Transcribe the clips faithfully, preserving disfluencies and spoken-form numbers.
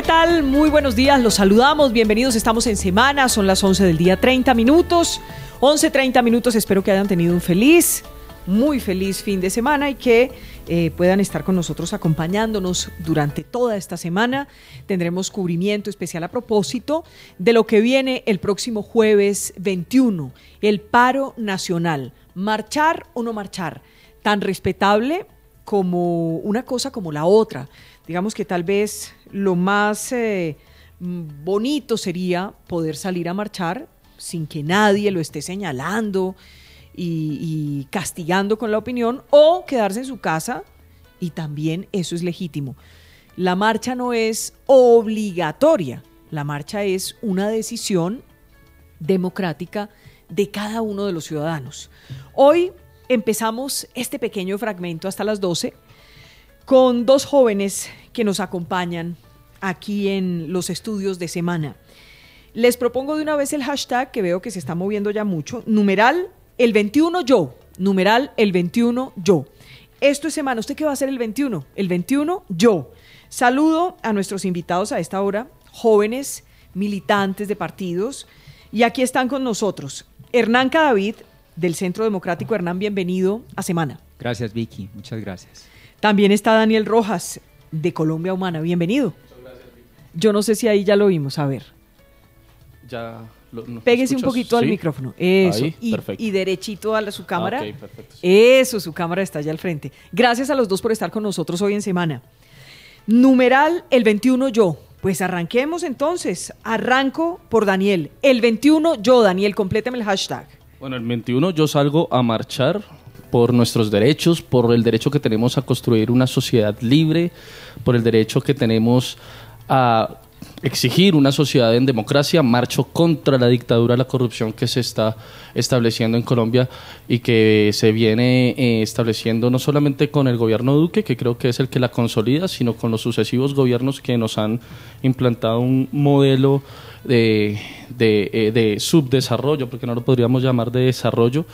¿qué tal? Muy buenos días, los saludamos, bienvenidos, estamos en Semana, son las once del día, treinta minutos, once treinta minutos, espero que hayan tenido un feliz, muy feliz fin de semana y que eh, puedan estar con nosotros acompañándonos durante toda esta semana. Tendremos cubrimiento especial a propósito de lo que viene el próximo jueves veintiuno, el paro nacional, marchar o no marchar, tan respetable como una cosa como la otra. Digamos que tal vez lo más eh, bonito sería poder salir a marchar sin que nadie lo esté señalando y, y castigando con la opinión, o quedarse en su casa, y también eso es legítimo. La marcha no es obligatoria, la marcha es una decisión democrática de cada uno de los ciudadanos. Hoy empezamos este pequeño fragmento hasta las doce con dos jóvenes que nos acompañan aquí en los estudios de Semana. Les propongo de una vez el hashtag, que veo que se está moviendo ya mucho, numeral el veintiuno yo, numeral el veintiuno yo. Esto es Semana. ¿Usted qué va a hacer el veintiuno? El veintiuno yo. Saludo a nuestros invitados a esta hora, jóvenes militantes de partidos, y aquí están con nosotros Hernán Cadavid, del Centro Democrático. Hernán, bienvenido a Semana. Gracias, Vicky, muchas gracias. También está Daniel Rojas, de Colombia Humana. Bienvenido. Muchas gracias, Vicky. Yo no sé si ahí ya lo vimos, a ver. Ya lo, no, Péguese un poquito ¿Sí? al micrófono. Eso. Ahí, y, y derechito a la, su cámara. Ah, okay, perfecto. Eso, su cámara está allá al frente. Gracias a los dos por estar con nosotros hoy en Semana. Numeral el veintiuno yo. Pues arranquemos entonces. Arranco por Daniel. El veintiuno yo, Daniel, complétame el hashtag. Bueno, el veintiuno yo salgo a marchar por nuestros derechos, por el derecho que tenemos a construir una sociedad libre, por el derecho que tenemos a exigir una sociedad en democracia. Marcho contra la dictadura, la corrupción que se está estableciendo en Colombia y que se viene eh, estableciendo no solamente con el gobierno Duque, que creo que es el que la consolida, sino con los sucesivos gobiernos que nos han implantado un modelo de, de, de subdesarrollo, porque no lo podríamos llamar de desarrollo,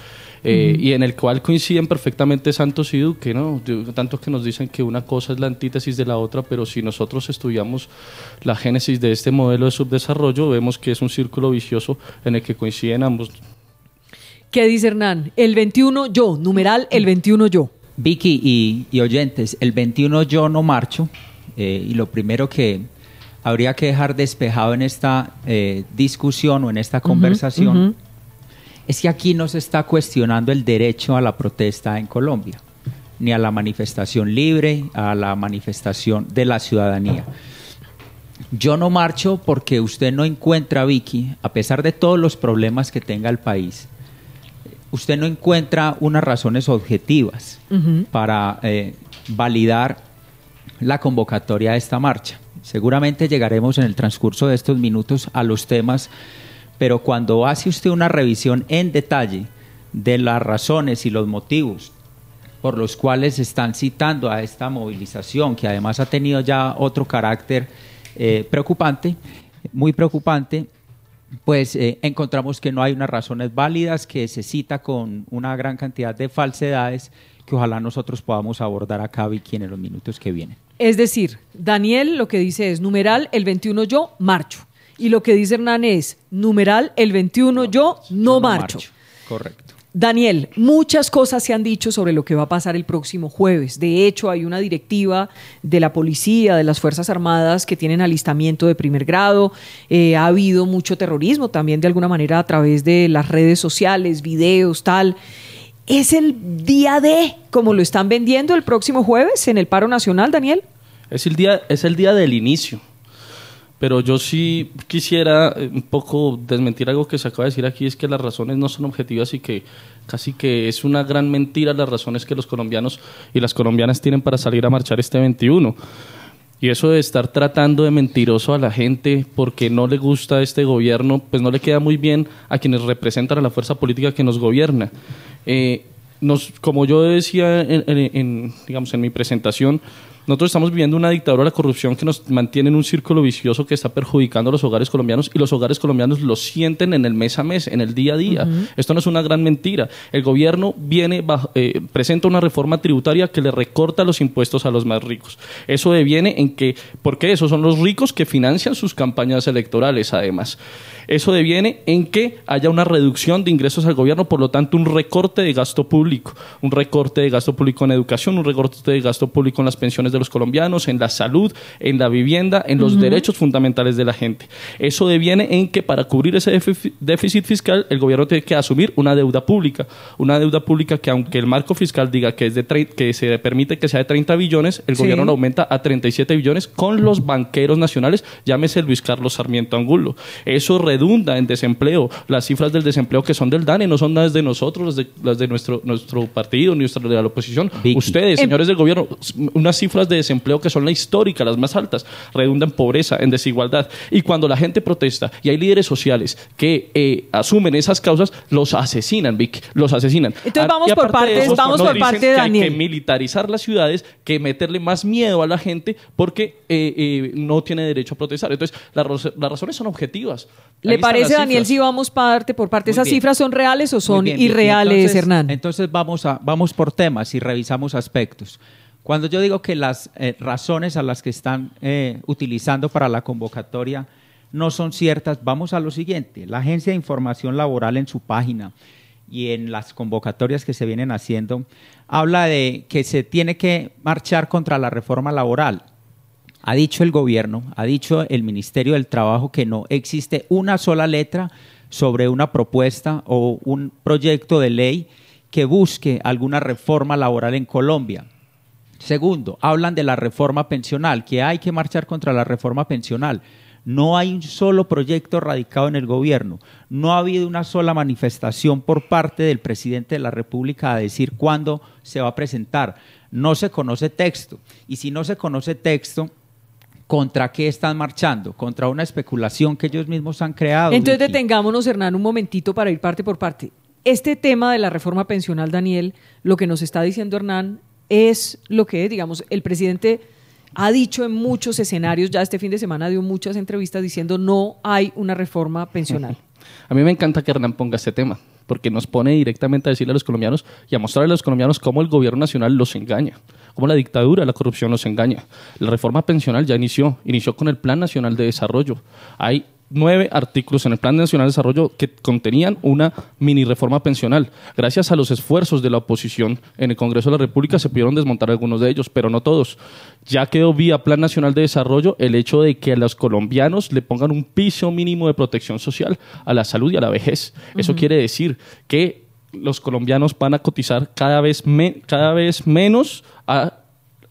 eh, mm. y en el cual coinciden perfectamente Santos y Duque, ¿no? Tanto que nos dicen que una cosa es la antítesis de la otra, pero si nosotros estudiamos la génesis de este modelo de subdesarrollo, vemos que es un círculo vicioso en el que coinciden ambos. ¿Qué dice Hernán? El veintiuno yo, numeral el veintiuno yo. Vicky y, y oyentes, el veintiuno yo no marcho, eh, y lo primero que habría que dejar despejado en esta eh, discusión o en esta conversación uh-huh, uh-huh. es que aquí no se está cuestionando el derecho a la protesta en Colombia, ni a la manifestación libre, a la manifestación de la ciudadanía. Yo no marcho porque usted no encuentra, Vicky, a pesar de todos los problemas que tenga el país, usted no encuentra unas razones objetivas uh-huh. para eh, validar la convocatoria de esta marcha. Seguramente llegaremos en el transcurso de estos minutos a los temas, pero cuando hace usted una revisión en detalle de las razones y los motivos por los cuales están citando a esta movilización, que además ha tenido ya otro carácter eh, preocupante, muy preocupante, pues eh, encontramos que no hay unas razones válidas, que se cita con una gran cantidad de falsedades que ojalá nosotros podamos abordar acá, Vicky, en los minutos que vienen. Es decir, Daniel lo que dice es, numeral el veintiuno yo marcho. Y lo que dice Hernán es, numeral el veintiuno yo no, no marcho. marcho. Correcto. Daniel, muchas cosas se han dicho sobre lo que va a pasar el próximo jueves. De hecho, hay una directiva de la policía, de las Fuerzas Armadas, que tienen alistamiento de primer grado. Eh, ha habido mucho terrorismo también, de alguna manera, a través de las redes sociales, videos, tal. ¿Es el día de, como lo están vendiendo, el próximo jueves en el paro nacional, Daniel? Es el día, es el día del inicio, pero yo sí quisiera un poco desmentir algo que se acaba de decir aquí, es que las razones no son objetivas y que casi que es una gran mentira las razones que los colombianos y las colombianas tienen para salir a marchar este veintiuno. Y eso de estar tratando de mentiroso a la gente porque no le gusta este gobierno, pues no le queda muy bien a quienes representan a la fuerza política que nos gobierna. Eh, nos, como yo decía en, en, en, digamos, en mi presentación, Nosotros estamos viviendo una dictadura de la corrupción que nos mantiene en un círculo vicioso que está perjudicando a los hogares colombianos, y los hogares colombianos lo sienten en el mes a mes, en el día a día. Uh-huh. Esto no es una gran mentira. El gobierno viene bajo, eh, presenta una reforma tributaria que le recorta los impuestos a los más ricos. Eso deviene en que, porque esos son los ricos que financian sus campañas electorales, además. Eso deviene en que haya una reducción de ingresos al gobierno, por lo tanto un recorte de gasto público, un recorte de gasto público en educación, un recorte de gasto público en las pensiones de los colombianos, en la salud, en la vivienda, en los uh-huh. derechos fundamentales de la gente. Eso deviene en que para cubrir ese déficit fiscal el gobierno tiene que asumir una deuda pública, una deuda pública que aunque el marco fiscal diga que, es de que se permite que sea de treinta billones, el sí. gobierno lo aumenta a treinta y siete billones con los banqueros nacionales, llámese Luis Carlos Sarmiento Angulo. Eso redunda en desempleo. Las cifras del desempleo que son del DANE no son las de nosotros, las de, las de nuestro, nuestro partido, ni de la oposición. Vicky. Ustedes, señores eh, del gobierno, unas cifras de desempleo que son la histórica, las más altas, redundan en pobreza, en desigualdad. Y cuando la gente protesta y hay líderes sociales que eh, asumen esas causas, los asesinan, Vicky, los asesinan. Entonces vamos por partes, vamos por parte de Daniel. Hay que militarizar las ciudades, que meterle más miedo a la gente porque eh, eh, no tiene derecho a protestar. Entonces las, las razones son objetivas. ¿Le parece, Daniel, si vamos parte por parte? ¿Esas cifras son reales o son irreales, Hernán? Entonces vamos, a, vamos por temas y revisamos aspectos. Cuando yo digo que las eh, razones a las que están eh, utilizando para la convocatoria no son ciertas, vamos a lo siguiente. La Agencia de Información Laboral en su página y en las convocatorias que se vienen haciendo habla de que se tiene que marchar contra la reforma laboral. Ha dicho el gobierno, ha dicho el Ministerio del Trabajo que no existe una sola letra sobre una propuesta o un proyecto de ley que busque alguna reforma laboral en Colombia. Segundo, hablan de la reforma pensional, que hay que marchar contra la reforma pensional. No hay un solo proyecto radicado en el gobierno. No ha habido una sola manifestación por parte del presidente de la República a decir cuándo se va a presentar. No se conoce texto. Y si no se conoce texto, ¿contra qué están marchando? Contra una especulación que ellos mismos han creado. Entonces detengámonos, Hernán, un momentito para ir parte por parte. Este tema de la reforma pensional, Daniel, lo que nos está diciendo Hernán es lo que, digamos, el presidente ha dicho en muchos escenarios, ya este fin de semana dio muchas entrevistas diciendo no hay una reforma pensional. A mí me encanta que Hernán ponga este tema, porque nos pone directamente a decirle a los colombianos y a mostrarle a los colombianos cómo el gobierno nacional los engaña, cómo la dictadura, la corrupción los engaña. La reforma pensional ya inició, inició con el Plan Nacional de Desarrollo. Hay nueve artículos en el Plan Nacional de Desarrollo que contenían una mini reforma pensional. Gracias a los esfuerzos de la oposición en el Congreso de la República se pudieron desmontar algunos de ellos, pero no todos. Ya quedó vía Plan Nacional de Desarrollo el hecho de que a los colombianos le pongan un piso mínimo de protección social a la salud y a la vejez. Eso uh-huh. quiere decir que los colombianos van a cotizar cada vez, me- cada vez menos a...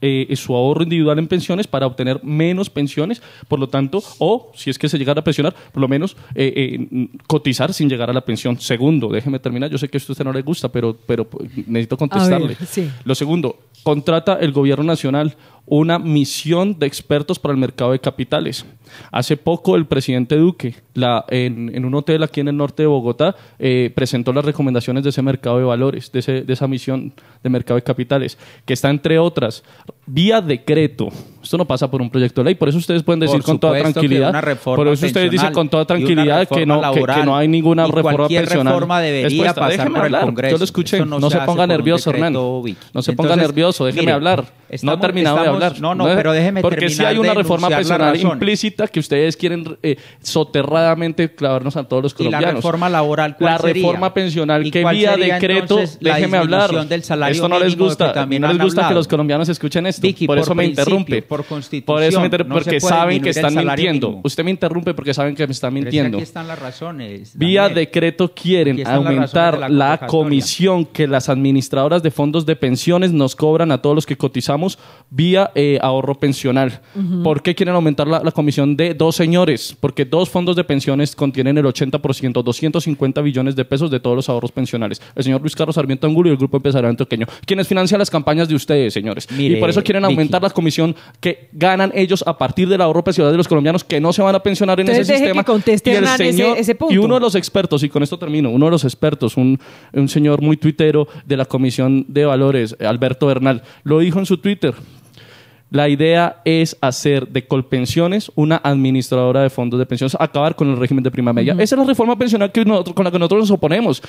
Eh, su ahorro individual en pensiones para obtener menos pensiones, por lo tanto, o si es que se llegara a pensionar, por lo menos eh, eh, cotizar sin llegar a la pensión. Segundo, déjeme terminar, yo sé que esto a usted no le gusta, pero, pero necesito contestarle. A ver, sí. Lo segundo, contrata el gobierno nacional una misión de expertos para el mercado de capitales. Hace poco el presidente Duque, la, en, en un hotel aquí en el norte de Bogotá, eh, presentó las recomendaciones de ese mercado de valores, de, ese, de esa misión de mercado de capitales, que está entre otras, vía decreto. Esto no pasa por un proyecto de ley, por eso ustedes pueden decir con toda tranquilidad, por eso ustedes dicen con toda tranquilidad que no, laboral, que, que no hay ninguna reforma pensional. Reforma debería Después, pasar por el Congreso. Yo lo escuché, no, no se, se ponga nervioso, Hernán. No se Entonces, ponga nervioso, déjeme mire, hablar. Estamos, no he terminado estamos, de hablar. No, no, pero déjeme Porque terminar sí hay una reforma pensional implícita que ustedes quieren eh, soterradamente clavarnos a todos los colombianos. ¿Y la reforma laboral cuál La reforma sería? pensional que vía decreto, déjeme hablar. Esto no les gusta, no les gusta que los colombianos escuchen esto, por eso me interrumpe. Por constitución, por eso me inter... no porque saben que están mintiendo. Mínimo. Usted me interrumpe porque saben que me están mintiendo. Aquí están las razones. Daniel. Vía decreto quieren aumentar la, la comisión que las administradoras de fondos de pensiones nos cobran a todos los que cotizamos vía eh, ahorro pensional. Uh-huh. ¿Por qué quieren aumentar la, la comisión de dos señores? Porque dos fondos de pensiones contienen el ochenta por ciento, doscientos cincuenta billones de pesos de todos los ahorros pensionales. El señor Luis Carlos Sarmiento Angulo y el Grupo Empresarial Antioqueño, quienes financian las campañas de ustedes, señores. Mire, y por eso quieren aumentar Vicky. la comisión que ganan ellos a partir del ahorro pensional de los colombianos que no se van a pensionar en Entonces ese sistema. Que y, el señor, ese, ese punto. y uno de los expertos, y con esto termino, uno de los expertos, un, un señor muy tuitero de la Comisión de Valores, Alberto Bernal, lo dijo en su Twitter. La idea es hacer de Colpensiones una administradora de fondos de pensiones, acabar con el régimen de prima media. Uh-huh. Esa es la reforma pensional que nosotros, con la que nosotros nos oponemos.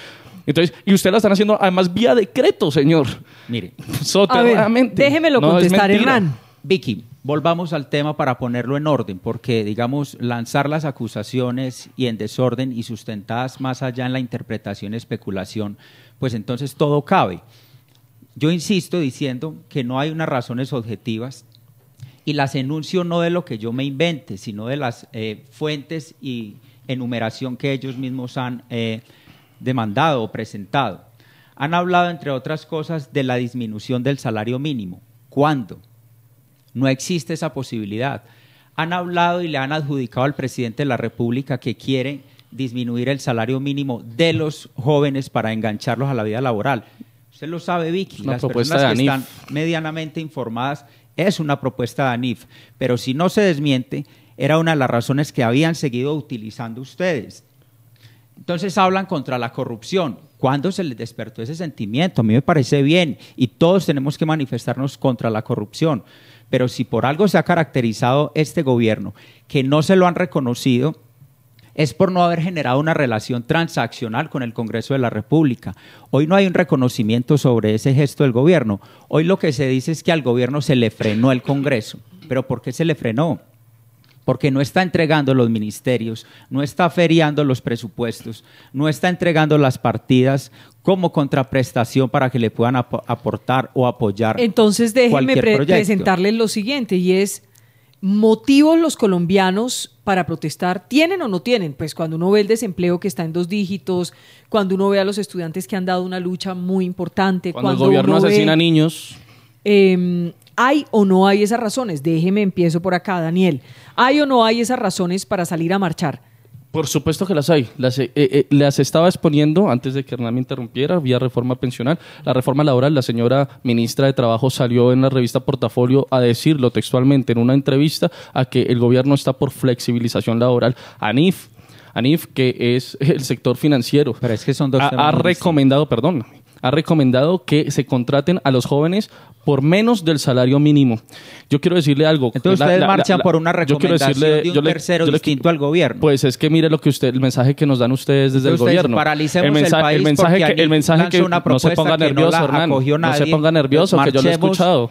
Entonces, y ustedes la están haciendo además vía decreto, señor. Mire, soterradamente. A ver, déjemelo no, contestar, Hernán. Vicky, volvamos al tema para ponerlo en orden, porque, digamos, lanzar las acusaciones y en desorden y sustentadas más allá en la interpretación y especulación, pues entonces todo cabe. Yo insisto diciendo que no hay unas razones objetivas y las enuncio no de lo que yo me invente, sino de las eh, fuentes y enumeración que ellos mismos han eh, demandado o presentado. Han hablado, entre otras cosas, de la disminución del salario mínimo. ¿Cuándo? No existe esa posibilidad. Han hablado y le han adjudicado al presidente de la República que quiere disminuir el salario mínimo de los jóvenes para engancharlos a la vida laboral. Usted lo sabe, Vicky, las personas que están medianamente informadas, es una propuesta de A N I F, pero si no se desmiente, era una de las razones que habían seguido utilizando ustedes. Entonces hablan contra la corrupción. ¿Cuándo se les despertó ese sentimiento? A mí me parece bien y todos tenemos que manifestarnos contra la corrupción. Pero si por algo se ha caracterizado este gobierno, que no se lo han reconocido, es por no haber generado una relación transaccional con el Congreso de la República. Hoy no hay un reconocimiento sobre ese gesto del gobierno. Hoy lo que se dice es que al gobierno se le frenó el Congreso. ¿Pero por qué se le frenó? Porque no está entregando los ministerios, no está feriando los presupuestos, no está entregando las partidas como contraprestación para que le puedan ap aportar o apoyar. Entonces déjenme pre presentarles lo siguiente, y es: ¿motivos los colombianos para protestar tienen o no tienen? Pues cuando uno ve el desempleo que está en dos dígitos, cuando uno ve a los estudiantes que han dado una lucha muy importante, cuando, cuando el gobierno asesina ve, niños. Eh, ¿Hay o no hay esas razones? Déjeme, empiezo por acá, Daniel. ¿Hay o no hay esas razones para salir a marchar? Por supuesto que las hay. Las, eh, eh, las estaba exponiendo antes de que Hernán me interrumpiera, vía reforma pensional. La reforma laboral, la señora ministra de Trabajo salió en la revista Portafolio a decirlo textualmente en una entrevista, a que el gobierno está por flexibilización laboral. ANIF, ANIF que es el sector financiero, pero es que son dos ha, ha recomendado, perdón, ha recomendado que se contraten a los jóvenes por menos del salario mínimo. Yo quiero decirle algo. Entonces la, ustedes la, marchan la, la, por una recomendación yo decirle, de un yo le, tercero yo le, distinto yo le, al gobierno. Pues es que mire lo que usted, el mensaje que nos dan ustedes desde Entonces el ustedes gobierno. Paralicemos el, mensaje, el país el mensaje porque que, el mensaje que no se ponga nervioso, no Hernán. Nadie, no se ponga nervioso, que yo lo he escuchado.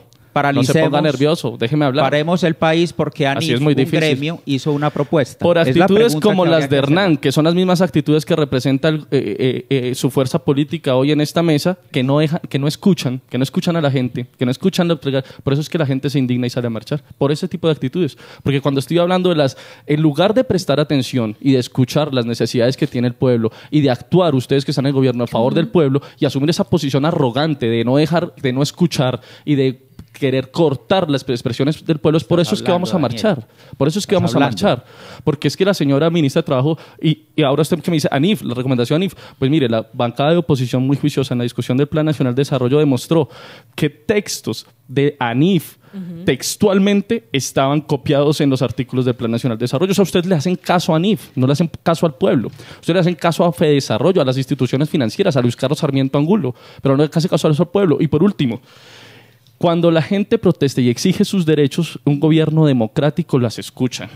No se ponga nervioso, déjeme hablar. Paremos el país porque ANIF, un gremio, hizo una propuesta. Por actitudes como las de Hernán, que son las mismas actitudes que representa eh, eh, eh, su fuerza política hoy en esta mesa, que no, deja, que no escuchan, que no escuchan a la gente, que no escuchan la... Por eso es que la gente se indigna y sale a marchar, por ese tipo de actitudes. Porque cuando estoy hablando de las... En lugar de prestar atención y de escuchar las necesidades que tiene el pueblo y de actuar ustedes que están en el gobierno a favor del pueblo y asumir esa posición arrogante de no dejar, de no escuchar y de... querer cortar las expresiones del pueblo, es por eso es que vamos a marchar, por eso es que vamos a marchar, porque es que la señora ministra de Trabajo, y, y ahora usted que me dice ANIF, la recomendación ANIF, pues mire, la bancada de oposición muy juiciosa en la discusión del Plan Nacional de Desarrollo demostró que textos de ANIF uh-huh. textualmente estaban copiados en los artículos del Plan Nacional de Desarrollo. O sea, ustedes le hacen caso a ANIF, no le hacen caso al pueblo. Ustedes le hacen caso a FEDESarrollo, a las instituciones financieras, a Luis Carlos Sarmiento Angulo, pero no le hacen caso al pueblo. Y por último, cuando la gente protesta y exige sus derechos, un gobierno democrático las escucha.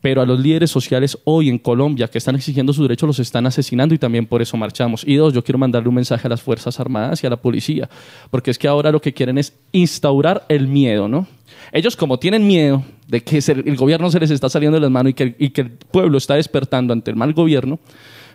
Pero a los líderes sociales hoy en Colombia que están exigiendo sus derechos los están asesinando, y también por eso marchamos. Y dos, yo quiero mandarle un mensaje a las Fuerzas Armadas y a la policía, porque es que ahora lo que quieren es instaurar el miedo, ¿no? Ellos, como tienen miedo de que el gobierno se les está saliendo de las manos y que, y que el pueblo está despertando ante el mal gobierno,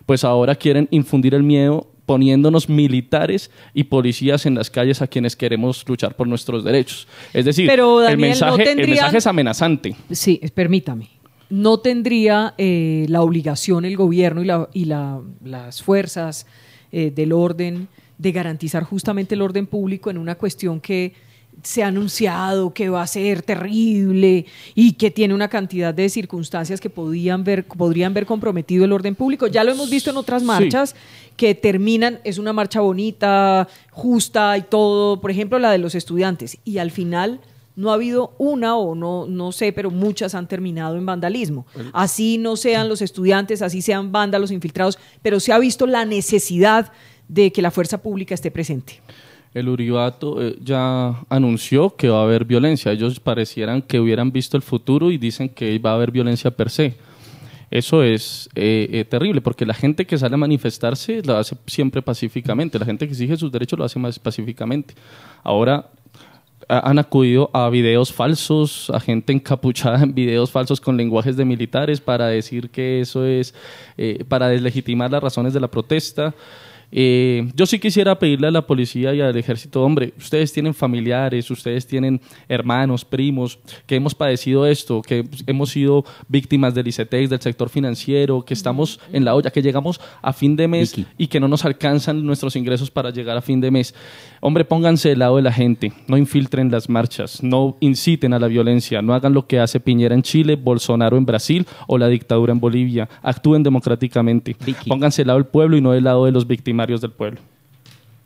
pues ahora quieren infundir el miedo poniéndonos militares y policías en las calles a quienes queremos luchar por nuestros derechos. Es decir, pero, Daniel, el, mensaje, ¿no tendrían... el mensaje es amenazante. Sí, permítame. ¿No tendría eh, la obligación el gobierno y, la, y la, las fuerzas eh, del orden de garantizar justamente el orden público en una cuestión que se ha anunciado que va a ser terrible y que tiene una cantidad de circunstancias que podían ver, podrían ver comprometido el orden público? Ya lo hemos visto en otras marchas sí. que terminan, es una marcha bonita, justa y todo, por ejemplo la de los estudiantes, y al final no ha habido una o no, no sé, pero muchas han terminado en vandalismo. Así no sean los estudiantes, así sean vándalos infiltrados, pero se ha visto la necesidad de que la fuerza pública esté presente. el uribato eh, ya anunció que va a haber violencia. Ellos parecieran que hubieran visto el futuro y dicen que va a haber violencia per se. Eso es eh, eh, terrible, porque la gente que sale a manifestarse lo hace siempre pacíficamente, la gente que exige sus derechos lo hace más pacíficamente. Ahora a, han acudido a videos falsos, a gente encapuchada en videos falsos con lenguajes de militares para decir que eso es, eh, para deslegitimar las razones de la protesta. Eh, yo sí quisiera pedirle a la policía y al ejército, hombre, ustedes tienen familiares, ustedes tienen hermanos, primos, que hemos padecido esto, que hemos sido víctimas del ICETEX, del sector financiero, que estamos en la olla, que llegamos a fin de mes Vicky. y que no nos alcanzan nuestros ingresos para llegar a fin de mes. Hombre, pónganse del lado de la gente, no infiltren las marchas, no inciten a la violencia, no hagan lo que hace Piñera en Chile, Bolsonaro en Brasil o la dictadura en Bolivia. Actúen democráticamente, Vicky. Pónganse del lado del pueblo y no del lado de los víctimas del pueblo.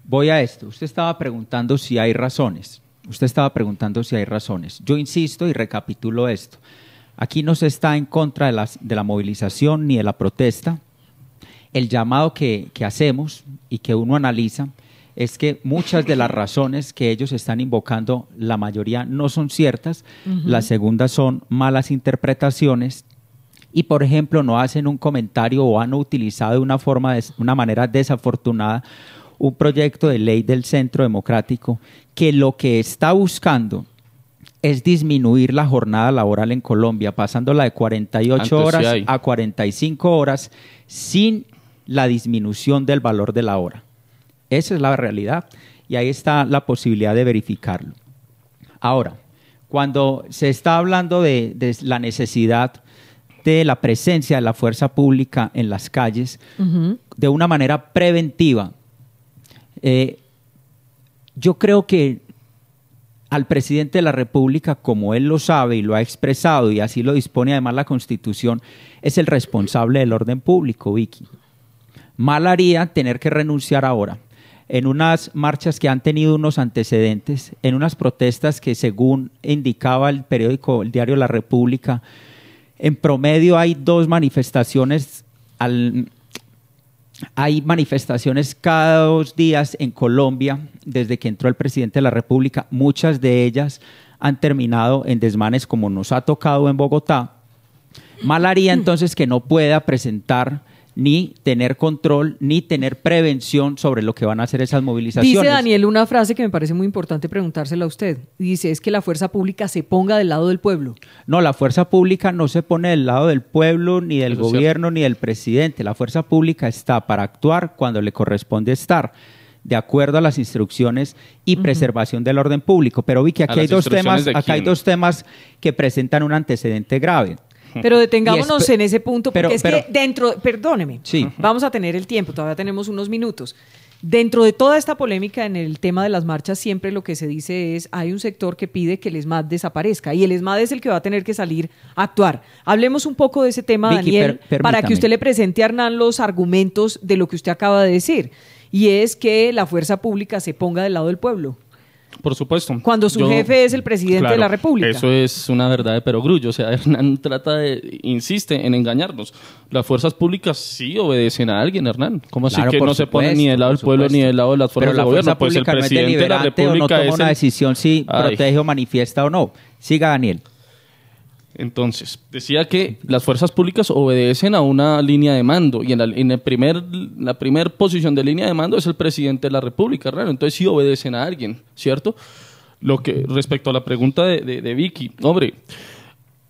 Voy a esto. Usted estaba preguntando si hay razones. Usted estaba preguntando si hay razones. Yo insisto y recapitulo esto. Aquí no se está en contra de, las, de la movilización ni de la protesta. El llamado que, que hacemos y que uno analiza es que muchas de las razones que ellos están invocando, la mayoría no son ciertas, uh-huh. las segundas son malas interpretaciones. Y, por ejemplo, no hacen un comentario o han utilizado de una, forma de una manera desafortunada un proyecto de ley del Centro Democrático que lo que está buscando es disminuir la jornada laboral en Colombia, pasándola de cuarenta y ocho horas a cuarenta y cinco horas sin la disminución del valor de la hora. Esa es la realidad y ahí está la posibilidad de verificarlo. Ahora, cuando se está hablando de, de la necesidad de la presencia de la fuerza pública en las calles, uh-huh. de una manera preventiva. Eh, yo creo que al presidente de la República, como él lo sabe y lo ha expresado, y así lo dispone además la Constitución, es el responsable del orden público, Vicky. Mal haría tener que renunciar ahora. En unas marchas que han tenido unos antecedentes, en unas protestas que, según indicaba el periódico, el diario La República, en promedio hay dos manifestaciones, al, hay manifestaciones cada dos días en Colombia desde que entró el presidente de la República. Muchas de ellas han terminado en desmanes como nos ha tocado en Bogotá. Mal haría entonces que no pueda presentar ni tener control, ni tener prevención sobre lo que van a hacer esas movilizaciones. Dice Daniel una frase que me parece muy importante preguntársela a usted. Dice, es que la fuerza pública se ponga del lado del pueblo. No, la fuerza pública no se pone del lado del pueblo, ni del gobierno, ni del presidente. La fuerza pública está para actuar cuando le corresponde estar, de acuerdo a las instrucciones y uh-huh. preservación del orden público. Pero vi que aquí, hay dos, temas, acá hay dos temas que presentan un antecedente grave. Pero detengámonos en ese punto, porque pero, es pero, que dentro, perdóneme, sí. vamos a tener el tiempo, todavía tenemos unos minutos. Dentro de toda esta polémica en el tema de las marchas, siempre lo que se dice es, hay un sector que pide que el ESMAD desaparezca, y el ESMAD es el que va a tener que salir a actuar. Hablemos un poco de ese tema, Vicky, Daniel, per, para que usted le presente a Hernán los argumentos de lo que usted acaba de decir, y es que la fuerza pública se ponga del lado del pueblo. Por supuesto. Cuando su Yo, jefe es el presidente claro, de la República. Eso es una verdad de perogrullo. O sea, Hernán trata de, insiste en engañarnos. Las fuerzas públicas sí obedecen a alguien, Hernán. ¿Cómo así claro, que no supuesto, se ponen ni del lado del pueblo ni del lado de las fuerzas del la gobierno? Pues el presidente no de la República no toma es el... una decisión si Ay. protege o manifiesta o no. Siga, Daniel. Entonces, decía que las fuerzas públicas obedecen a una línea de mando y en la, en el primer, la primer posición de línea de mando es el presidente de la República, claro, entonces sí obedecen a alguien, ¿cierto? Lo que respecto a la pregunta de, de, de Vicky, hombre,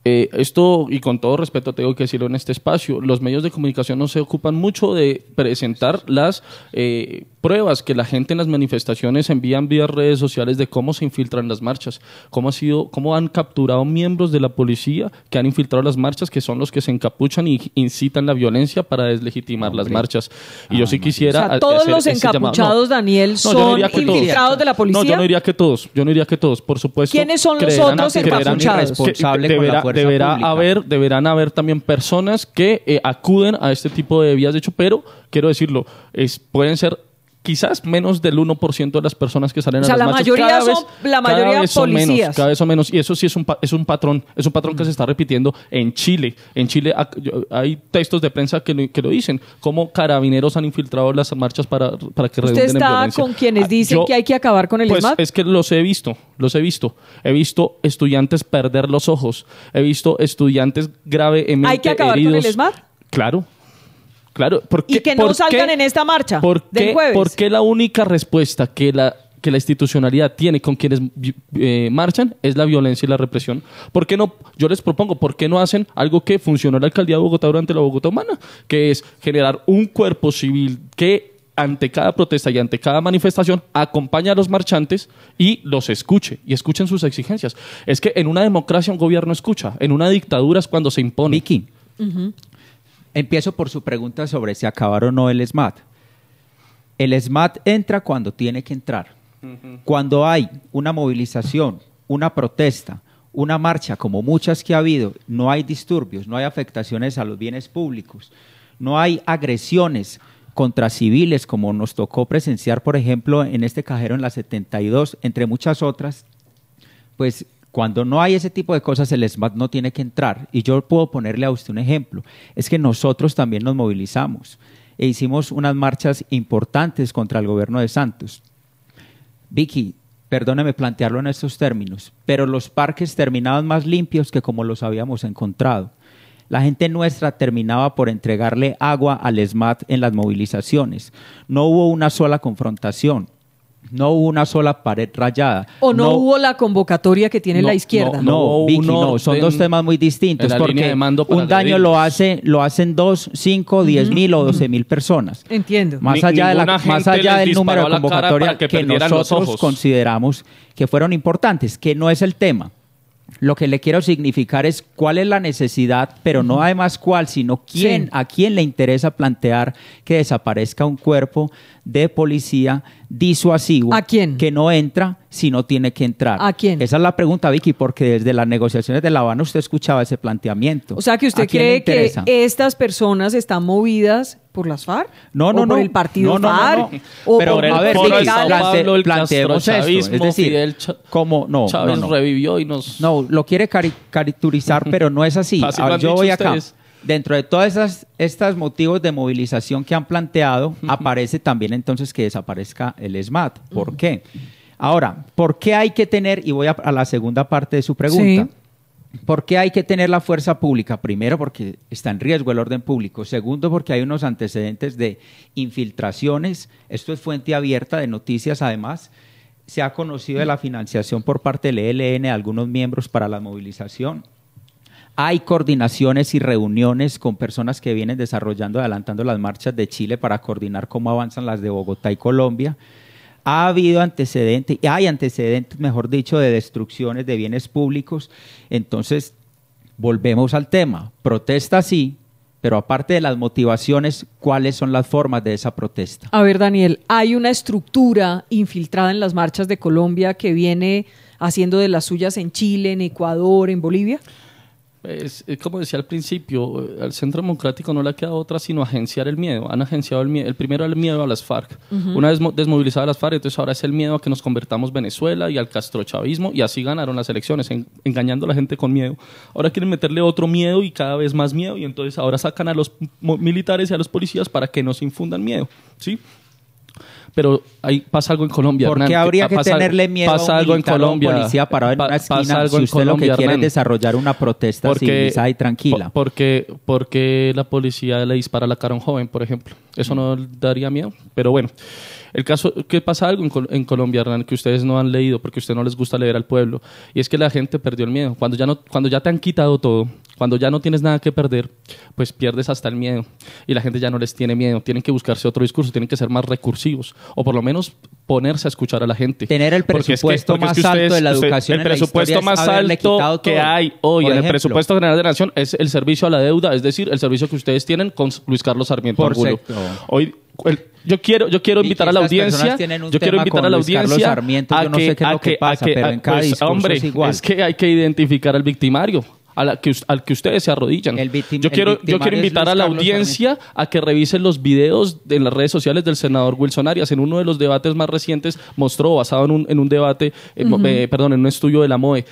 eh, esto, y con todo respeto tengo que decirlo en este espacio, los medios de comunicación no se ocupan mucho de presentar las eh, pruebas que la gente en las manifestaciones envían vía redes sociales de cómo se infiltran las marchas, cómo ha sido, cómo han capturado miembros de la policía que han infiltrado las marchas, que son los que se encapuchan y incitan la violencia para deslegitimar Hombre. las marchas. Y ah, yo sí quisiera... O sea, todos los encapuchados, no, Daniel, no, son no infiltrados de la policía. No, yo no diría que todos, yo no diría que todos, por supuesto. ¿Quiénes son los otros encapuchados? Deberá haber, deberán haber también personas que eh, acuden a este tipo de vías de hecho, pero quiero decirlo, es, pueden ser quizás menos del uno por ciento de las personas que salen o sea, a las la marchas. Mayoría cada son, vez, la mayoría cada vez son policías. Menos, cada vez son menos. Y eso sí es un, es un patrón, es un patrón que se está repitiendo en Chile. En Chile hay textos de prensa que lo, que lo dicen, cómo carabineros han infiltrado las marchas para, para que redunden en violencia. ¿Usted está con quienes dicen Yo, que hay que acabar con el pues, ESMAD? Es que los he visto, los he visto. He visto estudiantes perder los ojos. He visto estudiantes gravemente heridos. ¿Hay que acabar heridos. con el ESMAD? Claro. Claro, porque, y que no salgan qué, en esta marcha ¿por qué, del jueves. Porque la única respuesta que la, que la institucionalidad tiene con quienes eh, marchan es la violencia y la represión. ¿Por qué no? Yo les propongo, ¿por qué no hacen algo que funcionó en la alcaldía de Bogotá durante la Bogotá Humana? Que es generar un cuerpo civil que ante cada protesta y ante cada manifestación acompaña a los marchantes y los escuche, y escuchen sus exigencias. Es que en una democracia un gobierno escucha, en una dictadura es cuando se impone. Vicky. Uh-huh. Empiezo por su pregunta sobre si acabar o no el ESMAD. El ESMAD entra cuando tiene que entrar. Uh-huh. Cuando hay una movilización, una protesta, una marcha, como muchas que ha habido, no hay disturbios, no hay afectaciones a los bienes públicos, no hay agresiones contra civiles, como nos tocó presenciar, por ejemplo, en este cajero en la setenta y dos, entre muchas otras, pues... Cuando no hay ese tipo de cosas, el ESMAD no tiene que entrar. Y yo puedo ponerle a usted un ejemplo. Es que nosotros también nos movilizamos e hicimos unas marchas importantes contra el gobierno de Santos. Vicky, perdóneme plantearlo en estos términos, pero los parques terminaban más limpios que como los habíamos encontrado. La gente nuestra terminaba por entregarle agua al ESMAD en las movilizaciones. No hubo una sola confrontación. No hubo una sola pared rayada. O no, no hubo la convocatoria que tiene no, la izquierda. No, no, Vicky, no son dos temas muy distintos porque un daño lo, hace, lo hacen dos, cinco, diez uh-huh. mil o doce mil personas. Entiendo. Más Ni, allá, de la, más allá del número de convocatorias que, que nosotros consideramos que fueron importantes, que no es el tema. Lo que le quiero significar es cuál es la necesidad, pero no además cuál, sino quién, sí. a quién le interesa plantear que desaparezca un cuerpo de policía disuasivo. ¿A quién? Que no entra si no tiene que entrar. ¿A quién? Esa es la pregunta, Vicky, porque desde las negociaciones de La Habana usted escuchaba ese planteamiento. O sea, que usted cree que estas personas están movidas por las FARC, no, no, o por no. el partido no, no, FARC, no, no. o pero, por el a ver, Foro de Sao Paulo, el castrochavismo, es decir, Fidel Ch como no, Chávez no, no. revivió y nos no lo quiere cari caricaturizar, pero no es así. Fácil, ver, yo voy acá. Ustedes. Dentro de todas esas estos motivos de movilización que han planteado, aparece también entonces que desaparezca el ESMAD. ¿Por qué? Ahora, ¿por qué hay que tener? Y voy a, a la segunda parte de su pregunta. Sí. ¿Por qué hay que tener la fuerza pública? Primero, porque está en riesgo el orden público. Segundo, porque hay unos antecedentes de infiltraciones. Esto es fuente abierta de noticias, además. Se ha conocido de la financiación por parte del E L N de algunos miembros para la movilización. Hay coordinaciones y reuniones con personas que vienen desarrollando, adelantando las marchas de Chile para coordinar cómo avanzan las de Bogotá y Colombia. Ha habido antecedentes, hay antecedentes, mejor dicho, de destrucciones de bienes públicos. Entonces, volvemos al tema. Protesta sí, pero aparte de las motivaciones, ¿cuáles son las formas de esa protesta? A ver, Daniel, hay una estructura infiltrada en las marchas de Colombia que viene haciendo de las suyas en Chile, en Ecuador, en Bolivia. Es, es como decía al principio, al Centro Democrático no le ha quedado otra sino agenciar el miedo. Han agenciado el miedo, el primero el miedo a las FARC. Uh-huh. Una vez desmovilizadas las FARC, entonces ahora es el miedo a que nos convertamos Venezuela y al castrochavismo, y así ganaron las elecciones, en, engañando a la gente con miedo. Ahora quieren meterle otro miedo y cada vez más miedo, y entonces ahora sacan a los militares y a los policías para que nos infundan miedo, ¿sí? Pero ahí pasa algo en Colombia. ¿Por qué habría que pasa, tenerle miedo pasa a un militar, algo en Colombia, policía parado en pa, una esquina si usted Colombia, lo que quiere es desarrollar una protesta porque, civilizada y tranquila? Porque, porque la policía le dispara la cara a un joven, por ejemplo. Eso no daría miedo, pero bueno. El caso que pasa algo en, en Colombia, Hernán, que ustedes no han leído porque a ustedes no les gusta leer al pueblo, y es que la gente perdió el miedo. Cuando ya, no, cuando ya te han quitado todo, cuando ya no tienes nada que perder, pues pierdes hasta el miedo y la gente ya no les tiene miedo. Tienen que buscarse otro discurso, tienen que ser más recursivos o por lo menos ponerse a escuchar a la gente. Tener el presupuesto más alto de la educación en la historia. El presupuesto más alto que hay hoy en el presupuesto general de la nación es el servicio a la deuda, es decir, el servicio que ustedes tienen con Luis Carlos Sarmiento Angulo. Hoy El, yo quiero yo quiero invitar a la audiencia yo quiero invitar a la audiencia a que, a que, a que, a que pues, hombre, es que hay que identificar al victimario, a la que, al que ustedes se arrodillan. Victim, yo, quiero, yo quiero invitar a la audiencia a que revisen los videos de las redes sociales del senador Wilson Arias. En uno de los debates más recientes mostró, basado en un, en un debate, eh, uh-huh. eh, perdón, en un estudio de la M O E,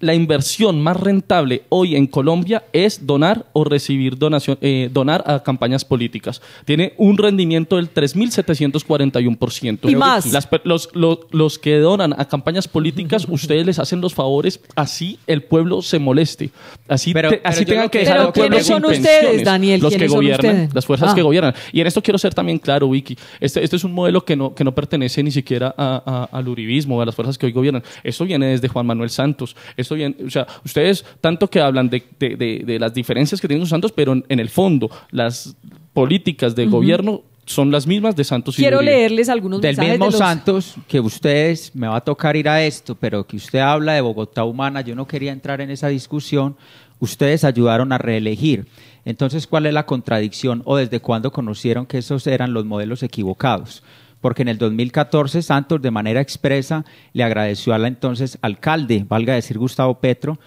la inversión más rentable hoy en Colombia es donar o recibir donación, eh, donar a campañas políticas. Tiene un rendimiento del tres mil setecientos cuarenta y uno por ciento. Y más. Las, los, los, los que donan a campañas políticas, ustedes les hacen los favores, así el pueblo se moleste. Así, pero, te, así pero tengan que dejar al pueblo. ¿Quiénes son ustedes, Daniel? Los que gobiernan, ustedes? las fuerzas ah. que gobiernan. Y en esto quiero ser también claro, Vicky. Este, este es un modelo que no, que no pertenece ni siquiera a, a, al uribismo, a las fuerzas que hoy gobiernan. Esto viene desde Juan Manuel Santos. Esto Bien, o sea, ustedes tanto que hablan de, de, de, de las diferencias que tienen con Santos, pero en, en el fondo las políticas de uh-huh. gobierno son las mismas de Santos. Quiero y de leerles algunos del mensajes. Del mismo de los... Santos, que ustedes, me va a tocar ir a esto, pero que usted habla de Bogotá Humana, yo no quería entrar en esa discusión, ustedes ayudaron a reelegir. Entonces, ¿cuál es la contradicción o desde cuándo conocieron que esos eran los modelos equivocados? Porque en el dos mil catorce Santos de manera expresa le agradeció al entonces alcalde, valga decir Gustavo Petro,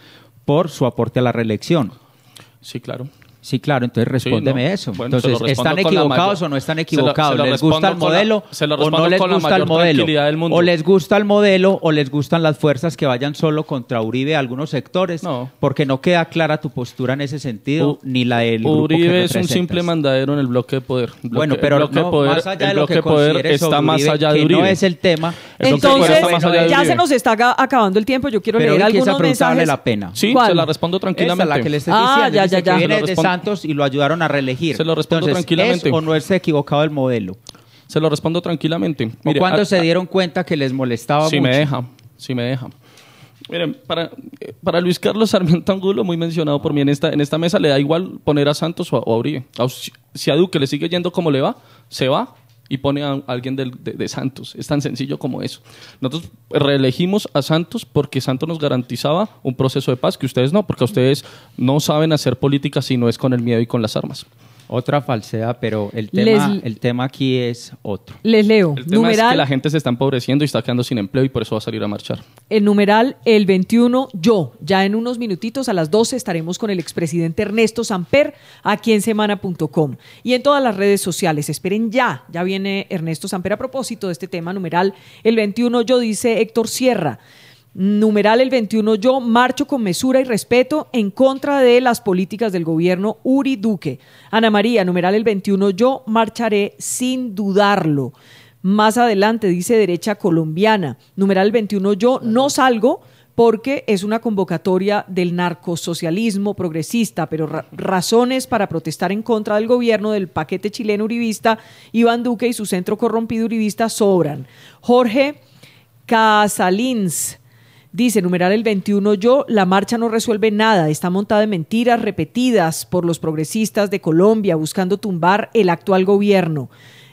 por su aporte a la reelección. Sí, claro. Sí, claro, entonces respóndeme sí, no. eso. Bueno, entonces, ¿están equivocados o no están equivocados? Se lo, se lo ¿Les gusta el modelo la, o no les gusta el modelo? ¿O les gusta el modelo o les gustan las fuerzas que vayan solo contra Uribe a algunos sectores? No. Porque no queda clara tu postura en ese sentido, U, ni la del Uribe grupo que Uribe es un simple mandadero en el bloque de poder. Bloque, bueno, pero el bloque no, de poder, más allá de lo que consideres sobre Uribe, más allá de Uribe, que no es el tema. El entonces, está más allá de ya se nos está acabando el tiempo, yo quiero pero leer algunos mensajes. La pena. Sí, se la respondo tranquilamente. La que les Ah, ya, ya, ya. Santos y lo ayudaron a reelegir. Se lo respondo Entonces, tranquilamente. ¿Es o no es equivocado el modelo? Se lo respondo tranquilamente. Mire, ¿O cuándo a, se dieron a, cuenta que les molestaba si mucho? Si me deja, si me deja. Miren, para, para Luis Carlos Sarmiento Angulo, muy mencionado por mí en esta, en esta mesa, le da igual poner a Santos o a, o a Uribe. A, si a Duque le sigue yendo como le va, se va y pone a alguien de, de, de Santos. Es tan sencillo como eso. Nosotros reelegimos a Santos porque Santos nos garantizaba un proceso de paz que ustedes no, porque ustedes no saben hacer política si no es con el miedo y con las armas. Otra falsedad, pero el tema, Les, el tema aquí es otro. Les leo. El tema numeral, es que la gente se está empobreciendo y está quedando sin empleo y por eso va a salir a marchar. El numeral, el veintiuno, yo. Ya en unos minutitos, a las doce, estaremos con el expresidente Ernesto Samper aquí en semana punto com y en todas las redes sociales. Esperen ya. Ya viene Ernesto Samper a propósito de este tema. Numeral, el veintiuno, yo, dice Héctor Sierra. Numeral el veintiuno, yo marcho con mesura y respeto en contra de las políticas del gobierno Uri Duque. Ana María, numeral el veintiuno, yo marcharé sin dudarlo. Más adelante dice Derecha Colombiana, numeral el veintiuno, yo no salgo porque es una convocatoria del narcosocialismo progresista, pero ra- razones para protestar en contra del gobierno del paquete chileno uribista, Iván Duque y su centro corrompido uribista sobran. Jorge Casalins dice, numeral el veintiuno, yo, la marcha no resuelve nada, está montada de mentiras repetidas por los progresistas de Colombia buscando tumbar el actual gobierno.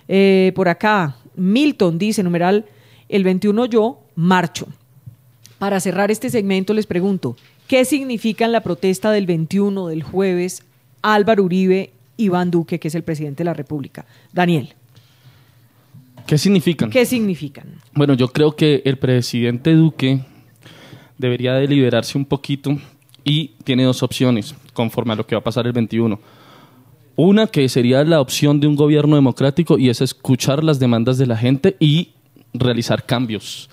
Eh, por acá, Milton dice, numeral el veintiuno, yo, marcho. Para cerrar este segmento les pregunto, ¿qué significan la protesta del veintiuno del jueves Álvaro Uribe, Iván Duque, que es el presidente de la República? Daniel. ¿Qué significan? ¿Qué significan? Bueno, yo creo que el presidente Duque debería deliberarse un poquito y tiene dos opciones conforme a lo que va a pasar el veintiuno. Una que sería la opción de un gobierno democrático y es escuchar las demandas de la gente y realizar cambios.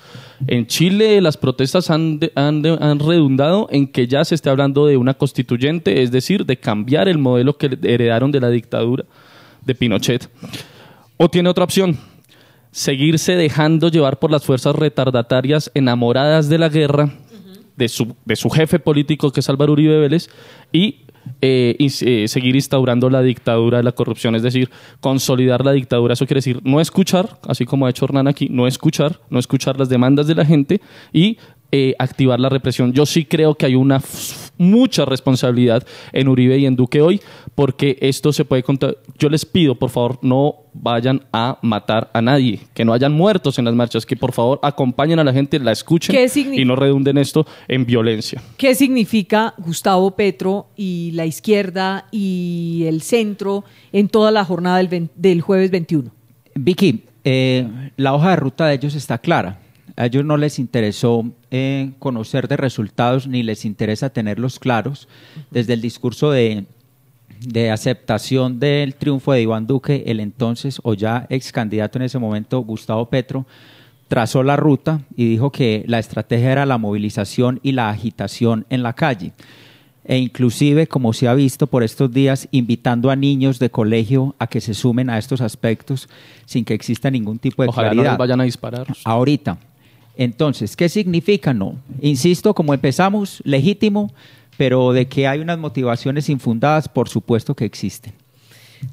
En Chile las protestas han, de, han, de, han redundado en que ya se esté hablando de una constituyente, es decir, de cambiar el modelo que heredaron de la dictadura de Pinochet. O tiene otra opción, seguirse dejando llevar por las fuerzas retardatarias enamoradas de la guerra, De su, de su jefe político que es Álvaro Uribe Vélez y, eh, y eh, seguir instaurando la dictadura de la corrupción, es decir, consolidar la dictadura. Eso quiere decir no escuchar, así como ha hecho Hernán aquí, no escuchar, no escuchar las demandas de la gente y eh, activar la represión. Yo sí creo que hay una f- mucha responsabilidad en Uribe y en Duque hoy porque esto se puede contar. Yo les pido, por favor, no vayan a matar a nadie, que no hayan muertos en las marchas, que por favor acompañen a la gente, la escuchen signi- y no redunden esto en violencia. ¿Qué significa Gustavo Petro y la izquierda y el centro en toda la jornada del, ve- del jueves veintiuno? Vicky, eh, la hoja de ruta de ellos está clara. A ellos no les interesó eh, conocer de resultados ni les interesa tenerlos claros. Desde el discurso de, de aceptación del triunfo de Iván Duque, el entonces o ya ex candidato en ese momento, Gustavo Petro, trazó la ruta y dijo que la estrategia era la movilización y la agitación en la calle. E inclusive, como se ha visto por estos días, invitando a niños de colegio a que se sumen a estos aspectos sin que exista ningún tipo de claridad. Ojalá no les vayan a disparar. Ahorita. Entonces, ¿qué significa? No. Insisto, como empezamos, legítimo, pero de que hay unas motivaciones infundadas, por supuesto que existen.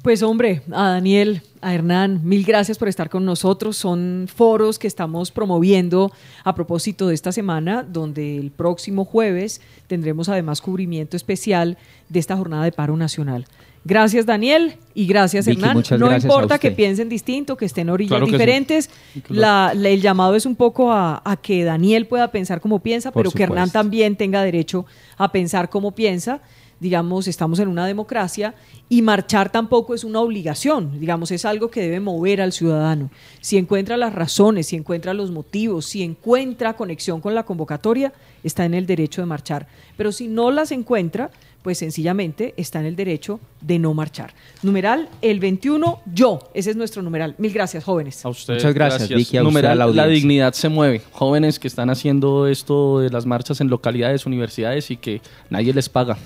Pues hombre, a Daniel, a Hernán, mil gracias por estar con nosotros. Son foros que estamos promoviendo a propósito de esta semana, donde el próximo jueves tendremos además cubrimiento especial de esta jornada de paro nacional. Gracias, Daniel, y gracias, Vicky, Hernán. No gracias importa que piensen distinto, que estén orillas claro diferentes. Sí. Claro. La, la, el llamado es un poco a, a que Daniel pueda pensar como piensa, por pero supuesto. Que Hernán también tenga derecho a pensar como piensa. Digamos, estamos en una democracia y marchar tampoco es una obligación, digamos, es algo que debe mover al ciudadano. Si encuentra las razones, si encuentra los motivos, si encuentra conexión con la convocatoria, está en el derecho de marchar. Pero si no las encuentra, pues sencillamente está en el derecho de no marchar. Numeral, el veintiuno, yo. Ese es nuestro numeral. Mil gracias, jóvenes. A ustedes. Muchas gracias, gracias. Vicky. A numeral, usted, la, la dignidad se mueve. Jóvenes que están haciendo esto de las marchas en localidades, universidades y que nadie les paga.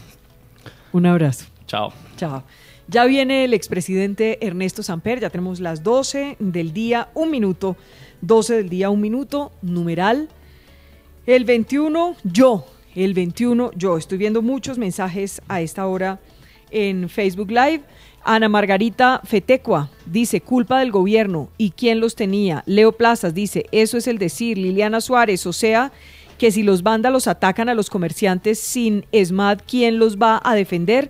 Un abrazo. Chao. Chao. Ya viene el expresidente Ernesto Samper, ya tenemos las doce del día, un minuto, doce del día, un minuto, numeral, el veintiuno, yo, el veintiuno, yo. Estoy viendo muchos mensajes a esta hora en Facebook Live. Ana Margarita Fetecua dice, culpa del gobierno, ¿y quién los tenía? Leo Plazas dice, eso es el decir, Liliana Suárez, o sea, que si los vándalos atacan a los comerciantes sin ESMAD, ¿quién los va a defender?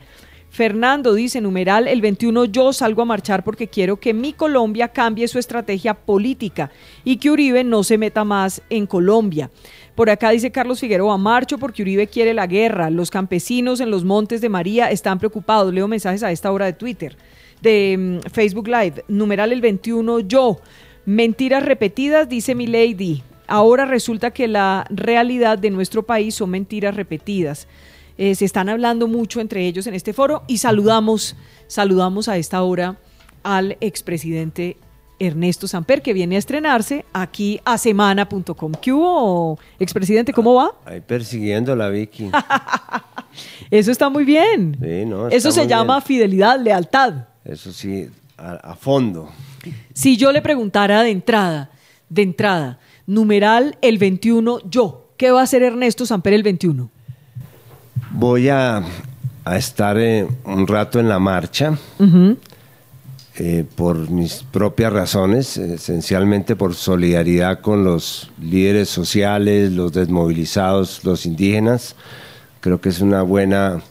Fernando dice, numeral, el veintiuno, yo salgo a marchar porque quiero que mi Colombia cambie su estrategia política y que Uribe no se meta más en Colombia. Por acá dice Carlos Figueroa, marcho porque Uribe quiere la guerra. Los campesinos en los Montes de María están preocupados. Leo mensajes a esta hora de Twitter, de Facebook Live. Numeral, el veintiuno, yo. Mentiras repetidas, dice mi lady. Ahora resulta que la realidad de nuestro país son mentiras repetidas. Eh, se están hablando mucho entre ellos en este foro y saludamos, saludamos a esta hora al expresidente Ernesto Samper, que viene a estrenarse aquí a semana punto com. ¿Qué hubo, expresidente? ¿Cómo va? Ahí persiguiendo a la Vicky. Eso está muy bien. Sí, no, está Eso se llama bien. Fidelidad, lealtad. Eso sí, a, a fondo. Si yo le preguntara de entrada, de entrada, numeral, el veintiuno, yo. ¿Qué va a hacer Ernesto Samper el veintiuno? Voy a, a estar eh, un rato en la marcha, uh-huh. eh, por mis propias razones, esencialmente por solidaridad con los líderes sociales, los desmovilizados, los indígenas. Creo que es una buena,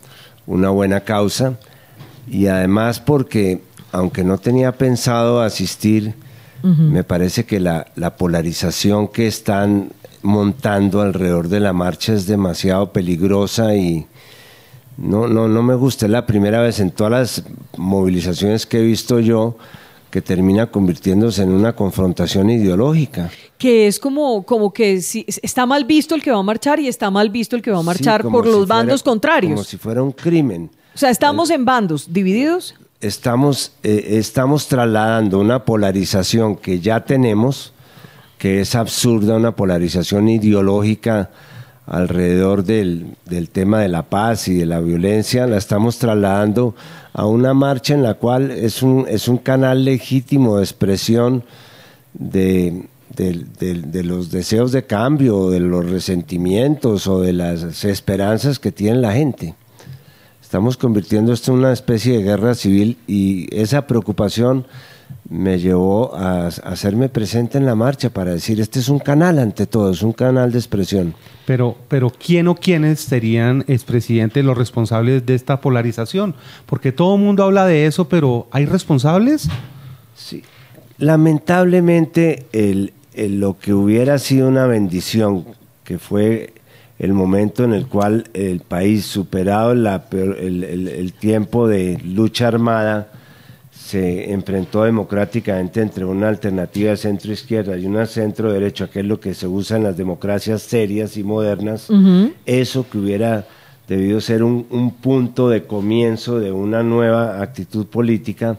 una buena causa. Y además porque, aunque no tenía pensado asistir, me parece que la, la polarización que están montando alrededor de la marcha es demasiado peligrosa y no, no, no me gusta. Es la primera vez en todas las movilizaciones que he visto yo que termina convirtiéndose en una confrontación ideológica. Que es como, como que si, está mal visto el que va a marchar y está mal visto el que va a marchar sí, por los si bandos fuera, contrarios. Como si fuera un crimen. O sea, estamos eh, en bandos divididos. Estamos, eh, estamos trasladando una polarización que ya tenemos, que es absurda, una polarización ideológica alrededor del, del tema de la paz y de la violencia, la estamos trasladando a una marcha en la cual es un, es un canal legítimo de expresión de, de, de, de los deseos de cambio, de los resentimientos o de las esperanzas que tiene la gente. Estamos convirtiendo esto en una especie de guerra civil y esa preocupación me llevó a hacerme presente en la marcha para decir, este es un canal ante todo, es un canal de expresión. Pero, pero ¿quién o quiénes serían, expresidente, los responsables de esta polarización? Porque todo el mundo habla de eso, pero ¿hay responsables? Sí. Lamentablemente, el, el, lo que hubiera sido una bendición, que fue el momento en el cual el país, superado la, el, el, el tiempo de lucha armada, se enfrentó democráticamente entre una alternativa de centro-izquierda y una centro-derecha, que es lo que se usa en las democracias serias y modernas, uh-huh. eso que hubiera debido ser un, un punto de comienzo de una nueva actitud política,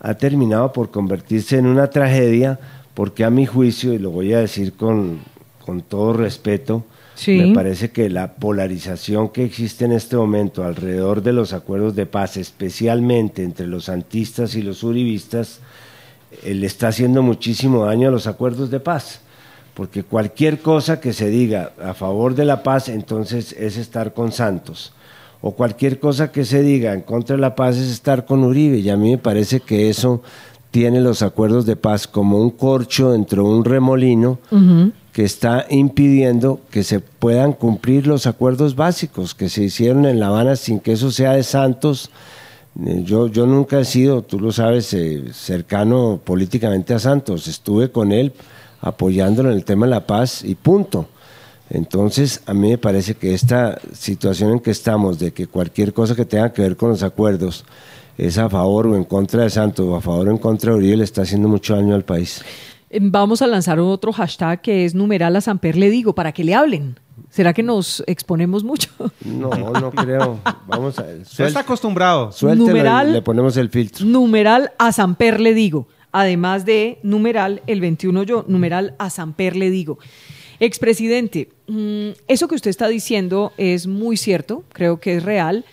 ha terminado por convertirse en una tragedia, porque a mi juicio, y lo voy a decir con, con todo respeto, sí. me parece que la polarización que existe en este momento alrededor de los acuerdos de paz, especialmente entre los santistas y los uribistas, eh, le está haciendo muchísimo daño a los acuerdos de paz, porque cualquier cosa que se diga a favor de la paz, entonces es estar con Santos, o cualquier cosa que se diga en contra de la paz es estar con Uribe, y a mí me parece que eso tiene los acuerdos de paz como un corcho dentro de un remolino uh-huh. que está impidiendo que se puedan cumplir los acuerdos básicos que se hicieron en La Habana, sin que eso sea de Santos. Yo, yo nunca he sido, tú lo sabes, eh, cercano políticamente a Santos, estuve con él apoyándolo en el tema de la paz y punto. Entonces, a mí me parece que esta situación en que estamos, de que cualquier cosa que tenga que ver con los acuerdos es a favor o en contra de Santos, o a favor o en contra de Uribe, le está haciendo mucho daño al país. Vamos a lanzar otro hashtag que es numeral a Samper le digo, para que le hablen. ¿Será que nos exponemos mucho? No, no creo. Vamos a ver. Usted está acostumbrado. Suéltelo, numeral, le ponemos el filtro. Numeral a Samper le digo. Además de numeral el veintiuno yo, numeral a Samper le digo. Expresidente, eso que usted está diciendo es muy cierto, creo que es real,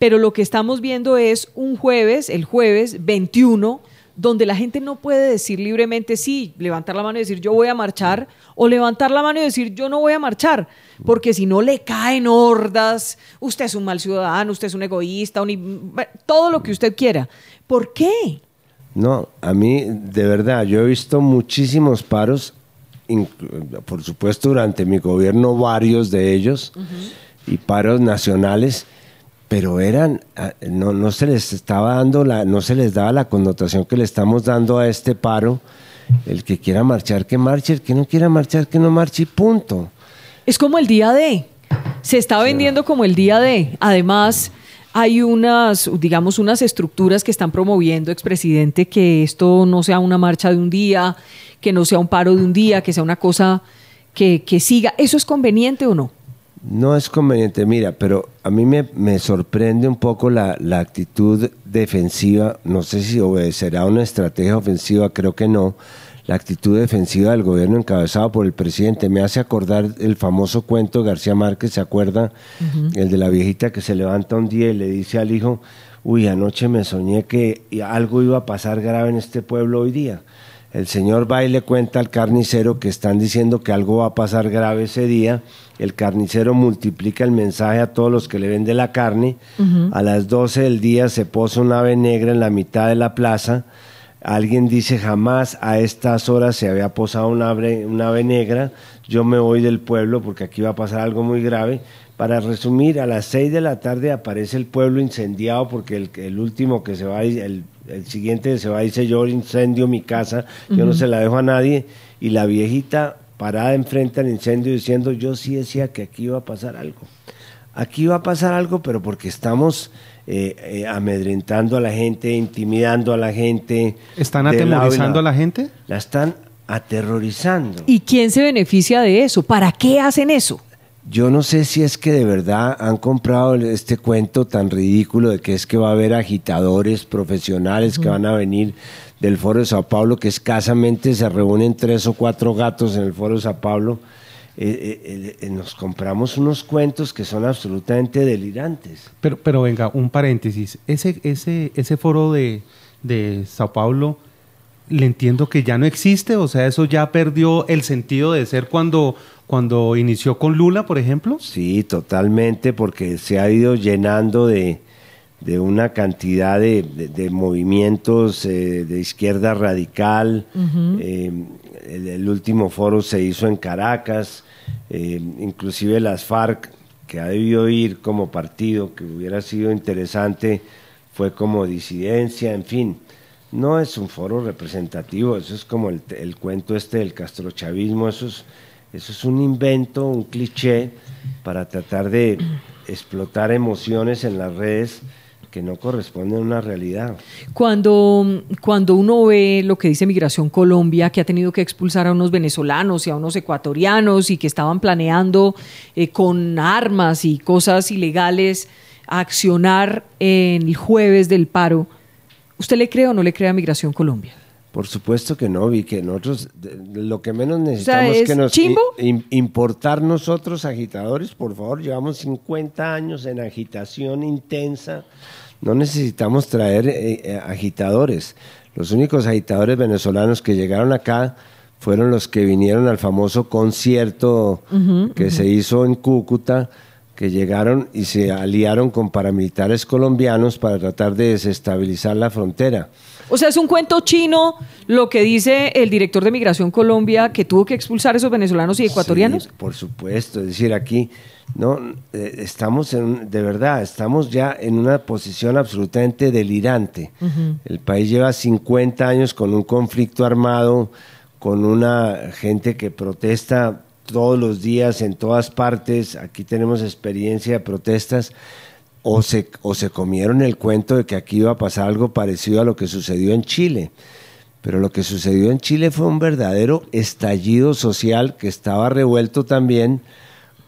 pero lo que estamos viendo es un jueves, el jueves veintiuno, donde la gente no puede decir libremente sí, levantar la mano y decir yo voy a marchar, o levantar la mano y decir yo no voy a marchar, porque si no le caen hordas, usted es un mal ciudadano, usted es un egoísta, un... todo lo que usted quiera. ¿Por qué? No, a mí de verdad, yo he visto muchísimos paros, por supuesto durante mi gobierno varios de ellos, uh-huh. y paros nacionales, pero eran no no se les estaba dando la no se les daba la connotación que le estamos dando a este paro. El que quiera marchar que marche, el que no quiera marchar que no marche y punto. Es como el día D, se está vendiendo sí. como el día D. Además hay unas, digamos, unas estructuras que están promoviendo, expresidente, que esto no sea una marcha de un día, que no sea un paro de un día, que sea una cosa que, que siga. ¿Eso es conveniente o no? No es conveniente, mira, pero a mí me, me sorprende un poco la, la actitud defensiva, no sé si obedecerá a una estrategia ofensiva, creo que no, la actitud defensiva del gobierno encabezado por el presidente. Me hace acordar el famoso cuento de García Márquez, ¿se acuerda? Uh-huh. El de la viejita que se levanta un día y le dice al hijo, uy, anoche me soñé que algo iba a pasar grave en este pueblo hoy día. El señor va y le cuenta al carnicero que están diciendo que algo va a pasar grave ese día. El carnicero multiplica el mensaje a todos los que le vende la carne. Uh-huh. A las doce del día se posa un ave negra en la mitad de la plaza. Alguien dice, jamás a estas horas se había posado un ave, un ave negra, yo me voy del pueblo porque aquí va a pasar algo muy grave. Para resumir, a las seis de la tarde aparece el pueblo incendiado porque el, el último que se va, el, el siguiente que se va dice, yo incendio mi casa, uh-huh. yo no se la dejo a nadie, y la viejita parada enfrente al incendio diciendo, yo sí decía que aquí iba a pasar algo. Aquí va a pasar algo, pero porque estamos eh, eh, amedrentando a la gente, intimidando a la gente. ¿Están atemorizando a la gente? La están aterrorizando. ¿Y quién se beneficia de eso? ¿Para qué hacen eso? Yo no sé si es que de verdad han comprado este cuento tan ridículo de que es que va a haber agitadores profesionales mm. que van a venir del Foro de Sao Paulo, que escasamente se reúnen tres o cuatro gatos en el Foro de Sao Paulo. Eh, eh, eh, nos compramos unos cuentos que son absolutamente delirantes. Pero, pero venga, un paréntesis. Ese, ese, ese foro de, de Sao Paulo, le entiendo que ya no existe, o sea, eso ya perdió el sentido de ser cuando, cuando inició con Lula, por ejemplo. Sí, totalmente, porque se ha ido llenando de, de una cantidad de, de, de movimientos eh, de izquierda radical. Uh-huh. eh, el, el último foro se hizo en Caracas, eh, inclusive las FARC, que ha debido ir como partido, que hubiera sido interesante, fue como disidencia, en fin. No es un foro representativo, eso es como el, el cuento este del castrochavismo, eso es, eso es un invento, un cliché para tratar de explotar emociones en las redes, que no corresponden a una realidad. Cuando, cuando uno ve lo que dice Migración Colombia, que ha tenido que expulsar a unos venezolanos y a unos ecuatorianos y que estaban planeando eh, con armas y cosas ilegales accionar en el jueves del paro, ¿usted le cree o no le cree a Migración Colombia? Por supuesto que no, y que nosotros lo que menos necesitamos, o sea, es que nos chimbo? In, importar nosotros agitadores, por favor, llevamos cincuenta años en agitación intensa, no necesitamos traer eh, agitadores. Los únicos agitadores venezolanos que llegaron acá fueron los que vinieron al famoso concierto uh-huh, que uh-huh. se hizo en Cúcuta, que llegaron y se aliaron con paramilitares colombianos para tratar de desestabilizar la frontera. O sea, es un cuento chino lo que dice el director de Migración Colombia, que tuvo que expulsar a esos venezolanos y ecuatorianos. Sí, por supuesto, es decir, aquí no eh, estamos en, de verdad, estamos ya en una posición absolutamente delirante. Uh-huh. El país lleva cincuenta años con un conflicto armado, con una gente que protesta todos los días en todas partes. Aquí tenemos experiencia de protestas. O se, o se comieron el cuento de que aquí iba a pasar algo parecido a lo que sucedió en Chile. Pero lo que sucedió en Chile fue un verdadero estallido social que estaba revuelto también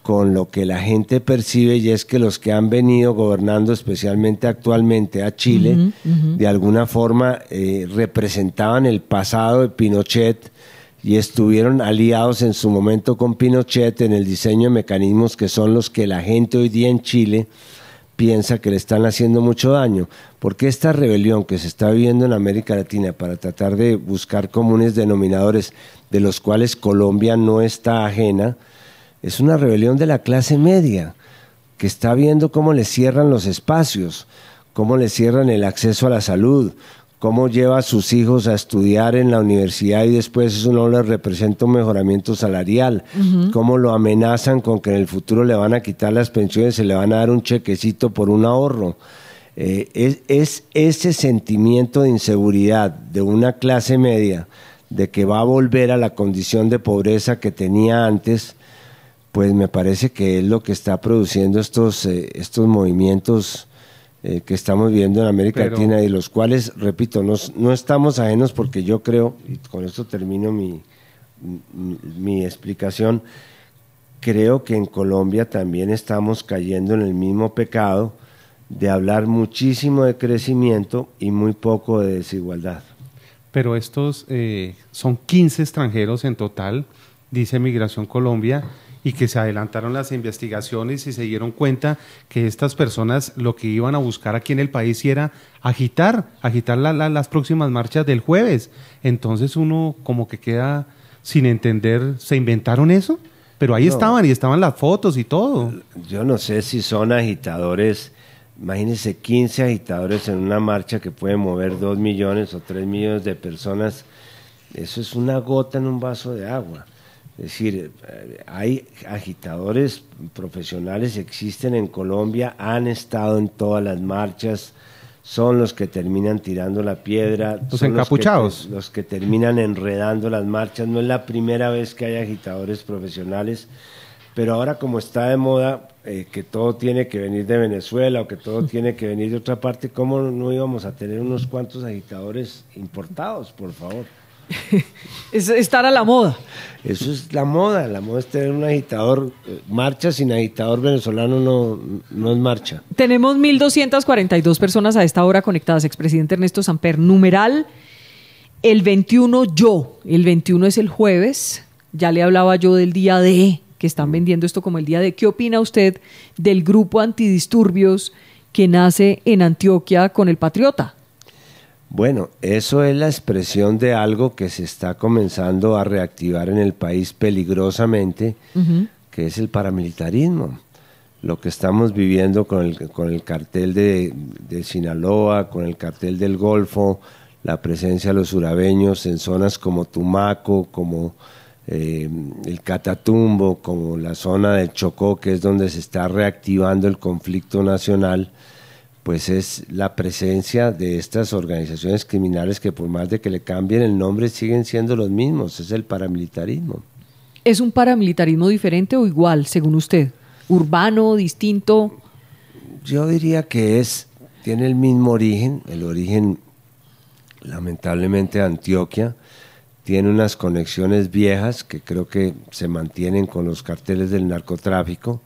con lo que la gente percibe, y es que los que han venido gobernando, especialmente actualmente a Chile, uh-huh, uh-huh. de alguna forma eh, representaban el pasado de Pinochet y estuvieron aliados en su momento con Pinochet en el diseño de mecanismos que son los que la gente hoy día en Chile piensa que le están haciendo mucho daño, porque esta rebelión que se está viviendo en América Latina para tratar de buscar comunes denominadores, de los cuales Colombia no está ajena, es una rebelión de la clase media, que está viendo cómo le cierran los espacios, cómo le cierran el acceso a la salud, cómo lleva a sus hijos a estudiar en la universidad y después eso no les representa un mejoramiento salarial, uh-huh. cómo lo amenazan con que en el futuro le van a quitar las pensiones, se le van a dar un chequecito por un ahorro. Eh, es, es ese sentimiento de inseguridad de una clase media, de que va a volver a la condición de pobreza que tenía antes, pues me parece que es lo que está produciendo estos, eh, estos movimientos Eh, que estamos viviendo en América Pero, Latina, y los cuales, repito, no, no estamos ajenos, porque yo creo, y con esto termino mi, mi, mi explicación, creo que en Colombia también estamos cayendo en el mismo pecado de hablar muchísimo de crecimiento y muy poco de desigualdad. Pero estos eh, son quince extranjeros en total, dice Migración Colombia, y que se adelantaron las investigaciones y se dieron cuenta que estas personas lo que iban a buscar aquí en el país era agitar, agitar la, la, las próximas marchas del jueves. Entonces uno como que queda sin entender, ¿se inventaron eso? Pero ahí no, estaban, y estaban las fotos y todo. Yo no sé si son agitadores, imagínense quince agitadores en una marcha que puede mover dos millones o tres millones de personas, eso es una gota en un vaso de agua. Es decir, hay agitadores profesionales, existen en Colombia, han estado en todas las marchas, son los que terminan tirando la piedra, los encapuchados, los que, los que terminan enredando las marchas. No es la primera vez que hay agitadores profesionales, pero ahora como está de moda eh, que todo tiene que venir de Venezuela o que todo tiene que venir de otra parte, ¿cómo no íbamos a tener unos cuantos agitadores importados, por favor? Es estar a la moda. Eso es la moda, la moda es tener un agitador. Marcha sin agitador venezolano no, no es marcha. Tenemos mil doscientas cuarenta y dos personas a esta hora conectadas. Expresidente Ernesto Samper, numeral el veintiuno yo, el veintiuno es el jueves, ya le hablaba yo del día D, que están vendiendo esto como el día D. ¿Qué opina usted del grupo antidisturbios que nace en Antioquia con el Patriota? Bueno, eso es la expresión de algo que se está comenzando a reactivar en el país peligrosamente, uh-huh. que es el paramilitarismo. Lo que estamos viviendo con el, con el cartel de, de Sinaloa, con el cartel del Golfo, la presencia de los urabeños en zonas como Tumaco, como eh, el Catatumbo, como la zona del Chocó, que es donde se está reactivando el conflicto nacional, pues es la presencia de estas organizaciones criminales que por más de que le cambien el nombre siguen siendo los mismos, es el paramilitarismo. ¿Es un paramilitarismo diferente o igual, según usted? ¿Urbano, distinto? Yo diría que es tiene el mismo origen, el origen lamentablemente de Antioquia, tiene unas conexiones viejas que creo que se mantienen con los carteles del narcotráfico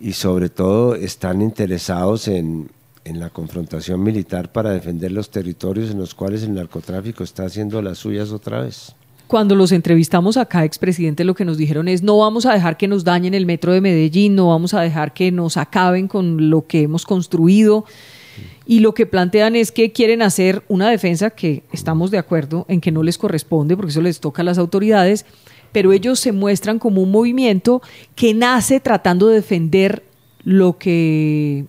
y sobre todo están interesados en, en la confrontación militar para defender los territorios en los cuales el narcotráfico está haciendo las suyas otra vez. Cuando los entrevistamos acá, expresidente, lo que nos dijeron es no vamos a dejar que nos dañen el metro de Medellín, no vamos a dejar que nos acaben con lo que hemos construido. Y lo que plantean es que quieren hacer una defensa que estamos de acuerdo en que no les corresponde porque eso les toca a las autoridades, pero ellos se muestran como un movimiento que nace tratando de defender lo que,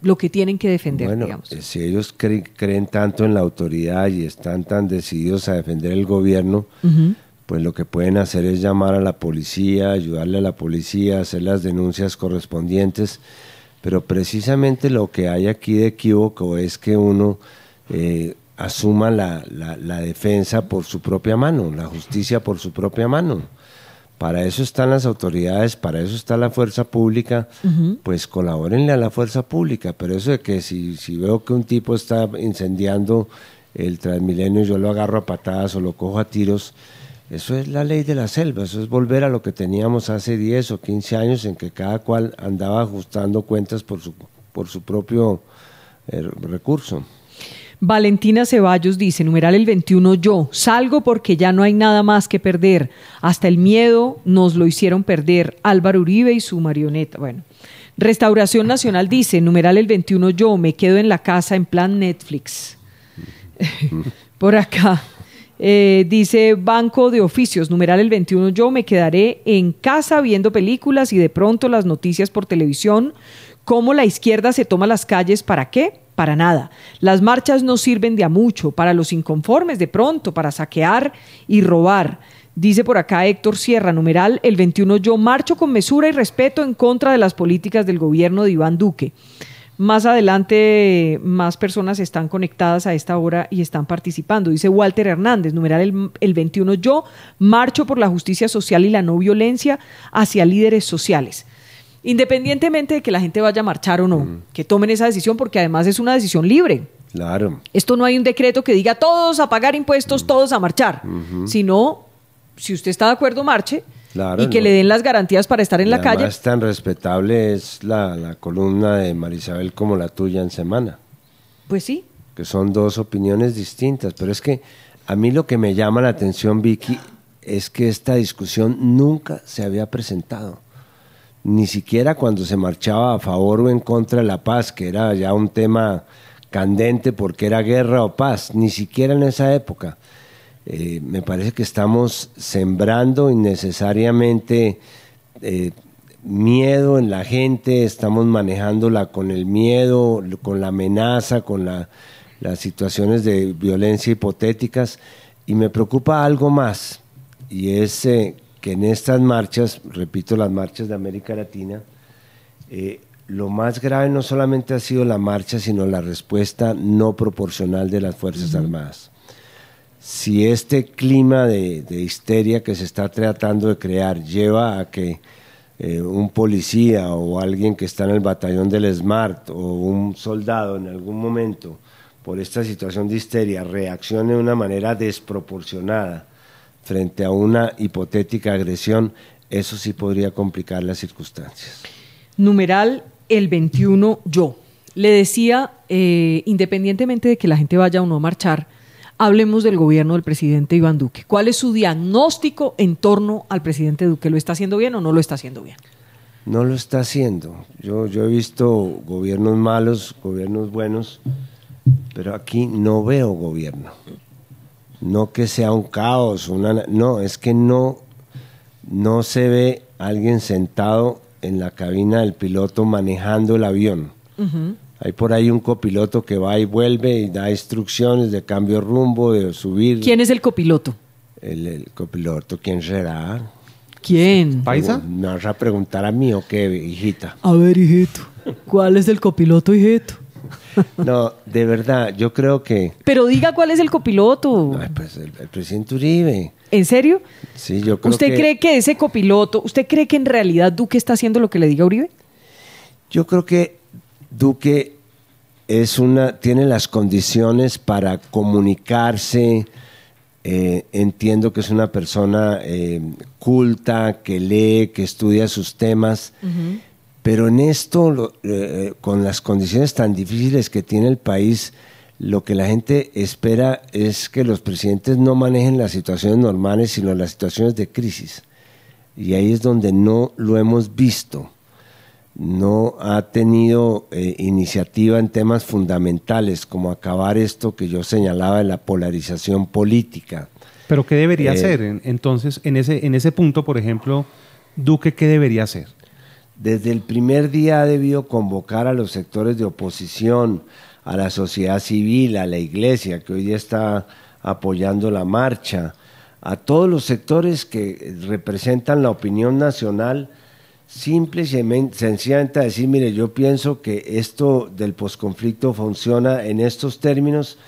lo que tienen que defender, bueno, digamos. Si ellos creen, creen tanto en la autoridad y están tan decididos a defender el gobierno, uh-huh. pues lo que pueden hacer es llamar a la policía, ayudarle a la policía, hacer las denuncias correspondientes, pero precisamente lo que hay aquí de equívoco es que uno eh, asuma la, la, la defensa por su propia mano, la justicia por su propia mano. Para eso están las autoridades, para eso está la fuerza pública, uh-huh. pues colabórenle a la fuerza pública, pero eso de que si, si veo que un tipo está incendiando el Transmilenio, yo lo agarro a patadas o lo cojo a tiros, eso es la ley de la selva, eso es volver a lo que teníamos hace diez o quince años en que cada cual andaba ajustando cuentas por su, por su propio eh, recurso. Valentina Ceballos dice, numeral el veintiuno, yo salgo porque ya no hay nada más que perder, hasta el miedo nos lo hicieron perder, Álvaro Uribe y su marioneta. Bueno, Restauración Nacional dice, numeral el veintiuno, yo me quedo en la casa en plan Netflix. Por acá eh, dice Banco de Oficios, numeral el veintiuno, yo me quedaré en casa viendo películas y de pronto las noticias por televisión, cómo la izquierda se toma las calles, ¿para qué? Para nada. Las marchas no sirven de a mucho, para los inconformes de pronto, para saquear y robar. Dice por acá Héctor Sierra, numeral el veintiuno, yo marcho con mesura y respeto en contra de las políticas del gobierno de Iván Duque. Más adelante, más personas están conectadas a esta hora y están participando. Dice Walter Hernández, numeral el, el veintiuno, yo marcho por la justicia social y la no violencia hacia líderes sociales. Independientemente de que la gente vaya a marchar o no, mm. que tomen esa decisión, porque además es una decisión libre. Claro. Esto no hay un decreto que diga todos a pagar impuestos, mm. todos a marchar, mm-hmm. sino si usted está de acuerdo, marche claro, y que no. le den las garantías para estar en y la calle. Además, tan respetable es la, la columna de Marisabel como la tuya en Semana. Pues sí. Que son dos opiniones distintas, pero es que a mí lo que me llama la atención, Vicky, es que esta discusión nunca se había presentado. Ni siquiera cuando se marchaba a favor o en contra de la paz, que era ya un tema candente porque era guerra o paz, ni siquiera en esa época. Eh, me parece que estamos sembrando innecesariamente eh, miedo en la gente, estamos manejándola con el miedo, con la amenaza, con la, las situaciones de violencia hipotéticas, y me preocupa algo más, y es... Eh, que en estas marchas, repito, las marchas de América Latina, eh, lo más grave no solamente ha sido la marcha, sino la respuesta no proporcional de las Fuerzas uh-huh. Armadas. Si este clima de, de histeria que se está tratando de crear lleva a que eh, un policía o alguien que está en el batallón del ESMAD o un soldado en algún momento, por esta situación de histeria, reaccione de una manera desproporcionada frente a una hipotética agresión, eso sí podría complicar las circunstancias. Numeral el veintiuno, yo. Le decía, eh, independientemente de que la gente vaya o no a marchar, hablemos del gobierno del presidente Iván Duque. ¿Cuál es su diagnóstico en torno al presidente Duque? ¿Lo está haciendo bien o no lo está haciendo bien? No lo está haciendo. Yo, yo he visto gobiernos malos, gobiernos buenos, pero aquí no veo gobierno. No que sea un caos, una, no, es que no, no se ve alguien sentado en la cabina del piloto manejando el avión. Uh-huh. Hay por ahí un copiloto que va y vuelve y da instrucciones de cambio de rumbo, de subir. ¿Quién es el copiloto? El, el copiloto, ¿quién será? ¿Quién? ¿Paisa? ¿Me vas a preguntar a mí o qué, hijita? A ver, hijito, ¿cuál es el copiloto, hijito? No, de verdad, yo creo que... Pero diga cuál es el copiloto. Ay, pues el, el presidente Uribe. ¿En serio? Sí, yo creo ¿Usted que... cree que ese copiloto, usted cree que en realidad Duque está haciendo lo que le diga Uribe? Yo creo que Duque es una, tiene las condiciones para comunicarse. Eh, entiendo que es una persona eh, culta, que lee, que estudia sus temas, uh-huh. pero en esto, lo, eh, con las condiciones tan difíciles que tiene el país, lo que la gente espera es que los presidentes no manejen las situaciones normales, sino las situaciones de crisis. Y ahí es donde no lo hemos visto. No ha tenido eh, iniciativa en temas fundamentales, como acabar esto que yo señalaba de la polarización política. ¿Pero qué debería eh, hacer? Entonces, en ese, en ese punto, por ejemplo, Duque, ¿qué debería hacer? Desde el primer día ha debido convocar a los sectores de oposición, a la sociedad civil, a la iglesia, que hoy día está apoyando la marcha, a todos los sectores que representan la opinión nacional, simple y sencillamente a decir, mire, yo pienso que esto del posconflicto funciona en estos términos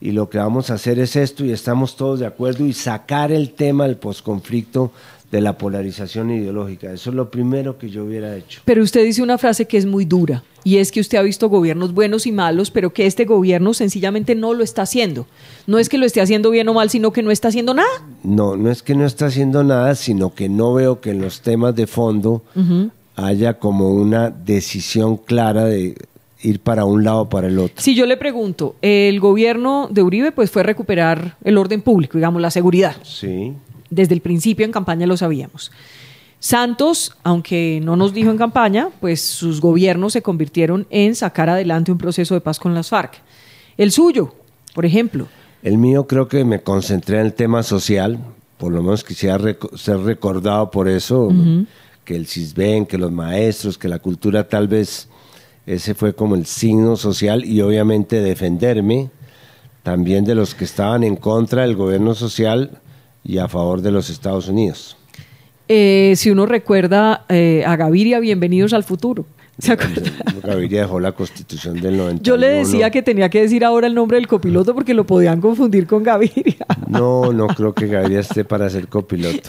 y lo que vamos a hacer es esto y estamos todos de acuerdo, y sacar el tema del posconflicto de la polarización ideológica. Eso es lo primero que yo hubiera hecho. Pero usted dice una frase que es muy dura, y es que usted ha visto gobiernos buenos y malos, pero que este gobierno sencillamente no lo está haciendo. No es que lo esté haciendo bien o mal, sino que no está haciendo nada. No, no es que no está haciendo nada, sino que no veo que en los temas de fondo uh-huh. haya como una decisión clara de ir para un lado o para el otro. Si yo le pregunto, el gobierno de Uribe pues fue recuperar el orden público, digamos, la seguridad. Sí. Desde el principio en campaña lo sabíamos. Santos, aunque no nos dijo en campaña, pues sus gobiernos se convirtieron en sacar adelante un proceso de paz con las FARC. El suyo, por ejemplo. El mío, creo que me concentré en el tema social, por lo menos quisiera rec- ser recordado por eso, uh-huh. que el CISBEN, que los maestros, que la cultura, tal vez ese fue como el signo social, y obviamente defenderme también de los que estaban en contra del gobierno social y a favor de los Estados Unidos. Eh, si uno recuerda eh, a Gaviria, bienvenidos al futuro. ¿Se acuerda? Gaviria dejó la Constitución del noventa y uno. Yo le decía que tenía que decir ahora el nombre del copiloto porque lo podían confundir con Gaviria. No, no creo que Gaviria esté para ser copiloto.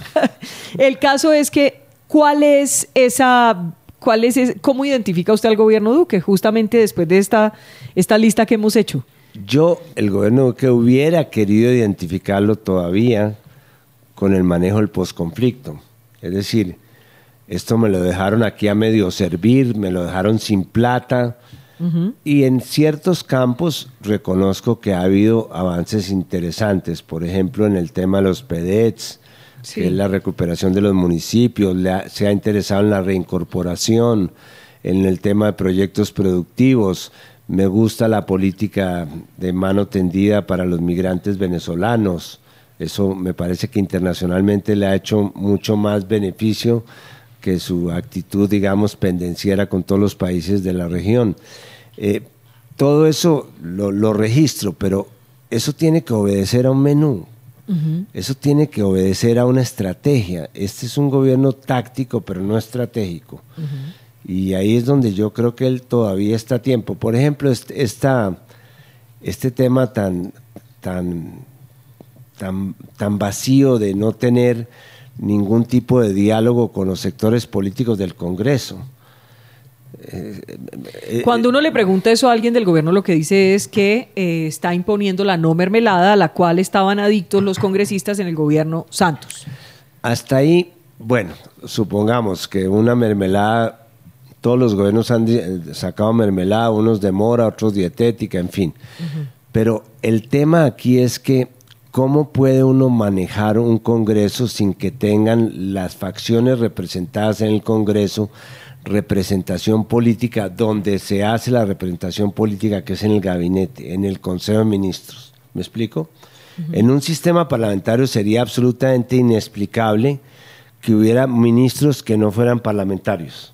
El caso es que, ¿cuál es esa, cuál es ese, cómo identifica usted al gobierno Duque justamente después de esta, esta lista que hemos hecho? Yo, el gobierno Duque, hubiera querido identificarlo todavía con el manejo del posconflicto. Es decir, esto me lo dejaron aquí a medio servir, me lo dejaron sin plata, uh-huh. y en ciertos campos reconozco que ha habido avances interesantes, por ejemplo en el tema de los P D E Ts, sí. que es la recuperación de los municipios, la, se ha interesado en la reincorporación, en el tema de proyectos productivos, me gusta la política de mano tendida para los migrantes venezolanos. Eso me parece que internacionalmente le ha hecho mucho más beneficio que su actitud, digamos, pendenciera con todos los países de la región. Eh, todo eso lo, lo registro, pero eso tiene que obedecer a un menú. Uh-huh. Eso tiene que obedecer a una estrategia. Este es un gobierno táctico, pero no estratégico. Uh-huh. Y ahí es donde yo creo que él todavía está a tiempo. Por ejemplo, este, esta, este tema tan... tan Tan, tan vacío de no tener ningún tipo de diálogo con los sectores políticos del Congreso. Eh, eh, Cuando uno le pregunta eso a alguien del gobierno, lo que dice es que eh, está imponiendo la no mermelada a la cual estaban adictos los congresistas en el gobierno Santos. Hasta ahí, bueno, supongamos que una mermelada, todos los gobiernos han sacado mermelada, unos de mora, otros dietética, en fin. Uh-huh. Pero el tema aquí es que ¿cómo puede uno manejar un Congreso sin que tengan las facciones representadas en el Congreso representación política donde se hace la representación política, que es en el gabinete, en el Consejo de Ministros? ¿Me explico? Uh-huh. En un sistema parlamentario sería absolutamente inexplicable que hubiera ministros que no fueran parlamentarios.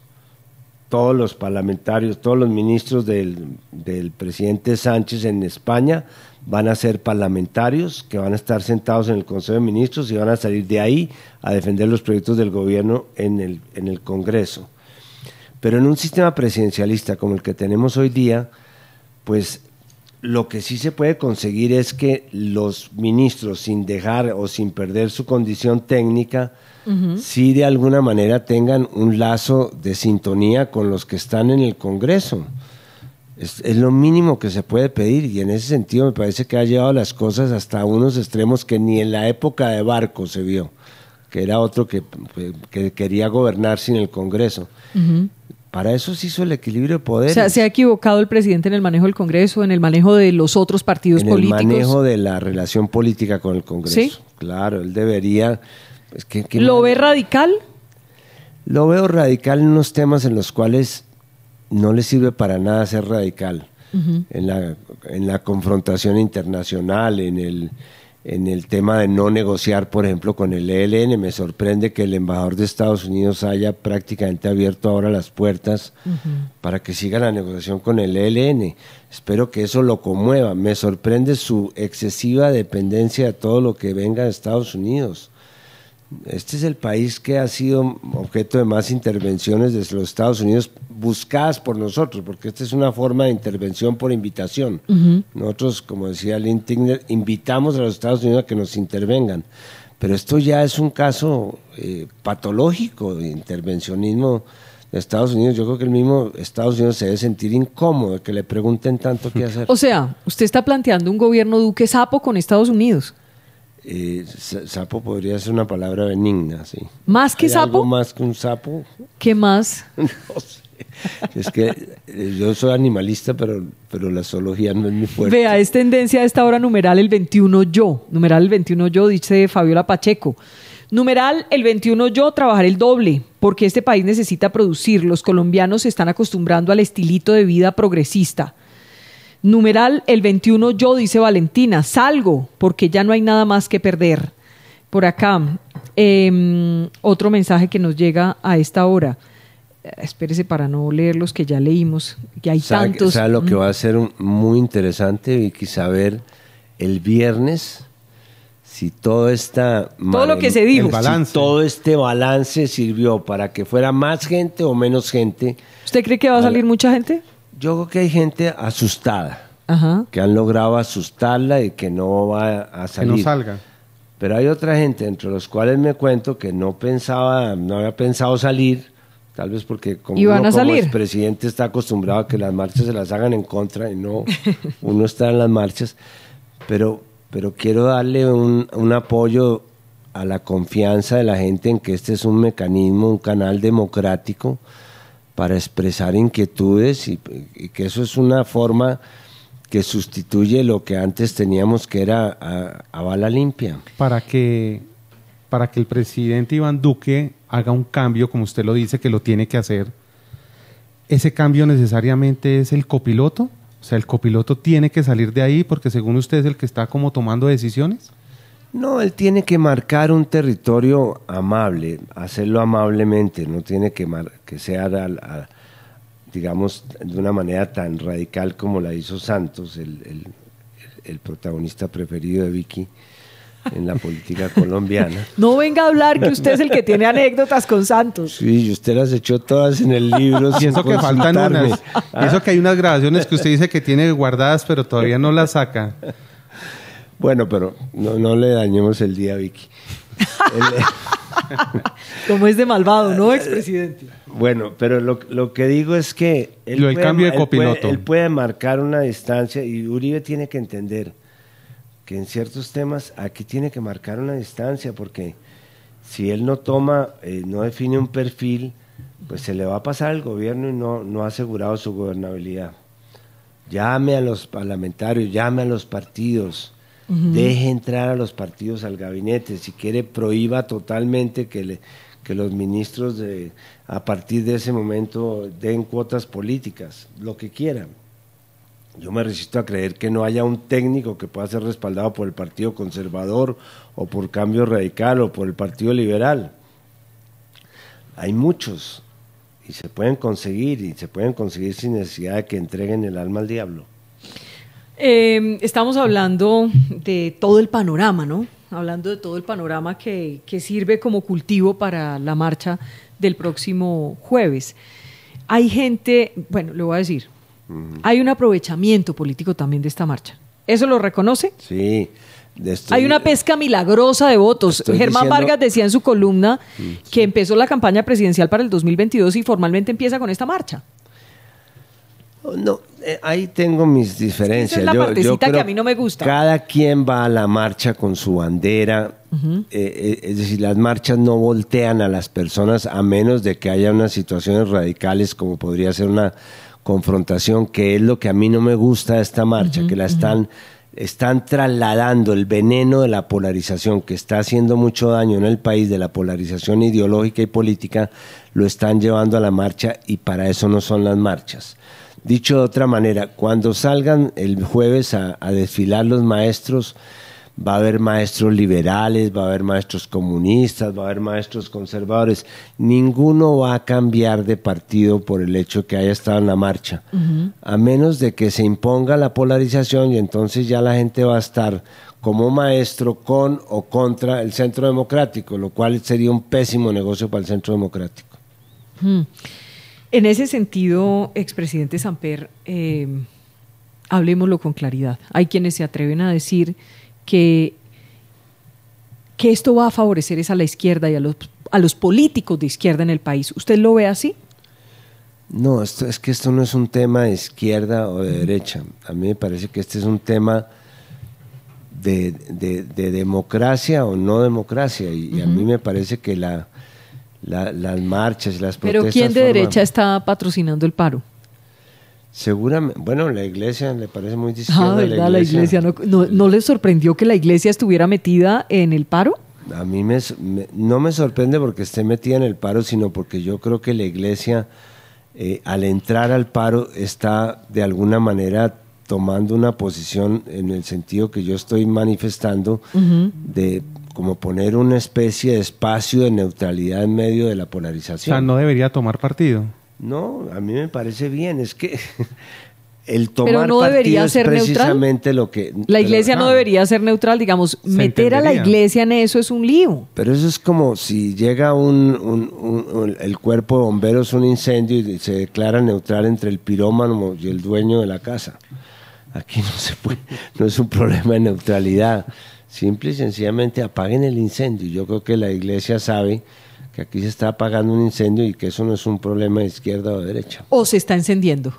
Todos los parlamentarios, todos los ministros del, del presidente Sánchez en España van a ser parlamentarios que van a estar sentados en el Consejo de Ministros y van a salir de ahí a defender los proyectos del gobierno en el, en el Congreso. Pero en un sistema presidencialista como el que tenemos hoy día, pues lo que sí se puede conseguir es que los ministros, sin dejar o sin perder su condición técnica, uh-huh. sí de alguna manera tengan un lazo de sintonía con los que están en el Congreso. Es, es lo mínimo que se puede pedir, y en ese sentido me parece que ha llevado las cosas hasta unos extremos que ni en la época de Barco se vio, que era otro que, que quería gobernar sin el Congreso. Uh-huh. Para eso se hizo el equilibrio de poderes. O sea, ¿se ha equivocado el presidente en el manejo del Congreso, en el manejo de los otros partidos en políticos? En el manejo de la relación política con el Congreso. ¿Sí? Claro, él debería... Pues, ¿qué, qué ¿Lo manera? ve radical? Lo veo radical en unos temas en los cuales... no le sirve para nada ser radical. Uh-huh. en, la, en la confrontación internacional, en el, en el tema de no negociar, por ejemplo, con el E L N. Me sorprende que el embajador de Estados Unidos haya prácticamente abierto ahora las puertas uh-huh. para que siga la negociación con el E L N. Espero que eso lo conmueva. Me sorprende su excesiva dependencia de todo lo que venga de Estados Unidos. Este es el país que ha sido objeto de más intervenciones desde los Estados Unidos, buscadas por nosotros, porque esta es una forma de intervención por invitación. Uh-huh. Nosotros, como decía Lynn Tigner, invitamos a los Estados Unidos a que nos intervengan. Pero esto ya es un caso eh, patológico de intervencionismo de Estados Unidos. Yo creo que el mismo Estados Unidos se debe sentir incómodo de que le pregunten tanto qué hacer. O sea, usted está planteando un gobierno Duque sapo con Estados Unidos. Eh, sapo podría ser una palabra benigna, sí. ¿Más que sapo? ¿Algo más que un sapo? ¿Qué más? No sé. Es que yo soy animalista, pero, pero la zoología no es mi fuerte. Vea, es tendencia a esta hora numeral el veintiuno yo. Numeral el veintiuno yo, dice Fabiola Pacheco. Numeral el veintiuno yo, trabajar el doble, porque este país necesita producir. Los colombianos se están acostumbrando al estilito de vida progresista. Numeral el veintiuno yo, dice Valentina, salgo porque ya no hay nada más que perder. Por acá, eh, otro mensaje que nos llega a esta hora. Eh, espérese para no leer los que ya leímos, que hay Sa tantos. O sea, lo que va a ser un, muy interesante, Vicky, saber el viernes si todo esta todo lo que se dijo, si todo este balance sirvió para que fuera más gente o menos gente. ¿Usted cree que va a salir mucha gente? Yo creo que hay gente asustada, ajá, que han logrado asustarla y que no va a salir. Que no salga. Pero hay otra gente, entre los cuales me cuento, que no pensaba, no había pensado salir, tal vez porque como, uno, como expresidente está acostumbrado a que las marchas se las hagan en contra y no uno está en las marchas. Pero, pero quiero darle un, un apoyo a la confianza de la gente en que este es un mecanismo, un canal democrático para expresar inquietudes y, y que eso es una forma que sustituye lo que antes teníamos, que era a, a bala limpia. Para que, para que el presidente Iván Duque haga un cambio, como usted lo dice, que lo tiene que hacer, ¿ese cambio necesariamente es el copiloto? O sea, ¿el copiloto tiene que salir de ahí porque según usted es el que está como tomando decisiones? No, él tiene que marcar un territorio amable, hacerlo amablemente, no tiene que, mar que sea, a, a, digamos, de una manera tan radical como la hizo Santos, el, el, el protagonista preferido de Vicky en la política colombiana. No venga a hablar que usted es el que tiene anécdotas con Santos. Sí, usted las echó todas en el libro sin eso que faltan unas, ¿ah? Eso que hay unas grabaciones que usted dice que tiene guardadas, pero todavía no las saca. Bueno, pero no, no le dañemos el día a Vicky. Como es de malvado, ¿no, expresidente? Bueno, pero lo, lo que digo es que... Él lo, el puede, cambio de copiloto. Él puede, él puede marcar una distancia y Uribe tiene que entender que en ciertos temas aquí tiene que marcar una distancia, porque si él no toma, eh, no define un perfil, pues se le va a pasar al gobierno y no, no ha asegurado su gobernabilidad. Llame a los parlamentarios, llame a los partidos... Uh-huh. Deje entrar a los partidos al gabinete, si quiere prohíba totalmente que, le, que los ministros de, a partir de ese momento den cuotas políticas, lo que quieran. Yo me resisto a creer que no haya un técnico que pueda ser respaldado por el Partido Conservador o por Cambio Radical o por el Partido Liberal. Hay muchos y se pueden conseguir y se pueden conseguir sin necesidad de que entreguen el alma al diablo. Eh, estamos hablando de todo el panorama, ¿no? Hablando de todo el panorama que, que sirve como cultivo para la marcha del próximo jueves. Hay gente, bueno, le voy a decir, uh-huh. hay un aprovechamiento político también de esta marcha. ¿Eso lo reconoce? Sí. Estoy, hay una pesca milagrosa de votos. Germán diciendo, Vargas decía en su columna sí, sí. que empezó la campaña presidencial para el dos mil veintidós y formalmente empieza con esta marcha. No, eh, ahí tengo mis diferencias. Esa es la partecita yo, yo creo que a mí no me gusta. Cada quien va a la marcha con su bandera. Uh-huh. eh, eh, es decir, las marchas no voltean a las personas a menos de que haya unas situaciones radicales como podría ser una confrontación, que es lo que a mí no me gusta de esta marcha, uh-huh, que la están, uh-huh. están trasladando el veneno de la polarización que está haciendo mucho daño en el país, de la polarización ideológica y política, lo están llevando a la marcha y para eso no son las marchas. Dicho de otra manera, cuando salgan el jueves a, a desfilar los maestros, va a haber maestros liberales, va a haber maestros comunistas, va a haber maestros conservadores. Ninguno va a cambiar de partido por el hecho que haya estado en la marcha, uh-huh. a menos de que se imponga la polarización y entonces ya la gente va a estar como maestro con o contra el Centro Democrático, lo cual sería un pésimo negocio para el Centro Democrático. Uh-huh. En ese sentido, expresidente Samper, eh, hablemoslo con claridad. Hay quienes se atreven a decir que, que esto va a favorecer es a la izquierda y a los, a los políticos de izquierda en el país. ¿Usted lo ve así? No, esto, es que esto no es un tema de izquierda o de derecha. A mí me parece que este es un tema de, de, de democracia o no democracia. Y, uh-huh. y a mí me parece que la... La, las marchas y las protestas. ¿Pero quién de forman... derecha está patrocinando el paro? Seguramente, bueno, la iglesia le parece muy distinta. Ah, ¿verdad? La iglesia, la iglesia no, no, ¿no les sorprendió que la iglesia estuviera metida en el paro? A mí me, me, no me sorprende porque esté metida en el paro, sino porque yo creo que la iglesia eh, al entrar al paro está de alguna manera tomando una posición en el sentido que yo estoy manifestando, uh-huh. de como poner una especie de espacio de neutralidad en medio de la polarización. O sea, no debería tomar partido. No, a mí me parece bien, es que el tomar Pero no partido debería es ser precisamente neutral. Lo que... La iglesia pero, no, no debería ser neutral, digamos, se meter entendería. A la iglesia en eso es un lío. Pero eso es como si llega un, un, un, un el cuerpo de bomberos a un incendio y se declara neutral entre el pirómano y el dueño de la casa. Aquí no se puede, no es un problema de neutralidad. Simple y sencillamente apaguen el incendio. Yo creo que la iglesia sabe que aquí se está apagando un incendio y que eso no es un problema de izquierda o de derecha. O se está encendiendo.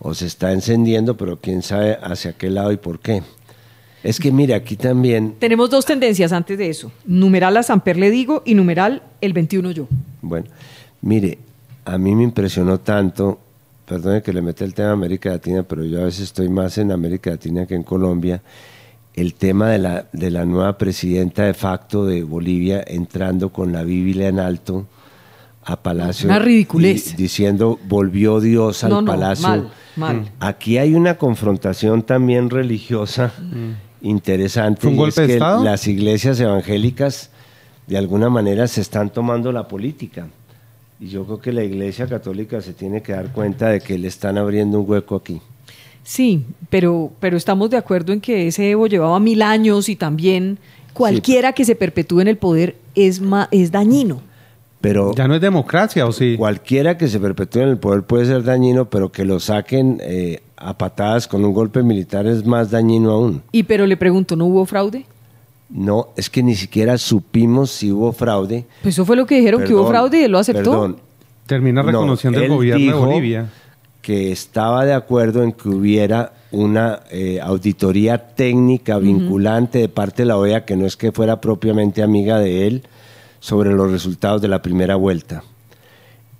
O se está encendiendo, pero quién sabe hacia qué lado y por qué. Es que mira, aquí también... Tenemos dos tendencias antes de eso. Numeral a Samper le digo y numeral el veintiuno yo. Bueno, mire, a mí me impresionó tanto... Perdone que le meta el tema de América Latina, pero yo a veces estoy más en América Latina que en Colombia... el tema de la, de la nueva presidenta de facto de Bolivia entrando con la Biblia en alto a Palacio. Una ridiculez. Di, diciendo, volvió Dios al no, no, Palacio. Mal, mal. Aquí hay una confrontación también religiosa mm. interesante. ¿Un golpe de Estado? Las iglesias evangélicas de alguna manera se están tomando la política. Y yo creo que la Iglesia Católica se tiene que dar cuenta de que le están abriendo un hueco aquí. Sí, pero, pero estamos de acuerdo en que ese Evo llevaba mil años y también cualquiera sí, que se perpetúe en el poder es, ma, es dañino. Pero ya no es democracia, ¿o sí? Cualquiera que se perpetúe en el poder puede ser dañino, pero que lo saquen eh, a patadas con un golpe militar es más dañino aún. Y pero le pregunto, ¿no hubo fraude? No, es que ni siquiera supimos si hubo fraude. Pues eso fue lo que dijeron, perdón, que hubo fraude y él lo aceptó. Perdón. Termina reconociendo no, el gobierno dijo, de Bolivia. Que estaba de acuerdo en que hubiera una eh, auditoría técnica vinculante uh-huh. de parte de la O E A, que no es que fuera propiamente amiga de él, sobre los resultados de la primera vuelta.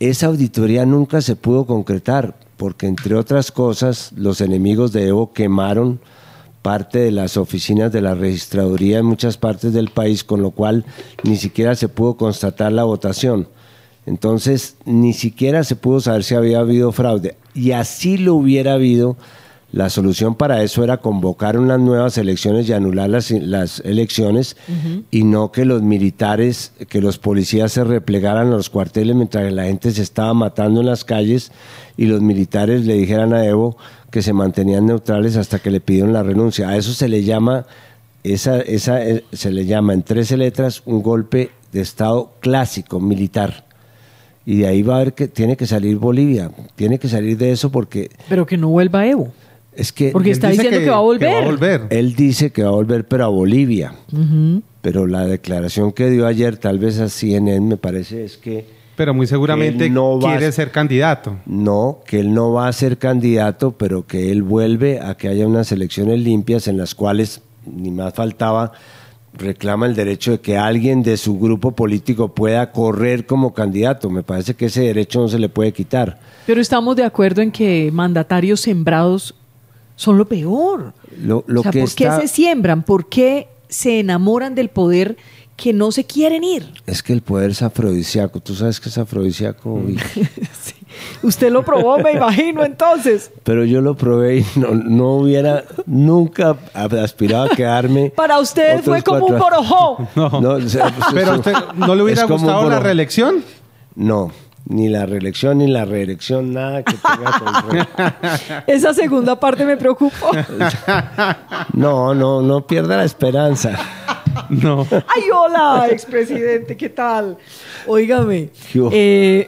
Esa auditoría nunca se pudo concretar, porque entre otras cosas, los enemigos de Evo quemaron parte de las oficinas de la registraduría en muchas partes del país, con lo cual ni siquiera se pudo constatar la votación. Entonces, ni siquiera se pudo saber si había habido fraude. Y así lo hubiera habido, la solución para eso era convocar unas nuevas elecciones y anular las, las elecciones uh-huh. y no que los militares, que los policías se replegaran a los cuarteles mientras la gente se estaba matando en las calles y los militares le dijeran a Evo que se mantenían neutrales hasta que le pidieron la renuncia. A eso se le llama, esa, esa, se le llama en trece letras un golpe de Estado clásico, militar. Y de ahí va a haber que tiene que salir Bolivia, tiene que salir de eso porque... Pero que no vuelva Evo. Es que porque está diciendo que, que, va a volver. que va a volver. Él dice que va a volver, pero a Bolivia. Uh-huh. Pero la declaración que dio ayer, tal vez a C N N, me parece, es que Pero muy seguramente no quiere va, ser candidato. No, que él no va a ser candidato, pero que él vuelve a que haya unas elecciones limpias en las cuales, ni más faltaba, reclama el derecho de que alguien de su grupo político pueda correr como candidato. Me parece que ese derecho no se le puede quitar. Pero estamos de acuerdo en que mandatarios sembrados son lo peor. Lo, lo o sea, que ¿por está... qué se siembran? ¿Por qué se enamoran del poder que no se quieren ir? Es que el poder es afrodisíaco. ¿Tú sabes que es afrodisíaco? Sí. Usted lo probó, me imagino, entonces. Pero yo lo probé y no, no hubiera nunca aspirado a quedarme. Para usted fue como cuatro... un borojó. No. No, o sea, pues, ¿pero usted no le hubiera gustado la reelección? No. Ni la reelección, ni la reelección, nada que tenga control. Esa segunda parte me preocupó. No, no, no pierda la esperanza. No. Ay, hola, expresidente, ¿qué tal? Óigame. Eh...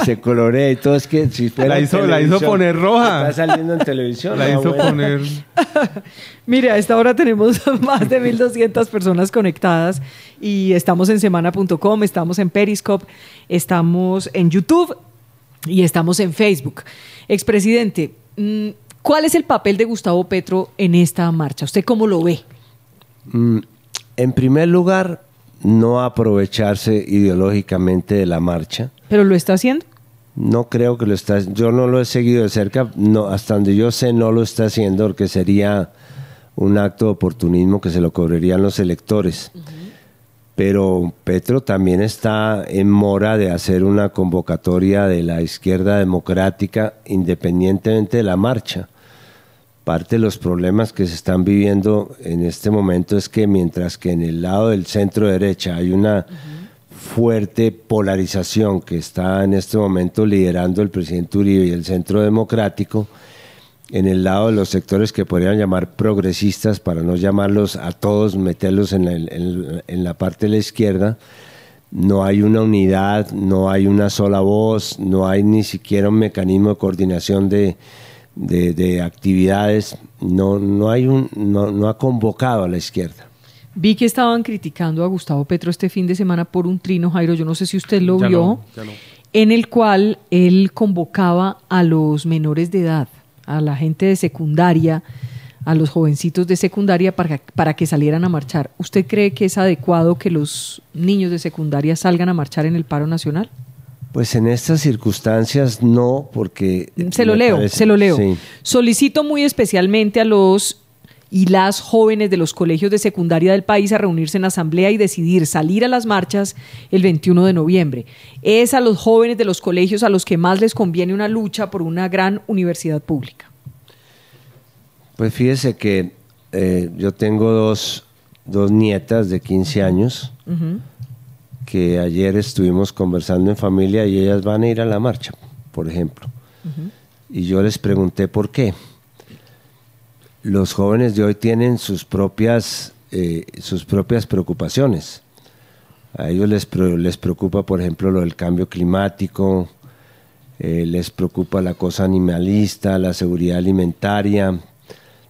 Y se colorea y todo, es que si la hizo, la hizo poner roja. Está saliendo en televisión. La no, hizo bueno. poner... Mire, a esta hora tenemos más de mil doscientas personas conectadas y estamos en semana punto com, estamos en Periscope, estamos en YouTube y estamos en Facebook. Expresidente, ¿cuál es el papel de Gustavo Petro en esta marcha? ¿Usted cómo lo ve? En primer lugar, no aprovecharse ideológicamente de la marcha. ¿Pero lo está haciendo? No creo que lo está haciendo. Yo no lo he seguido de cerca. No, hasta donde yo sé no lo está haciendo, porque sería un acto de oportunismo que se lo cobrarían los electores. Uh-huh. Pero Petro también está en mora de hacer una convocatoria de la izquierda democrática independientemente de la marcha. Parte de los problemas que se están viviendo en este momento es que mientras que en el lado del centro derecha hay una uh-huh. fuerte polarización que está en este momento liderando el presidente Uribe y el Centro Democrático, en el lado de los sectores que podrían llamar progresistas, para no llamarlos a todos, meterlos en la, en, en la parte de la izquierda, no hay una unidad, no hay una sola voz, no hay ni siquiera un mecanismo de coordinación de... De, de actividades, no, no, hay un, no, no ha convocado a la izquierda. Vi que estaban criticando a Gustavo Petro este fin de semana por un trino, Jairo, yo no sé si usted lo ya vio, no, ya no. en el cual él convocaba a los menores de edad, a la gente de secundaria, a los jovencitos de secundaria para, para que salieran a marchar. ¿Usted cree que es adecuado que los niños de secundaria salgan a marchar en el paro nacional? Pues en estas circunstancias no, porque... Se lo leo, parece, se lo leo. Sí. Solicito muy especialmente a los y las jóvenes de los colegios de secundaria del país a reunirse en asamblea y decidir salir a las marchas el veintiuno de noviembre. Es a los jóvenes de los colegios a los que más les conviene una lucha por una gran universidad pública. Pues fíjese que eh, yo tengo dos, dos nietas de quince años... Uh-huh. que ayer estuvimos conversando en familia y ellas van a ir a la marcha, por ejemplo. Uh-huh. Y yo les pregunté por qué. Los jóvenes de hoy tienen sus propias, eh, sus propias preocupaciones. A ellos les, les preocupa, por ejemplo, lo del cambio climático, eh, les preocupa la cosa animalista, la seguridad alimentaria,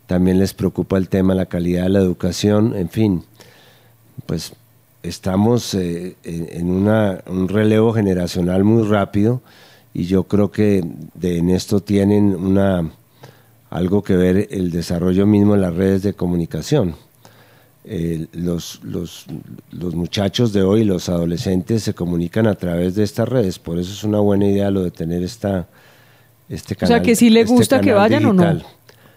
también les preocupa el tema de la calidad de la educación, en fin, pues... Estamos eh, en una, un relevo generacional muy rápido y yo creo que de, en esto tienen una, algo que ver el desarrollo mismo de las redes de comunicación. Eh, los, los, los muchachos de hoy, los adolescentes, se comunican a través de estas redes, por eso es una buena idea lo de tener esta, este canal. O sea, que si le gusta que vayan digital. O no.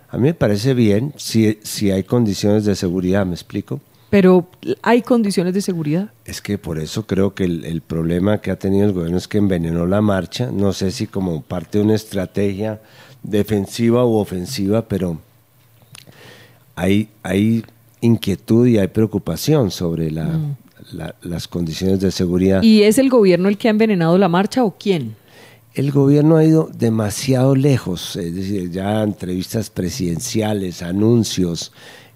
A mí me parece bien si, si hay condiciones de seguridad, ¿me explico? ¿Pero hay condiciones de seguridad? Es que por eso creo que el, el problema que ha tenido el gobierno es que envenenó la marcha. No sé si como parte de una estrategia defensiva u ofensiva, pero hay, hay inquietud y hay preocupación sobre la, mm. la, las condiciones de seguridad. ¿Y es el gobierno el que ha envenenado la marcha o quién? El gobierno ha ido demasiado lejos, es decir, ya entrevistas presidenciales, anuncios...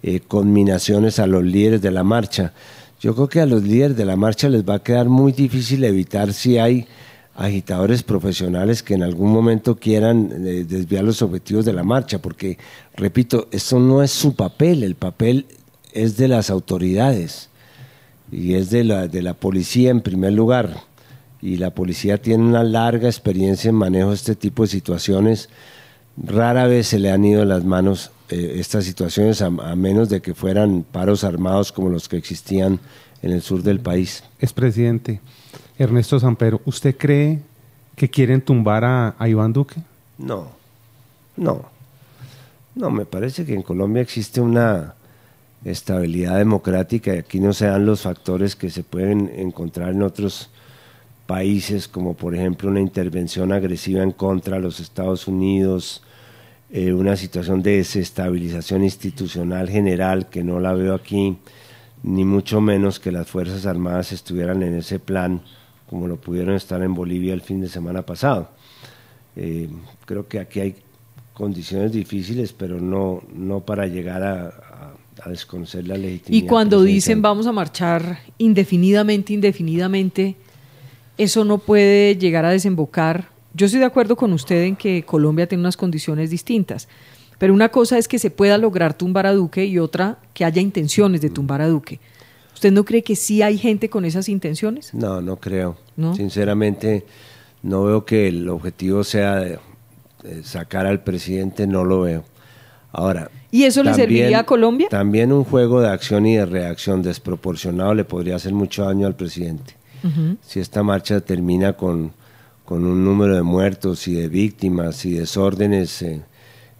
Eh, conminaciones a los líderes de la marcha. Yo creo que a los líderes de la marcha les va a quedar muy difícil evitar si hay agitadores profesionales que en algún momento quieran eh, desviar los objetivos de la marcha, porque, repito, eso no es su papel, el papel es de las autoridades y es de la, de la policía en primer lugar. y la policía tiene una larga experiencia en manejo de este tipo de situaciones. Rara vez se le han ido las manos eh, estas situaciones, a, a menos de que fueran paros armados como los que existían en el sur del país. Expresidente Ernesto Samper, ¿usted cree que quieren tumbar a, a Iván Duque? No, no. No, me parece que en Colombia existe una estabilidad democrática y aquí no se dan los factores que se pueden encontrar en otros países, como por ejemplo una intervención agresiva en contra de los Estados Unidos, eh, una situación de desestabilización institucional general que no la veo aquí, ni mucho menos que las Fuerzas Armadas estuvieran en ese plan como lo pudieron estar en Bolivia el fin de semana pasado. Eh, creo que aquí hay condiciones difíciles, pero no, no para llegar a, a, a desconocer la legitimidad. Y cuando dicen vamos a marchar indefinidamente, indefinidamente, eso no puede llegar a desembocar. Yo estoy de acuerdo con usted en que Colombia tiene unas condiciones distintas, pero una cosa es que se pueda lograr tumbar a Duque y otra que haya intenciones de tumbar a Duque. ¿Usted no cree que sí hay gente con esas intenciones? No, no creo. ¿No? Sinceramente, no veo que el objetivo sea de sacar al presidente, no lo veo. Ahora, ¿y eso también le serviría a Colombia? También un juego de acción y de reacción desproporcionado le podría hacer mucho daño al presidente. Uh-huh. Si esta marcha termina con, con un número de muertos y de víctimas y desórdenes eh,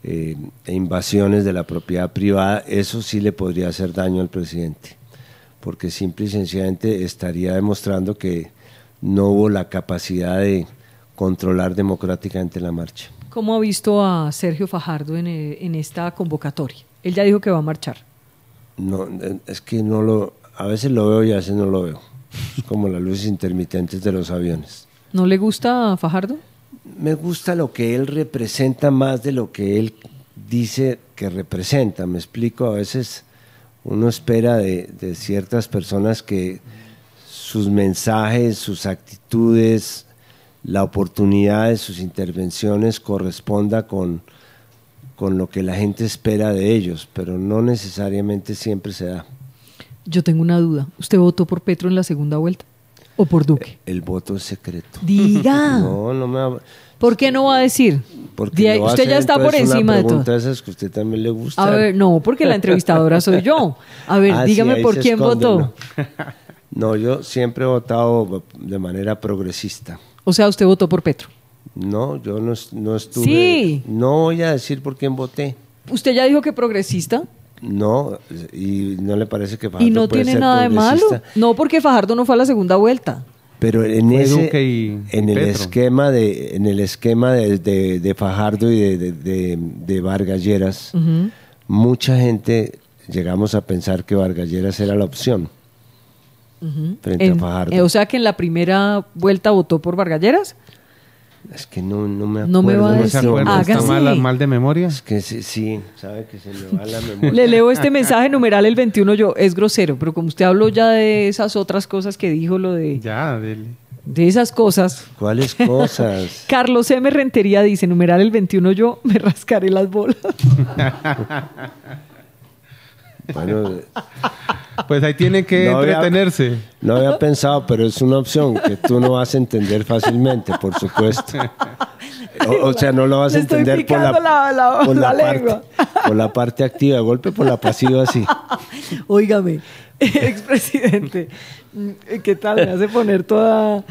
eh, e invasiones de la propiedad privada, eso sí le podría hacer daño al presidente, porque simple y sencillamente estaría demostrando que no hubo la capacidad de controlar democráticamente la marcha. ¿Cómo ha visto a Sergio Fajardo en, en esta convocatoria? Él ya dijo que va a marchar. No, es que no lo, a veces lo veo y a veces no lo veo. Es como las luces intermitentes de los aviones. ¿No le gusta a Fajardo? Me gusta lo que él representa más de lo que él dice que representa. Me explico, a veces uno espera de, de ciertas personas que sus mensajes, sus actitudes, la oportunidad de sus intervenciones corresponda con, con lo que la gente espera de ellos, pero no necesariamente siempre se da. Yo tengo una duda. ¿Usted votó por Petro en la segunda vuelta o por Duque? El, el voto es secreto. ¡Diga! No, no me va... ¿Por qué no va a decir? Porque no usted ya está por encima de todo. Una pregunta que usted también le gusta. A ver, no, porque la entrevistadora soy yo. A ver, ah, dígame sí, por quién esconde, votó. No. No, yo siempre he votado de manera progresista. O sea, ¿usted votó por Petro? No, yo no, no estuve... Sí. No voy a decir por quién voté. ¿Usted ya dijo que progresista? No, y no le parece que Fajardo ¿Y no puede tiene ser nada de malo? No, porque Fajardo no fue a la segunda vuelta. Pero en ese, en el esquema de, en el esquema de, de, de Fajardo y de, de, de, de Vargas Lleras, uh-huh, mucha gente llegamos a pensar que Vargas Lleras era la opción. Uh-huh. Frente en, a Fajardo. Eh, o sea que en la primera vuelta votó por Vargas Lleras. Es que no, no me acuerdo. No me va a decir. No acuerdo, ¿está mal, mal de memoria? Es que sí, sí, sabe que se me va la memoria. Le leo este mensaje numeral el veintiuno, yo, es grosero, pero como usted habló ya de esas otras cosas que dijo, lo de... Ya, dele. De esas cosas. ¿Cuáles cosas? Carlos M. Rentería dice, numeral el veintiuno, yo me rascaré las bolas. Bueno, pues ahí tiene que no entretenerse. Había, no había pensado, pero es una opción que tú no vas a entender fácilmente, por supuesto. O, o sea, no lo vas a entender por la, la, la, por, la la parte, por la parte activa, de golpe por la pasiva, sí. Óigame, expresidente, ¿qué tal? Me hace poner toda...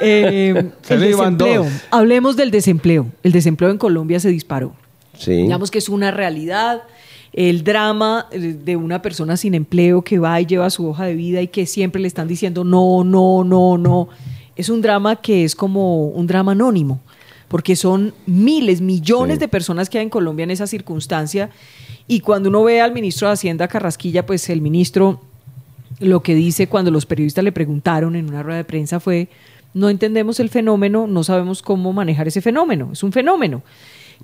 Eh, el desempleo. Hablemos del desempleo. El desempleo en Colombia se disparó. Sí. Digamos que es una realidad... El drama de una persona sin empleo que va y lleva su hoja de vida y que siempre le están diciendo no, no, no, no. Es un drama que es como un drama anónimo, porque son miles, millones sí. de personas que hay en Colombia en esa circunstancia. Y cuando uno ve al ministro de Hacienda Carrasquilla, pues el ministro lo que dice cuando los periodistas le preguntaron en una rueda de prensa fue: no entendemos el fenómeno, no sabemos cómo manejar ese fenómeno, es un fenómeno.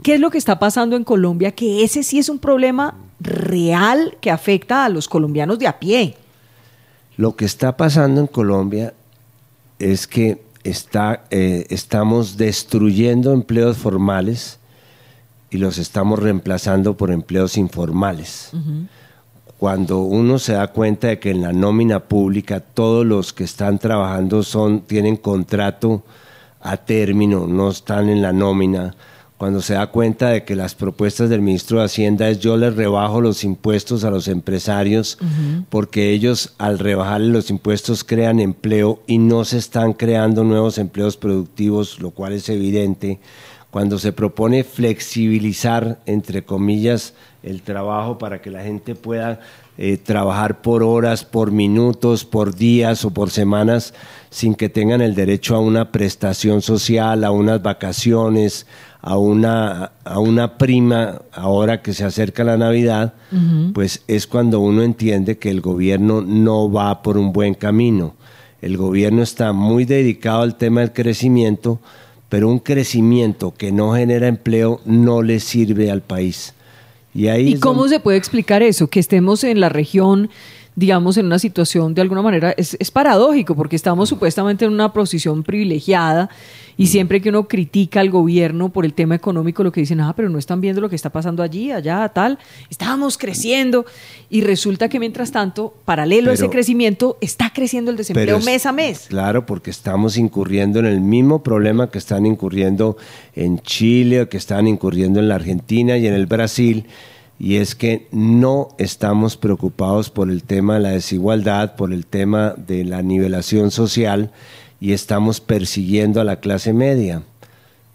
¿Qué es lo que está pasando en Colombia? Que ese sí es un problema real que afecta a los colombianos de a pie. Lo que está pasando en Colombia es que está, eh, estamos destruyendo empleos formales y los estamos reemplazando por empleos informales. Uh-huh. cuando uno se da cuenta de que en la nómina pública todos los que están trabajando son, tienen contrato a término, no están en la nómina, cuando se da cuenta de que las propuestas del ministro de Hacienda es yo les rebajo los impuestos a los empresarios, uh-huh, porque ellos al rebajarle los impuestos crean empleo y no se están creando nuevos empleos productivos, lo cual es evidente. Cuando se propone flexibilizar, entre comillas, el trabajo para que la gente pueda eh, trabajar por horas, por minutos, por días o por semanas, sin que tengan el derecho a una prestación social, a unas vacaciones, a una, a una prima, ahora que se acerca la Navidad, uh-huh, pues es cuando uno entiende que el gobierno no va por un buen camino. El gobierno está muy dedicado al tema del crecimiento, pero un crecimiento que no genera empleo no le sirve al país. ¿Y, ahí ¿Y cómo donde... se puede explicar eso? Que estemos en la región, digamos, en una situación de alguna manera, es, es paradójico, porque estamos supuestamente en una posición privilegiada y siempre que uno critica al gobierno por el tema económico, lo que dicen, ah, pero no están viendo lo que está pasando allí, allá, tal, estamos creciendo, y resulta que mientras tanto, paralelo pero, a ese crecimiento, está creciendo el desempleo es, mes a mes. Claro, porque estamos incurriendo en el mismo problema que están incurriendo en Chile, que están incurriendo en la Argentina y en el Brasil, y es que no estamos preocupados por el tema de la desigualdad, por el tema de la nivelación social, y estamos persiguiendo a la clase media,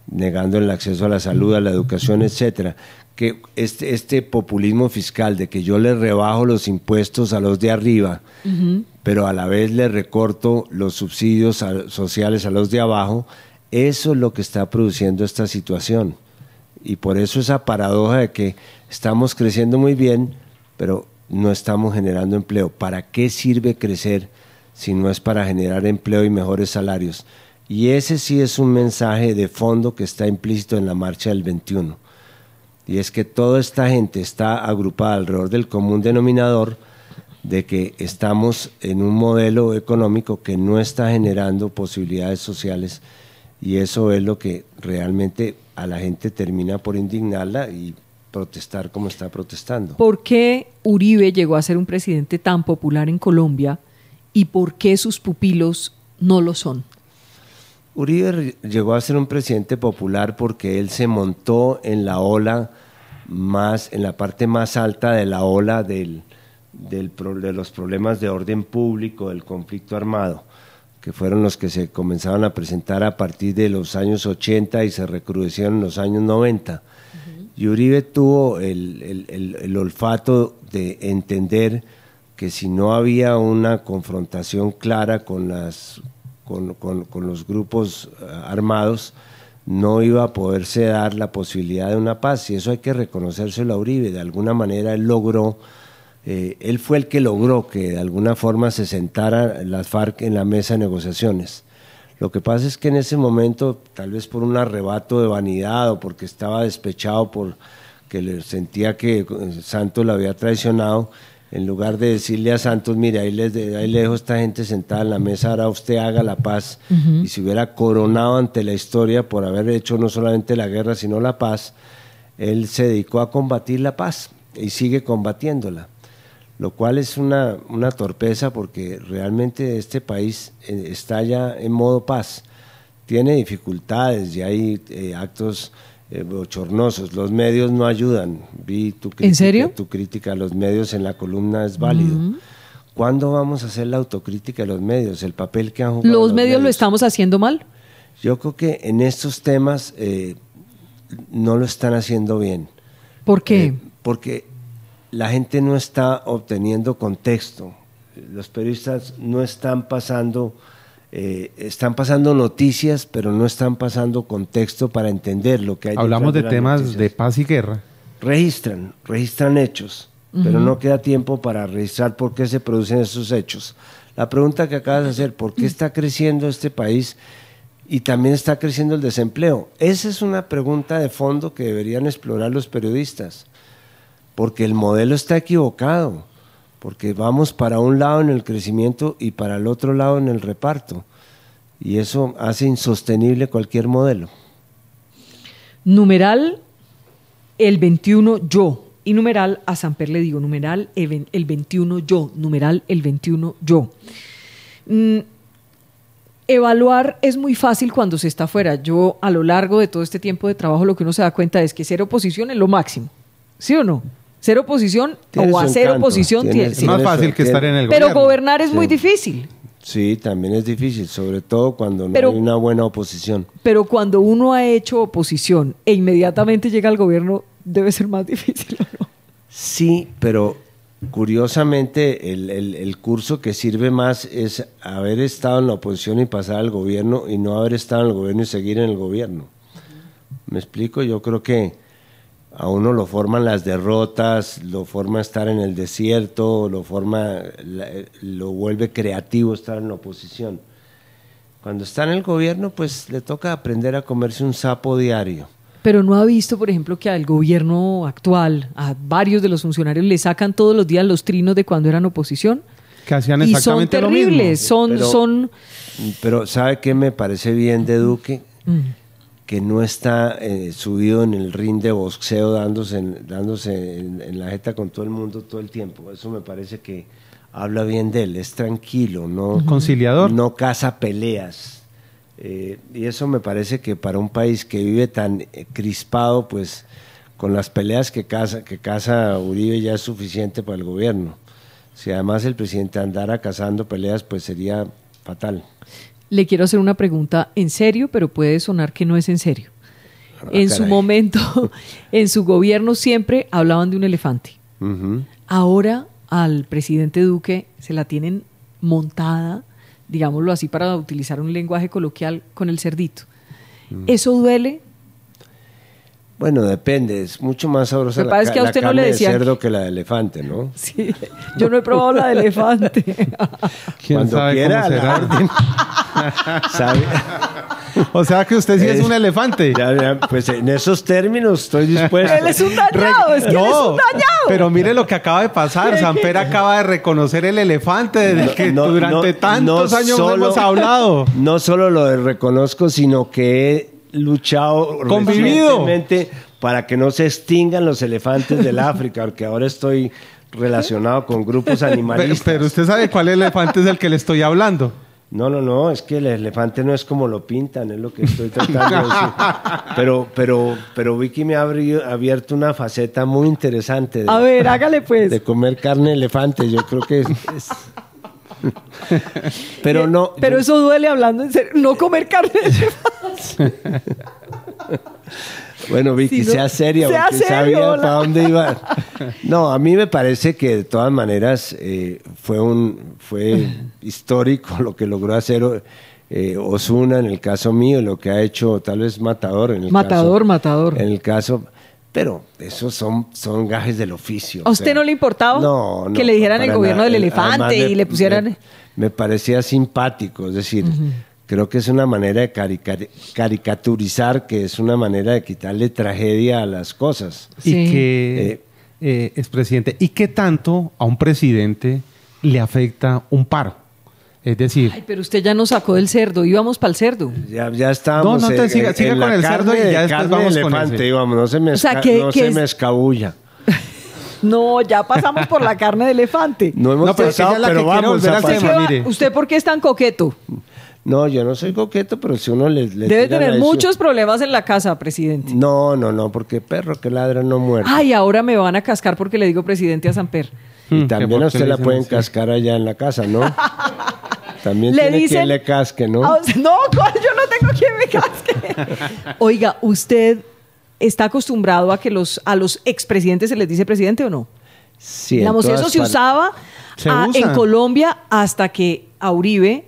negando el acceso a la salud, a la educación, etcétera. Que este, este populismo fiscal de que yo le rebajo los impuestos a los de arriba, uh-huh, pero a la vez le recorto los subsidios a, sociales a los de abajo, eso es lo que está produciendo esta situación. Y por eso esa paradoja de que estamos creciendo muy bien, pero no estamos generando empleo. ¿Para qué sirve crecer si no es para generar empleo y mejores salarios? Y ese sí es un mensaje de fondo que está implícito en la marcha del veintiuno. Y es que toda esta gente está agrupada alrededor del común denominador de que estamos en un modelo económico que no está generando posibilidades sociales, y eso es lo que realmente a la gente termina por indignarla y protestar como está protestando. ¿Por qué Uribe llegó a ser un presidente tan popular en Colombia y por qué sus pupilos no lo son? Uribe llegó a ser un presidente popular porque él se montó en la ola más, en la parte más alta de la ola del, del, de los problemas de orden público, del conflicto armado, que fueron los que se comenzaron a presentar a partir de los años ochenta y se recrudecieron en los años noventa. Uh-huh. Y Uribe tuvo el, el, el, el olfato de entender que si no había una confrontación clara con, las, con, con, con los grupos armados, no iba a poderse dar la posibilidad de una paz, y eso hay que reconocérselo a Uribe. De alguna manera él logró Eh, él fue el que logró que de alguna forma se sentara las FARC en la mesa de negociaciones. Lo que pasa es que en ese momento, tal vez por un arrebato de vanidad o porque estaba despechado, porque sentía que Santos lo había traicionado, en lugar de decirle a Santos, mire, ahí, les de, ahí le dejo a esta gente sentada en la mesa, ahora usted haga la paz, uh-huh, y se hubiera coronado ante la historia por haber hecho no solamente la guerra, sino la paz, él se dedicó a combatir la paz y sigue combatiéndola. Lo cual es una, una torpeza, porque realmente este país está ya en modo paz. Tiene dificultades y hay eh, actos eh, bochornosos. Los medios no ayudan. Vi tu crítica, ¿en serio? Tu crítica a los medios en la columna es válido. Uh-huh. ¿Cuándo vamos a hacer la autocrítica de los medios? El papel que han jugado. ¿Los, los medios, medios lo estamos haciendo mal? Yo creo que en estos temas eh, no lo están haciendo bien. ¿Por qué? Eh, porque... la gente no está obteniendo contexto, los periodistas no están pasando, eh, están pasando noticias, pero no están pasando contexto para entender lo que hay. Hablamos de, de temas noticias de paz y guerra. Registran, registran hechos, uh-huh, pero no queda tiempo para registrar por qué se producen esos hechos. La pregunta que acabas de hacer, ¿por qué está creciendo este país y también está creciendo el desempleo? Esa es una pregunta de fondo que deberían explorar los periodistas. Porque el modelo está equivocado, porque vamos para un lado en el crecimiento y para el otro lado en el reparto, y eso hace insostenible cualquier modelo. Numeral el veintiuno yo, Y numeral, a Samper le digo, numeral el, el veintiuno yo, numeral el veintiuno yo. Mm, evaluar es muy fácil cuando se está afuera. Yo, a lo largo de todo este tiempo de trabajo, lo que uno se da cuenta es que ser oposición es lo máximo. ¿Sí o no? Ser oposición tienes o hacer canto, oposición tienes, tiene, es más fácil que estar en el gobierno. Pero gobernar es sí. muy difícil. Sí, también es difícil, sobre todo cuando no pero, hay una buena oposición. Pero cuando uno ha hecho oposición e inmediatamente llega al gobierno, debe ser más difícil, ¿no? Sí, pero curiosamente el, el, el curso que sirve más es haber estado en la oposición y pasar al gobierno, y no haber estado en el gobierno y seguir en el gobierno. ¿Me explico? Yo creo que a uno lo forman las derrotas, lo forma estar en el desierto, lo forma, lo vuelve creativo estar en la oposición. Cuando está en el gobierno, pues le toca aprender a comerse un sapo diario. Pero ¿no ha visto, por ejemplo, que al gobierno actual, a varios de los funcionarios, le sacan todos los días los trinos de cuando eran oposición? Que hacían exactamente lo mismo. Y son terribles, son, pero, son... Pero ¿sabe qué me parece bien de Duque? Mm. Que no está eh, subido en el ring de boxeo dándose, en, dándose en, en la jeta con todo el mundo todo el tiempo. Eso me parece que habla bien de él, es tranquilo, no conciliador, no caza peleas. Eh, y eso me parece que para un país que vive tan eh, crispado, pues con las peleas que caza, que caza Uribe ya es suficiente para el gobierno. Si además el presidente andara cazando peleas, pues sería fatal. Le quiero hacer una pregunta en serio, pero puede sonar que no es en serio. Ah, en caray. Su momento, en su gobierno siempre hablaban de un elefante. Uh-huh. Ahora al presidente Duque se la tienen montada, digámoslo así para utilizar un lenguaje coloquial, con el cerdito. Uh-huh. ¿Eso duele? Bueno, depende, es mucho más sabrosa la, es que a usted la carne no le de cerdo que la de elefante, ¿no? Sí, yo no he probado la de elefante. ¿Quién Cuando sabe quiera, cómo será? La... ¿Sabe? O sea que usted sí es, es un elefante. Ya, ya, pues en esos términos estoy dispuesto. Él es un dañado, Re... es que no, él es un dañado. Pero mire lo que acaba de pasar, Samper acaba de reconocer el elefante del no, que no, durante no, tantos no años solo, hemos hablado. No solo lo reconozco, sino que... luchado convivido para que no se extingan los elefantes del África, porque ahora estoy relacionado con grupos animalistas. Pero, pero usted sabe cuál elefante es el que le estoy hablando. No, no, no, es que el elefante no es como lo pintan, es lo que estoy tratando de decir. Pero, pero, pero Vicky me ha abierto una faceta muy interesante. De, A ver, hágale pues. De comer carne de elefante, yo creo que es... es... pero no pero yo, eso duele, hablando en serio, no comer carne de bueno, Vicky, si no, sea seria, sea porque serio, sabía hola. para dónde iba. No, a mí me parece que de todas maneras eh, fue un fue histórico lo que logró hacer eh, Osuna en el caso mío, lo que ha hecho tal vez Matador en el Matador, caso, Matador en el caso... Pero esos son, son gajes del oficio. ¿A usted o sea, no le importaba no, no, que le dijeran el gobierno nada, del elefante y le, le pusieran...? Me, me parecía simpático, es decir, uh-huh. creo que es una manera de caricar, caricaturizar, que es una manera de quitarle tragedia a las cosas. Sí. Y que, eh, eh, expresidente, ¿y qué tanto a un presidente le afecta un paro? Es decir... Ay, pero usted ya nos sacó del cerdo, íbamos para el cerdo. Ya, ya estábamos... No, no, te siga, en, siga en con el carne, cerdo y ya después vamos elefante, con elefante, íbamos, no se me, o sea, que, no que se es... me escabulla. No, ya pasamos por la carne de elefante. No hemos no, pasado, pero, pero vamos a pasar. Mire. ¿Usted por qué es tan coqueto? No, yo no soy coqueto, pero si uno le... le Debe tener muchos problemas en la casa, presidente. No, no, no, porque perro que ladra no muere. Ay, ahora me van a cascar porque le digo presidente a Samper. Y también a usted la pueden cascar allá en la casa, ¿no? También le tiene dicen, quien le casque, ¿no? A, no, ¿cuál? Yo no tengo quien me casque. Oiga, ¿usted está acostumbrado a que los a los expresidentes se les dice presidente o no? Sí. Digamos, eso se usaba se a, usa. en Colombia hasta que a Uribe,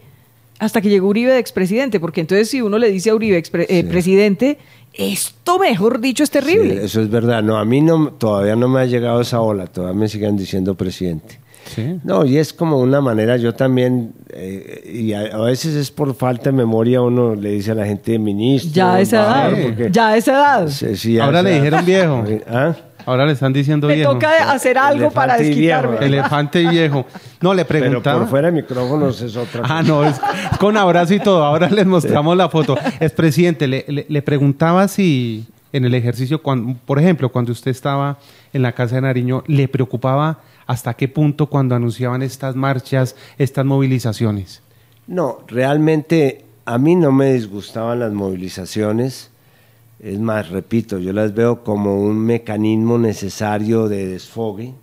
hasta que llegó Uribe de expresidente, porque entonces si uno le dice a Uribe expre, eh, sí. presidente, esto, mejor dicho, es terrible. Sí, eso es verdad. No, a mí no, todavía no me ha llegado esa ola, todavía me siguen diciendo presidente. Sí. No, y es como una manera, yo también, eh, y a, a veces es por falta de memoria, uno le dice a la gente ministro. Ya a esa edad, porque, ya a esa edad. Sí, sí, ahora esa le edad. dijeron viejo. ¿Ah? Ahora le están diciendo Me viejo. Me toca hacer algo Elefante para desquitarme. Viejo, Elefante y viejo. No, le preguntaba. Pero por fuera de micrófonos es otra cosa. Ah, no, es con abrazo y todo. Ahora les mostramos la foto. Expresidente, le, le, le preguntaba si... en el ejercicio, cuando, por ejemplo, cuando usted estaba en la Casa de Nariño, ¿le preocupaba hasta qué punto cuando anunciaban estas marchas, estas movilizaciones? No, realmente a mí no me disgustaban las movilizaciones. Es más, repito, yo las veo como un mecanismo necesario de desfogue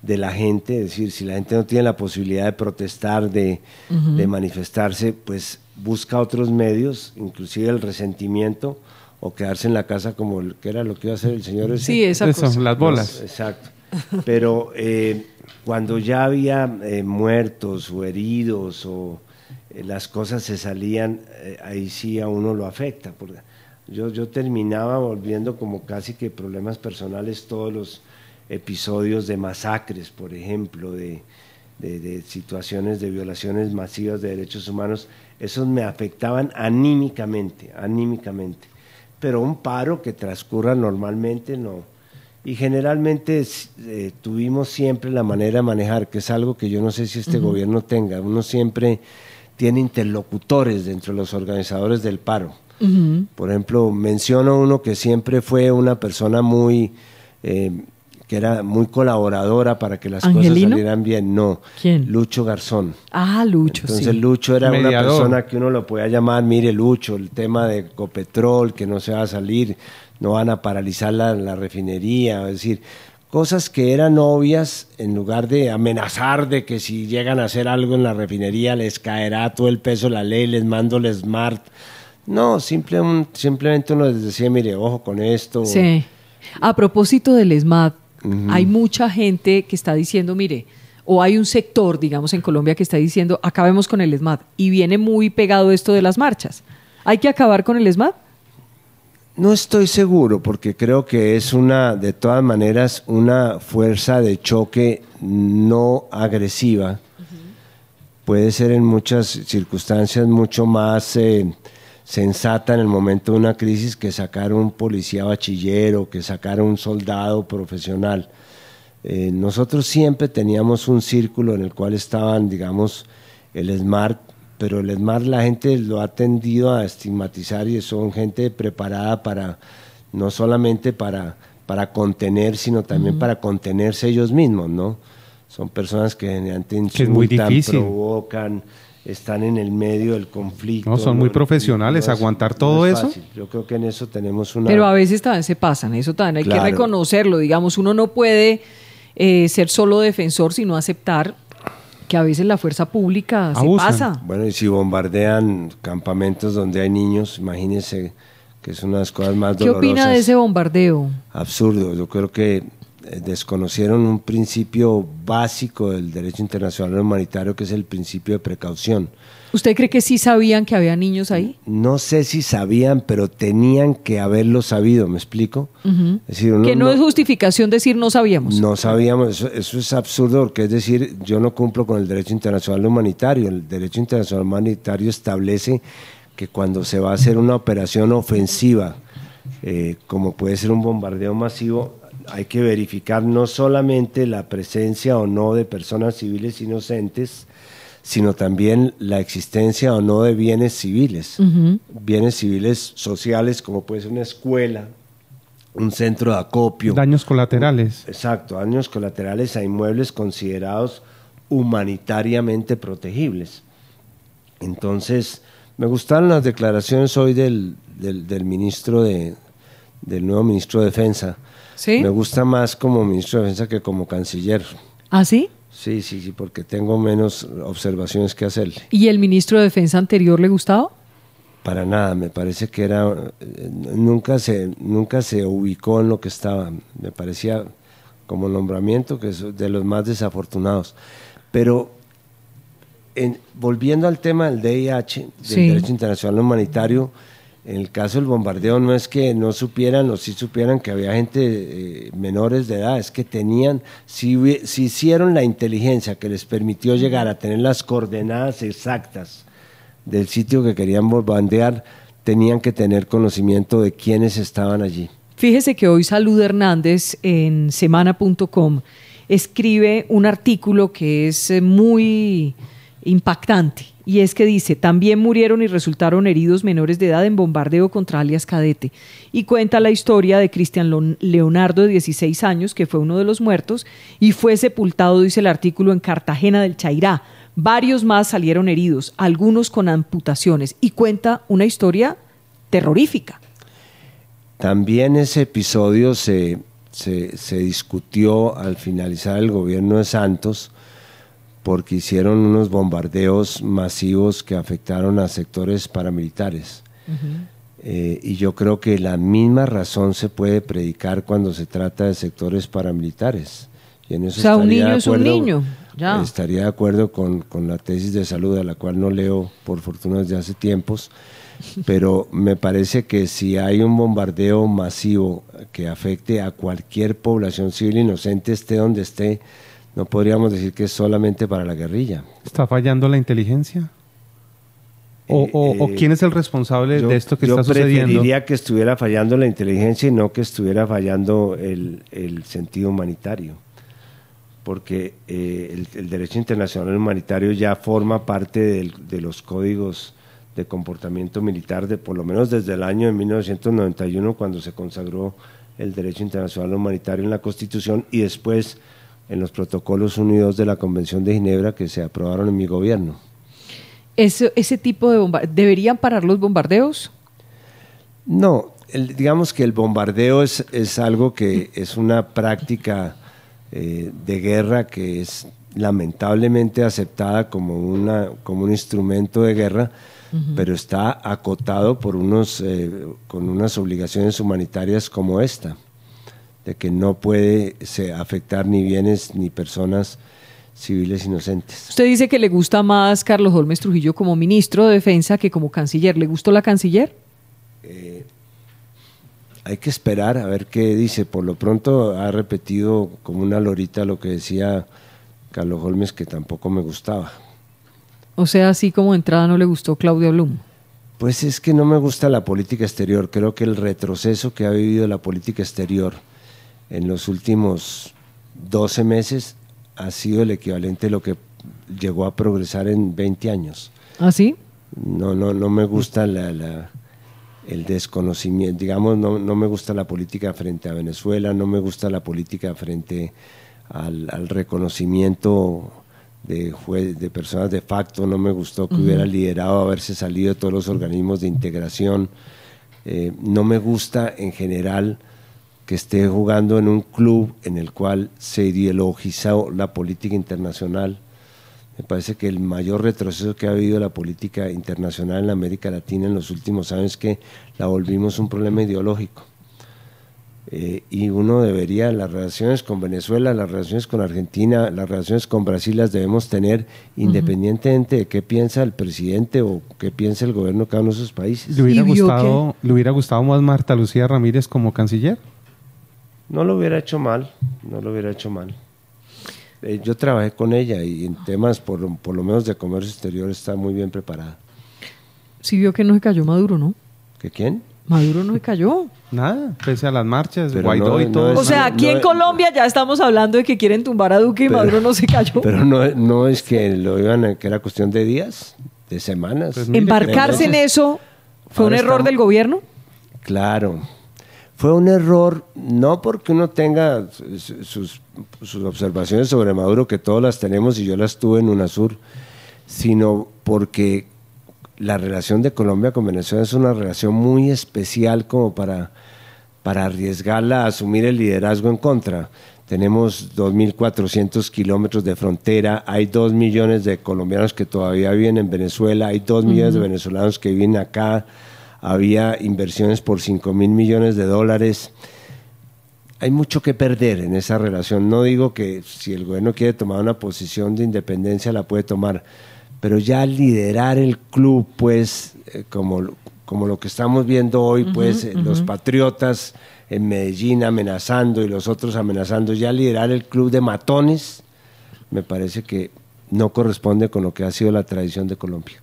de la gente. Es decir, si la gente no tiene la posibilidad de protestar, de, uh-huh. de manifestarse, pues busca otros medios, inclusive el resentimiento, o quedarse en la casa como que era lo que iba a hacer el señor ese. Sí, esa Eso, cosa. Las bolas. Pues, exacto. Pero eh, cuando ya había eh, muertos o heridos o eh, las cosas se salían, eh, ahí sí a uno lo afecta. Porque yo, yo terminaba volviendo como casi que problemas personales todos los episodios de masacres, por ejemplo, de, de, de situaciones de violaciones masivas de derechos humanos. Esos me afectaban anímicamente, anímicamente. Pero un paro que transcurra normalmente no. Y generalmente eh, tuvimos siempre la manera de manejar, que es algo que yo no sé si este uh-huh. gobierno tenga. Uno siempre tiene interlocutores dentro de los organizadores del paro. Uh-huh. Por ejemplo, menciono uno que siempre fue una persona muy, eh, que era muy colaboradora para que las ¿Angelino? Cosas salieran bien. No. ¿Quién? Lucho Garzón. Ah, Lucho, Entonces, sí. Lucho era Mediador. Una persona que uno lo podía llamar, mire Lucho, el tema de Ecopetrol, que no se va a salir, no van a paralizar la, la refinería, es decir, cosas que eran obvias, en lugar de amenazar de que si llegan a hacer algo en la refinería les caerá todo el peso de la ley, les mando el SMART. No, simple, un, simplemente uno les decía, mire, ojo con esto. Sí. A propósito del SMAD, uh-huh. hay mucha gente que está diciendo, mire, o hay un sector, digamos, en Colombia que está diciendo, acabemos con el SMAD, y viene muy pegado esto de las marchas. ¿Hay que acabar con el SMAD? No estoy seguro, porque creo que es una, de todas maneras, una fuerza de choque no agresiva. Uh-huh. Puede ser en muchas circunstancias mucho más eh, sensata en el momento de una crisis que sacar un policía bachillero, que sacar un soldado profesional. Eh, nosotros siempre teníamos un círculo en el cual estaban, digamos, el SMART, pero el SMART la gente lo ha tendido a estigmatizar y son gente preparada para, no solamente para, para contener, sino también uh-huh. para contenerse ellos mismos, ¿no? Son personas que generalmente insultan, provocan, están en el medio del conflicto. No, son muy ¿no? profesionales, no es, aguantar todo no es fácil. Eso. Yo creo que en eso tenemos una... Pero a veces también se pasan, eso también hay claro. que reconocerlo, digamos, uno no puede eh, ser solo defensor, sino aceptar que a veces la fuerza pública Abusan. Se pasa. Bueno, y si bombardean campamentos donde hay niños, imagínense que es una de las cosas más dolorosas. ¿Qué opina de ese bombardeo? Absurdo, yo creo que desconocieron un principio básico del derecho internacional humanitario, que es el principio de precaución. ¿Usted cree que sí sabían que había niños ahí? No sé si sabían, pero tenían que haberlo sabido, ¿me explico? Uh-huh. Es decir, uno, que no, no es justificación decir no sabíamos. No sabíamos, eso, eso es absurdo, porque es decir, yo no cumplo con el derecho internacional humanitario. El derecho internacional humanitario establece que cuando se va a hacer una operación ofensiva, eh, como puede ser un bombardeo masivo, hay que verificar no solamente la presencia o no de personas civiles inocentes, sino también la existencia o no de bienes civiles, uh-huh. bienes civiles sociales, como puede ser una escuela, un centro de acopio. Daños colaterales. Exacto, daños colaterales a inmuebles considerados humanitariamente protegibles. Entonces, me gustaron las declaraciones hoy del, del, del ministro de, del nuevo ministro de Defensa. ¿Sí? Me gusta más como ministro de Defensa que como canciller. ¿Ah, sí? Sí, sí, sí, porque tengo menos observaciones que hacerle. ¿Y el ministro de Defensa anterior le gustaba? Para nada, me parece que era... Nunca se, nunca se ubicó en lo que estaba. Me parecía como nombramiento que es de los más desafortunados. Pero en, volviendo al tema del D I H, del sí. Derecho Internacional Humanitario... En el caso del bombardeo no es que no supieran o sí supieran que había gente eh, menores de edad, es que tenían, si, si hicieron la inteligencia que les permitió llegar a tener las coordenadas exactas del sitio que querían bombardear, tenían que tener conocimiento de quiénes estaban allí. Fíjese que hoy Salud Hernández en semana punto com escribe un artículo que es muy... impactante, y es que dice: también murieron y resultaron heridos menores de edad en bombardeo contra alias Cadete, y cuenta la historia de Cristian Leonardo, de dieciséis años, que fue uno de los muertos y fue sepultado, dice el artículo, en Cartagena del Chairá. Varios más salieron heridos, algunos con amputaciones, y cuenta una historia terrorífica. También ese episodio se, se, se discutió al finalizar el gobierno de Santos, porque hicieron unos bombardeos masivos que afectaron a sectores paramilitares. Uh-huh. eh, y yo creo que la misma razón se puede predicar cuando se trata de sectores paramilitares. Y en eso, o sea, un niño es un niño. Ya. Estaría de acuerdo con, con la tesis de salud, a la cual no leo, por fortuna, desde hace tiempos, pero me parece que si hay un bombardeo masivo que afecte a cualquier población civil inocente, esté donde esté, no podríamos decir que es solamente para la guerrilla. ¿Está fallando la inteligencia? ¿O, eh, o, o quién es el responsable yo, de esto que está sucediendo? Yo preferiría que estuviera fallando la inteligencia y no que estuviera fallando el, el sentido humanitario, porque eh, el, el derecho internacional humanitario ya forma parte del, de los códigos de comportamiento militar, de por lo menos desde el año de mil novecientos noventa y uno, cuando se consagró el derecho internacional humanitario en la Constitución, y después en los protocolos unidos de la Convención de Ginebra, que se aprobaron en mi gobierno. ¿Ese, ese tipo de bombardeos? ¿Deberían parar los bombardeos? No, el, digamos que el bombardeo es, es algo que es una práctica eh, de guerra que es lamentablemente aceptada como, una, como un instrumento de guerra, uh-huh, pero está acotado por unos, eh, con unas obligaciones humanitarias como esta, de que no puede se, afectar ni bienes ni personas civiles inocentes. Usted dice que le gusta más Carlos Holmes Trujillo como ministro de Defensa que como canciller. ¿Le gustó la canciller? Eh, hay que esperar a ver qué dice. Por lo pronto ha repetido como una lorita lo que decía Carlos Holmes, que tampoco me gustaba. O sea, así como entrada no le gustó Claudia Blum. Pues es que no me gusta la política exterior. Creo que el retroceso que ha vivido la política exterior en los últimos doce meses ha sido el equivalente a lo que llegó a progresar en veinte años. ¿Ah, sí? No, no, no me gusta la, la, el desconocimiento, digamos, no, no me gusta la política frente a Venezuela, no me gusta la política frente al, al reconocimiento de, juez, de personas de facto, no me gustó que uh-huh. hubiera liderado haberse salido de todos los organismos de integración, eh, no me gusta en general que esté jugando en un club en el cual se ideologizó la política internacional. Me parece que el mayor retroceso que ha habido la política internacional en la América Latina en los últimos años es que la volvimos un problema ideológico. Eh, y uno debería, las relaciones con Venezuela, las relaciones con Argentina, las relaciones con Brasil las debemos tener independientemente de qué piensa el presidente o qué piensa el gobierno de cada uno de esos países. ¿Le hubiera gustado, ¿le hubiera gustado más Marta Lucía Ramírez como canciller? No lo hubiera hecho mal, no lo hubiera hecho mal. Eh, yo trabajé con ella y en temas, por, por lo menos de comercio exterior, está muy bien preparada. Sí vio que no se cayó Maduro, ¿no? ¿Que quién? Maduro no se cayó. Nada, pese a las marchas, pero Guaidó no, y todo. No, o sea, aquí no, en Colombia ya estamos hablando de que quieren tumbar a Duque y pero, Maduro no se cayó. Pero no, no es que lo iban a, que era cuestión de días, de semanas. Pues mire, ¿embarcarse en eso fue un error estamos, del gobierno? Claro. Fue un error, no porque uno tenga sus, sus observaciones sobre Maduro, que todas las tenemos y yo las tuve en UNASUR, sino porque la relación de Colombia con Venezuela es una relación muy especial como para, para arriesgarla a asumir el liderazgo en contra. Tenemos dos mil cuatrocientos kilómetros de frontera, hay dos millones de colombianos que todavía viven en Venezuela, hay dos millones de venezolanos que viven acá, había inversiones por cinco mil millones de dólares. Hay mucho que perder en esa relación. No digo que si el gobierno quiere tomar una posición de independencia la puede tomar, pero ya liderar el club, pues, eh, como, como lo que estamos viendo hoy, uh-huh, pues, eh, uh-huh. los patriotas en Medellín amenazando y los otros amenazando, ya liderar el club de matones, me parece que no corresponde con lo que ha sido la tradición de Colombia.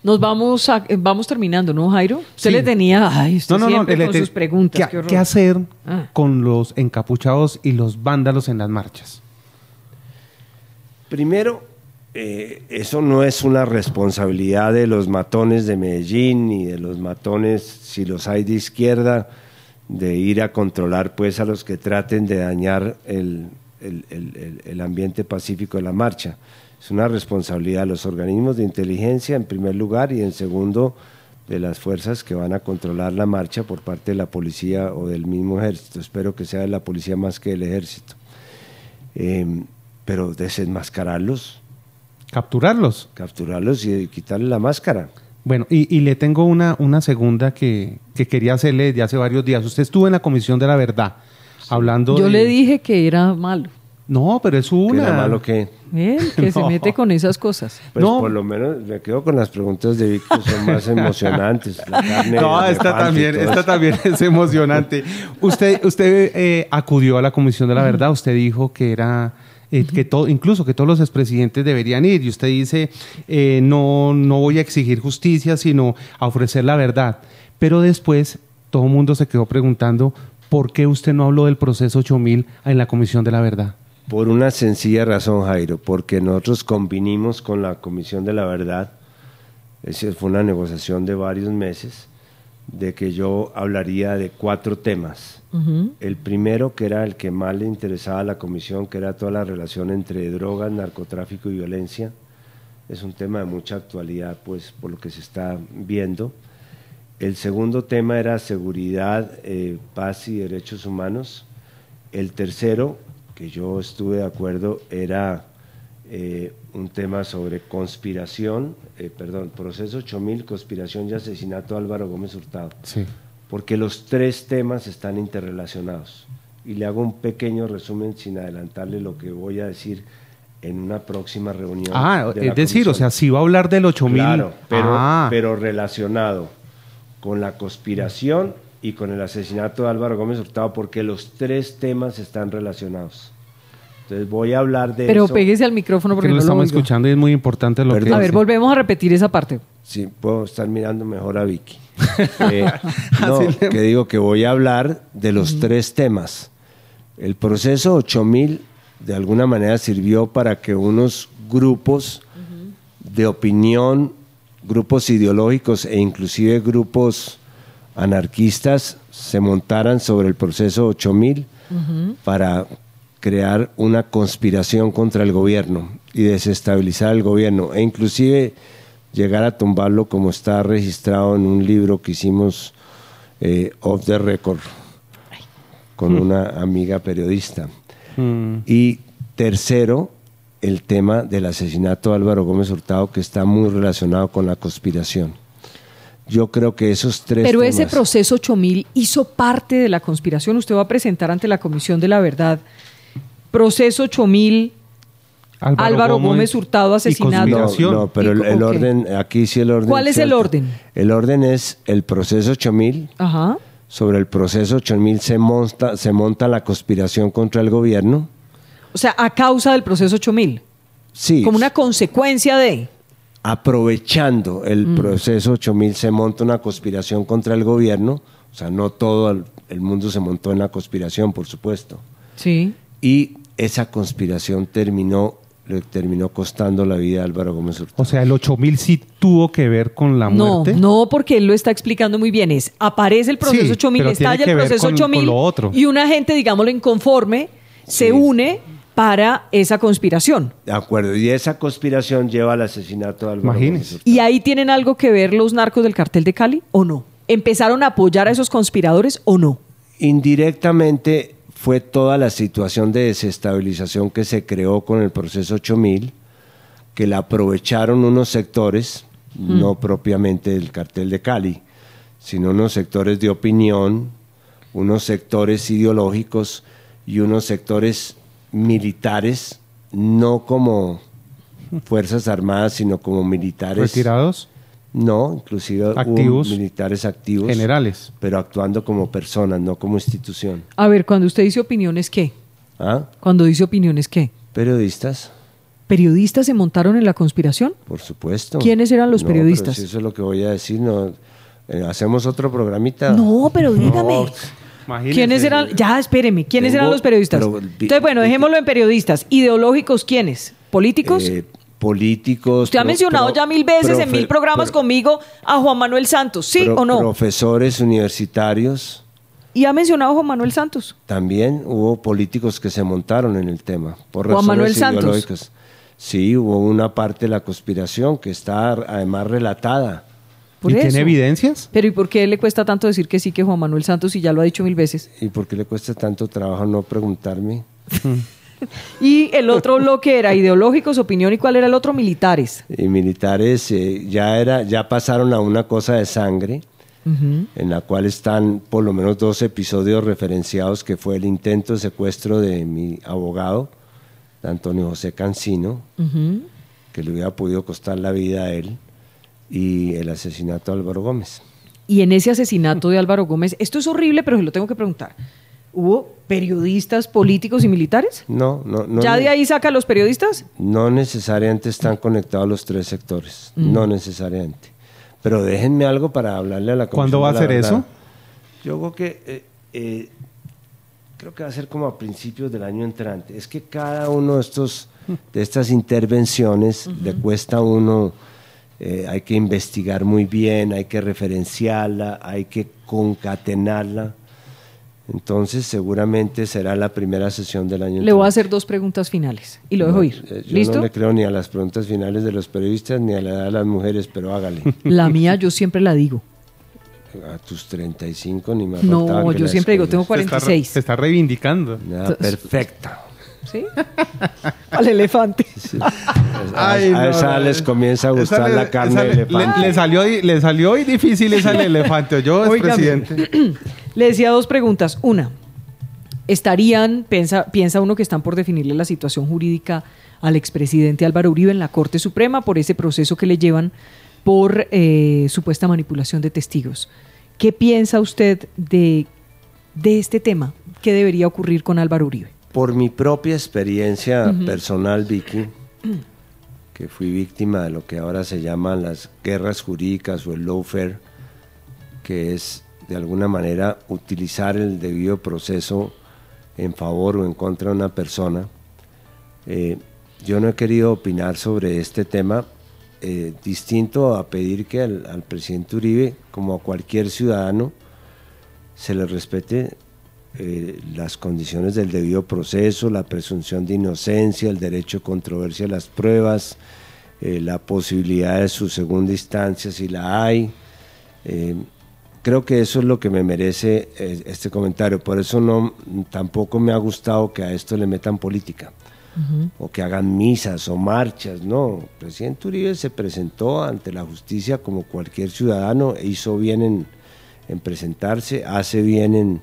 Nos vamos a, vamos terminando, ¿no, Jairo? Usted sí. le tenía ay, usted no, no, siempre no, no, con te, sus preguntas. ¿Qué, qué, ¿qué hacer ah. con los encapuchados y los vándalos en las marchas? Primero, eh, eso no es una responsabilidad de los matones de Medellín ni de los matones, si los hay de izquierda, de ir a controlar pues a los que traten de dañar el, el, el, el ambiente pacífico de la marcha. Es una responsabilidad de los organismos de inteligencia en primer lugar y en segundo de las fuerzas que van a controlar la marcha por parte de la policía o del mismo ejército. Espero que sea de la policía más que del ejército. Eh, pero desenmascararlos. Capturarlos. Capturarlos y quitarle la máscara. Bueno, y, y le tengo una, una segunda que, que quería hacerle desde hace varios días. Usted estuvo en la Comisión de la Verdad hablando Yo de... le dije que era malo. No, pero es una... ¿Qué era malo qué? Bien, que no. se mete con esas cosas. Pues no. Por lo menos me quedo con las preguntas de Vic, que son más emocionantes. La carne, no, esta también, esta también es emocionante. Usted, usted eh, acudió a la Comisión de la Verdad, usted dijo que era... Eh, que todo, incluso que todos los expresidentes deberían ir, y usted dice, eh, no, no voy a exigir justicia, sino a ofrecer la verdad. Pero después todo el mundo se quedó preguntando, ¿por qué usted no habló del proceso ocho mil en la Comisión de la Verdad? Por una sencilla razón, Jairo, porque nosotros convinimos con la Comisión de la Verdad, es decir, fue una negociación de varios meses, de que yo hablaría de cuatro temas. Uh-huh. El primero, que era el que más le interesaba a la comisión, que era toda la relación entre drogas, narcotráfico y violencia. Es un tema de mucha actualidad, pues, por lo que se está viendo. El segundo tema era seguridad, eh, paz y derechos humanos. El tercero, que yo estuve de acuerdo, era eh, un tema sobre conspiración, eh, perdón, proceso ocho mil, conspiración y asesinato de Álvaro Gómez Hurtado. Sí. Porque los tres temas están interrelacionados. Y le hago un pequeño resumen sin adelantarle lo que voy a decir en una próxima reunión. Ah, de es decir, comisión. O sea, si va a hablar del ocho mil... Claro, pero, ah. pero relacionado con la conspiración y con el asesinato de Álvaro Gómez Hurtado, porque los tres temas están relacionados. Entonces voy a hablar de Pero eso. Pero péguese al micrófono porque no lo estamos oigo. Escuchando y es muy importante lo Perdón, que A ver, hace. Volvemos a repetir esa parte. Sí, puedo estar mirando mejor a Vicky. Eh, no, que digo que voy a hablar de los uh-huh. tres temas. El proceso ocho mil de alguna manera sirvió para que unos grupos uh-huh. de opinión, grupos ideológicos e inclusive grupos anarquistas se montaran sobre el proceso ocho mil uh-huh. para... crear una conspiración contra el gobierno y desestabilizar el gobierno e inclusive llegar a tumbarlo, como está registrado en un libro que hicimos eh, off the record con mm. una amiga periodista. Mm. Y tercero, el tema del asesinato de Álvaro Gómez Hurtado, que está muy relacionado con la conspiración. Yo creo que esos tres Pero temas... ese proceso ocho mil hizo parte de la conspiración. Usted va a presentar ante la Comisión de la Verdad Proceso ocho mil, Álvaro, Álvaro Gómez, Gómez Hurtado, asesinato. No, no, pero el, el orden, okay. aquí sí el orden. ¿Cuál es cierto. El orden? El orden es el proceso ocho mil. Ajá. Sobre el proceso ocho mil se monta, se monta la conspiración contra el gobierno. O sea, a causa del proceso ocho mil. Sí. Como una consecuencia de... Aprovechando el mm. proceso ocho mil se monta una conspiración contra el gobierno. O sea, no todo el, el mundo se montó en la conspiración, por supuesto. Sí. Y esa conspiración terminó, le terminó costando la vida a Álvaro Gómez Hurtado. O sea, el ocho mil sí tuvo que ver con la muerte. No, no, porque él lo está explicando muy bien. Es aparece el proceso sí, ocho mil, estalla el proceso con, ocho mil con y una gente, digámoslo, inconforme sí. se une para esa conspiración. De acuerdo, y esa conspiración lleva al asesinato de Álvaro Imagínese. Gómez Hurtado. ¿Y ahí tienen algo que ver los narcos del Cartel de Cali o no? ¿Empezaron a apoyar a esos conspiradores o no? Indirectamente... fue toda la situación de desestabilización que se creó con el proceso ocho mil, que la aprovecharon unos sectores, mm. no propiamente del Cartel de Cali, sino unos sectores de opinión, unos sectores ideológicos y unos sectores militares, no como Fuerzas Armadas, sino como militares. ¿Retirados? No, inclusive activos, militares activos. Generales. Pero actuando como personas, no como institución. A ver, cuando usted dice opiniones, ¿qué? ¿Ah? Cuando dice opiniones, ¿qué? Periodistas. ¿Periodistas se montaron en la conspiración? Por supuesto. ¿Quiénes eran los no, periodistas? Pero si eso es lo que voy a decir. No, eh, ¿hacemos otro programita? No, pero dígame. No, ¿quiénes eran? Ya, espéreme. ¿Quiénes tengo, eran los periodistas? Pero, Entonces, bueno, dejémoslo en periodistas. ¿Ideológicos quiénes? ¿Políticos? Eh, políticos. Usted ha mencionado pro, ya mil veces profe, en mil programas pro, conmigo a Juan Manuel Santos, ¿sí pro, o no? Profesores universitarios. ¿Y ha mencionado a Juan Manuel Santos? También hubo políticos que se montaron en el tema por razones Juan Manuel ideológicas. Santos. Sí, hubo una parte de la conspiración que está además relatada. ¿Y eso tiene evidencias? Pero ¿y por qué le cuesta tanto decir que sí que Juan Manuel Santos, si ya lo ha dicho mil veces? ¿Y por qué le cuesta tanto trabajo no preguntarme? Y el otro bloque era ideológicos, opinión, ¿y cuál era el otro? Militares. Y militares eh, ya, era, ya pasaron a una cosa de sangre, uh-huh, en la cual están por lo menos dos episodios referenciados, que fue el intento de secuestro de mi abogado, Antonio José Cancino, uh-huh, que le hubiera podido costar la vida a él, y el asesinato de Álvaro Gómez. Y en ese asesinato de Álvaro Gómez, esto es horrible, pero se lo tengo que preguntar, ¿hubo periodistas, políticos y militares? No, no, no. ¿Ya de ahí saca a los periodistas? No necesariamente están conectados los tres sectores, mm. no necesariamente. Pero déjenme algo para hablarle a la Comisión. ¿Cuándo va a hacer eso? Yo creo que eh, eh, creo que va a ser como a principios del año entrante. Es que cada uno de estos de estas intervenciones uh-huh. le cuesta a uno. Eh, hay que investigar muy bien, hay que referenciarla, hay que concatenarla. Entonces seguramente será la primera sesión del año. Le entrante. Voy a hacer dos preguntas finales y lo dejo no, ir. Eh, yo ¿Listo? no le creo ni a las preguntas finales de los periodistas ni a la edad de las mujeres, pero hágale. La mía yo siempre la digo. A tus treinta y cinco ni más. No, yo siempre digo, tengo cuarenta y seis. Se está, re, se está reivindicando. Nada, perfecta. ¿Sí? Al elefante. Sí. Ay, a, a no, esa no, les comienza a gustar le, la carne de elefante. Le, le, salió, le salió hoy difícil esa el elefante. Yo, es presidente. Le decía dos preguntas. Una, estarían, piensa, piensa uno que están por definirle la situación jurídica al expresidente Álvaro Uribe en la Corte Suprema por ese proceso que le llevan por eh, supuesta manipulación de testigos. ¿Qué piensa usted de, de este tema? ¿Qué debería ocurrir con Álvaro Uribe? Por mi propia experiencia uh-huh. personal, Vicky, que fui víctima de lo que ahora se llaman las guerras jurídicas o el lawfare, que es de alguna manera utilizar el debido proceso en favor o en contra de una persona. Eh, yo no he querido opinar sobre este tema, eh, distinto a pedir que al, al presidente Uribe, como a cualquier ciudadano, se le respete Eh, las condiciones del debido proceso, la presunción de inocencia, el derecho de controversia de las pruebas, eh, la posibilidad de su segunda instancia si la hay. Eh, creo que eso es lo que me merece eh, este comentario. Por eso no, tampoco me ha gustado que a esto le metan política uh-huh. o que hagan misas o marchas. No, el presidente Uribe se presentó ante la justicia como cualquier ciudadano, hizo bien en, en presentarse, hace bien en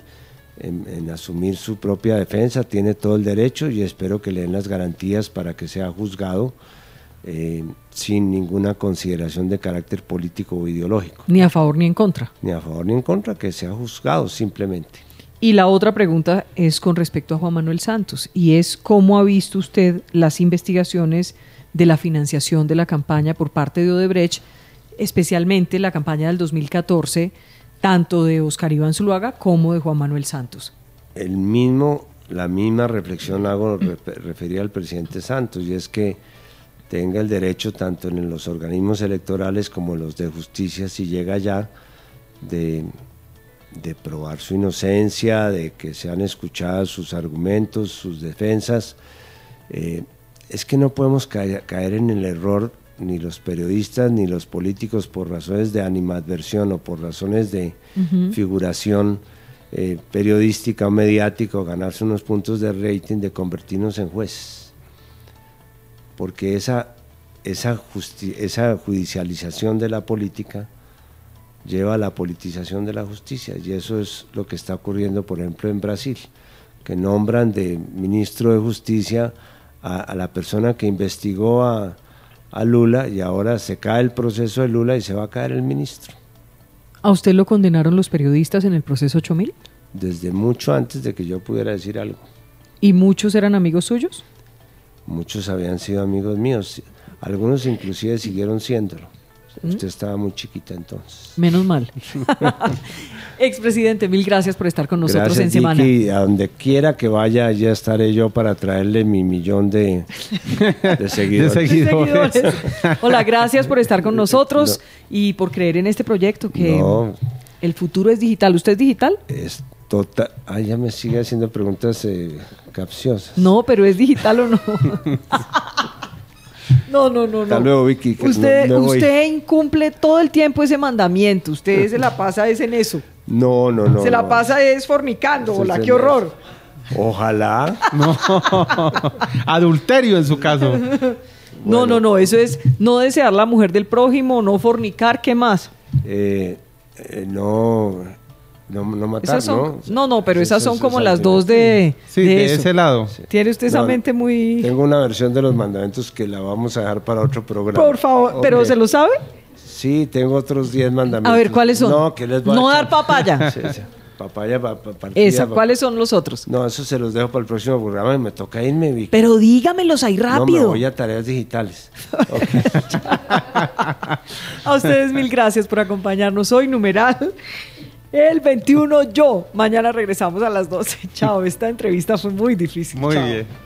En, en asumir su propia defensa, tiene todo el derecho y espero que le den las garantías para que sea juzgado eh, sin ninguna consideración de carácter político o ideológico. Ni a favor ni en contra. Ni a favor ni en contra, que sea juzgado simplemente. Y la otra pregunta es con respecto a Juan Manuel Santos y es ¿cómo ha visto usted las investigaciones de la financiación de la campaña por parte de Odebrecht, especialmente la campaña del dos mil catorce, tanto de Óscar Iván Zuluaga como de Juan Manuel Santos? El mismo, la misma reflexión hago referida al presidente Santos, y es que tenga el derecho tanto en los organismos electorales como en los de justicia, si llega allá, de, de probar su inocencia, de que sean escuchados sus argumentos, sus defensas. Eh, es que no podemos caer, caer en el error, ni los periodistas ni los políticos, por razones de animadversión o por razones de uh-huh. figuración eh, periodística o mediática, o ganarse unos puntos de rating, de convertirnos en jueces, porque esa, esa, justi- esa judicialización de la política lleva a la politización de la justicia, y eso es lo que está ocurriendo por ejemplo en Brasil, que nombran de ministro de justicia a, a la persona que investigó a a Lula, y ahora se cae el proceso de Lula y se va a caer el ministro. ¿A usted lo condenaron los periodistas en el proceso ocho mil? Desde mucho antes de que yo pudiera decir algo. ¿Y muchos eran amigos suyos? Muchos habían sido amigos míos, algunos inclusive siguieron siéndolo. ¿Mm? Usted estaba muy chiquita entonces. Menos mal. Expresidente, mil gracias por estar con nosotros gracias, en Dicky, Semana. Y a donde quiera que vaya, ya estaré yo para traerle mi millón de, de seguidores. de seguidores. De seguidores. Hola, gracias por estar con nosotros no. y por creer en este proyecto que no. el futuro es digital. ¿Usted es digital? Es total. Ay, ya me sigue haciendo preguntas eh, capciosas. No, pero ¿es digital o no? No, no, no, no. Hasta luego, Vicky. Usted, no, no usted incumple todo el tiempo ese mandamiento. Usted se la pasa es en eso. No, no, no. Se la no. pasa es fornicando. Eso hola, qué horror. Es. Ojalá. No. Adulterio en su caso. Bueno. No, no, no. Eso es no desear la mujer del prójimo, no fornicar, ¿qué más? Eh, eh, no... No, no matar, son, ¿no? No, no, pero esas, esas son como esas las dos de, sí, de, de ese lado. Sí. Tiene usted esa no, mente muy... Tengo una versión de los mandamientos que la vamos a dejar para otro programa. Por favor, okay. ¿Pero se lo sabe? Sí, tengo otros diez mandamientos. A ver, ¿cuáles son? No, que les voy no a dar papaya. Sí, sí. Papaya, pa, pa, partida, esa, ¿cuáles son los otros? No, eso se los dejo para el próximo programa y me toca irme, Vicky. Pero dígamelos ahí rápido. No, me voy a tareas digitales. Okay. A ustedes mil gracias por acompañarnos hoy, numeral... El veintiuno yo. Mañana regresamos a las doce. Chao. Esta entrevista fue muy difícil. Muy Chao. bien.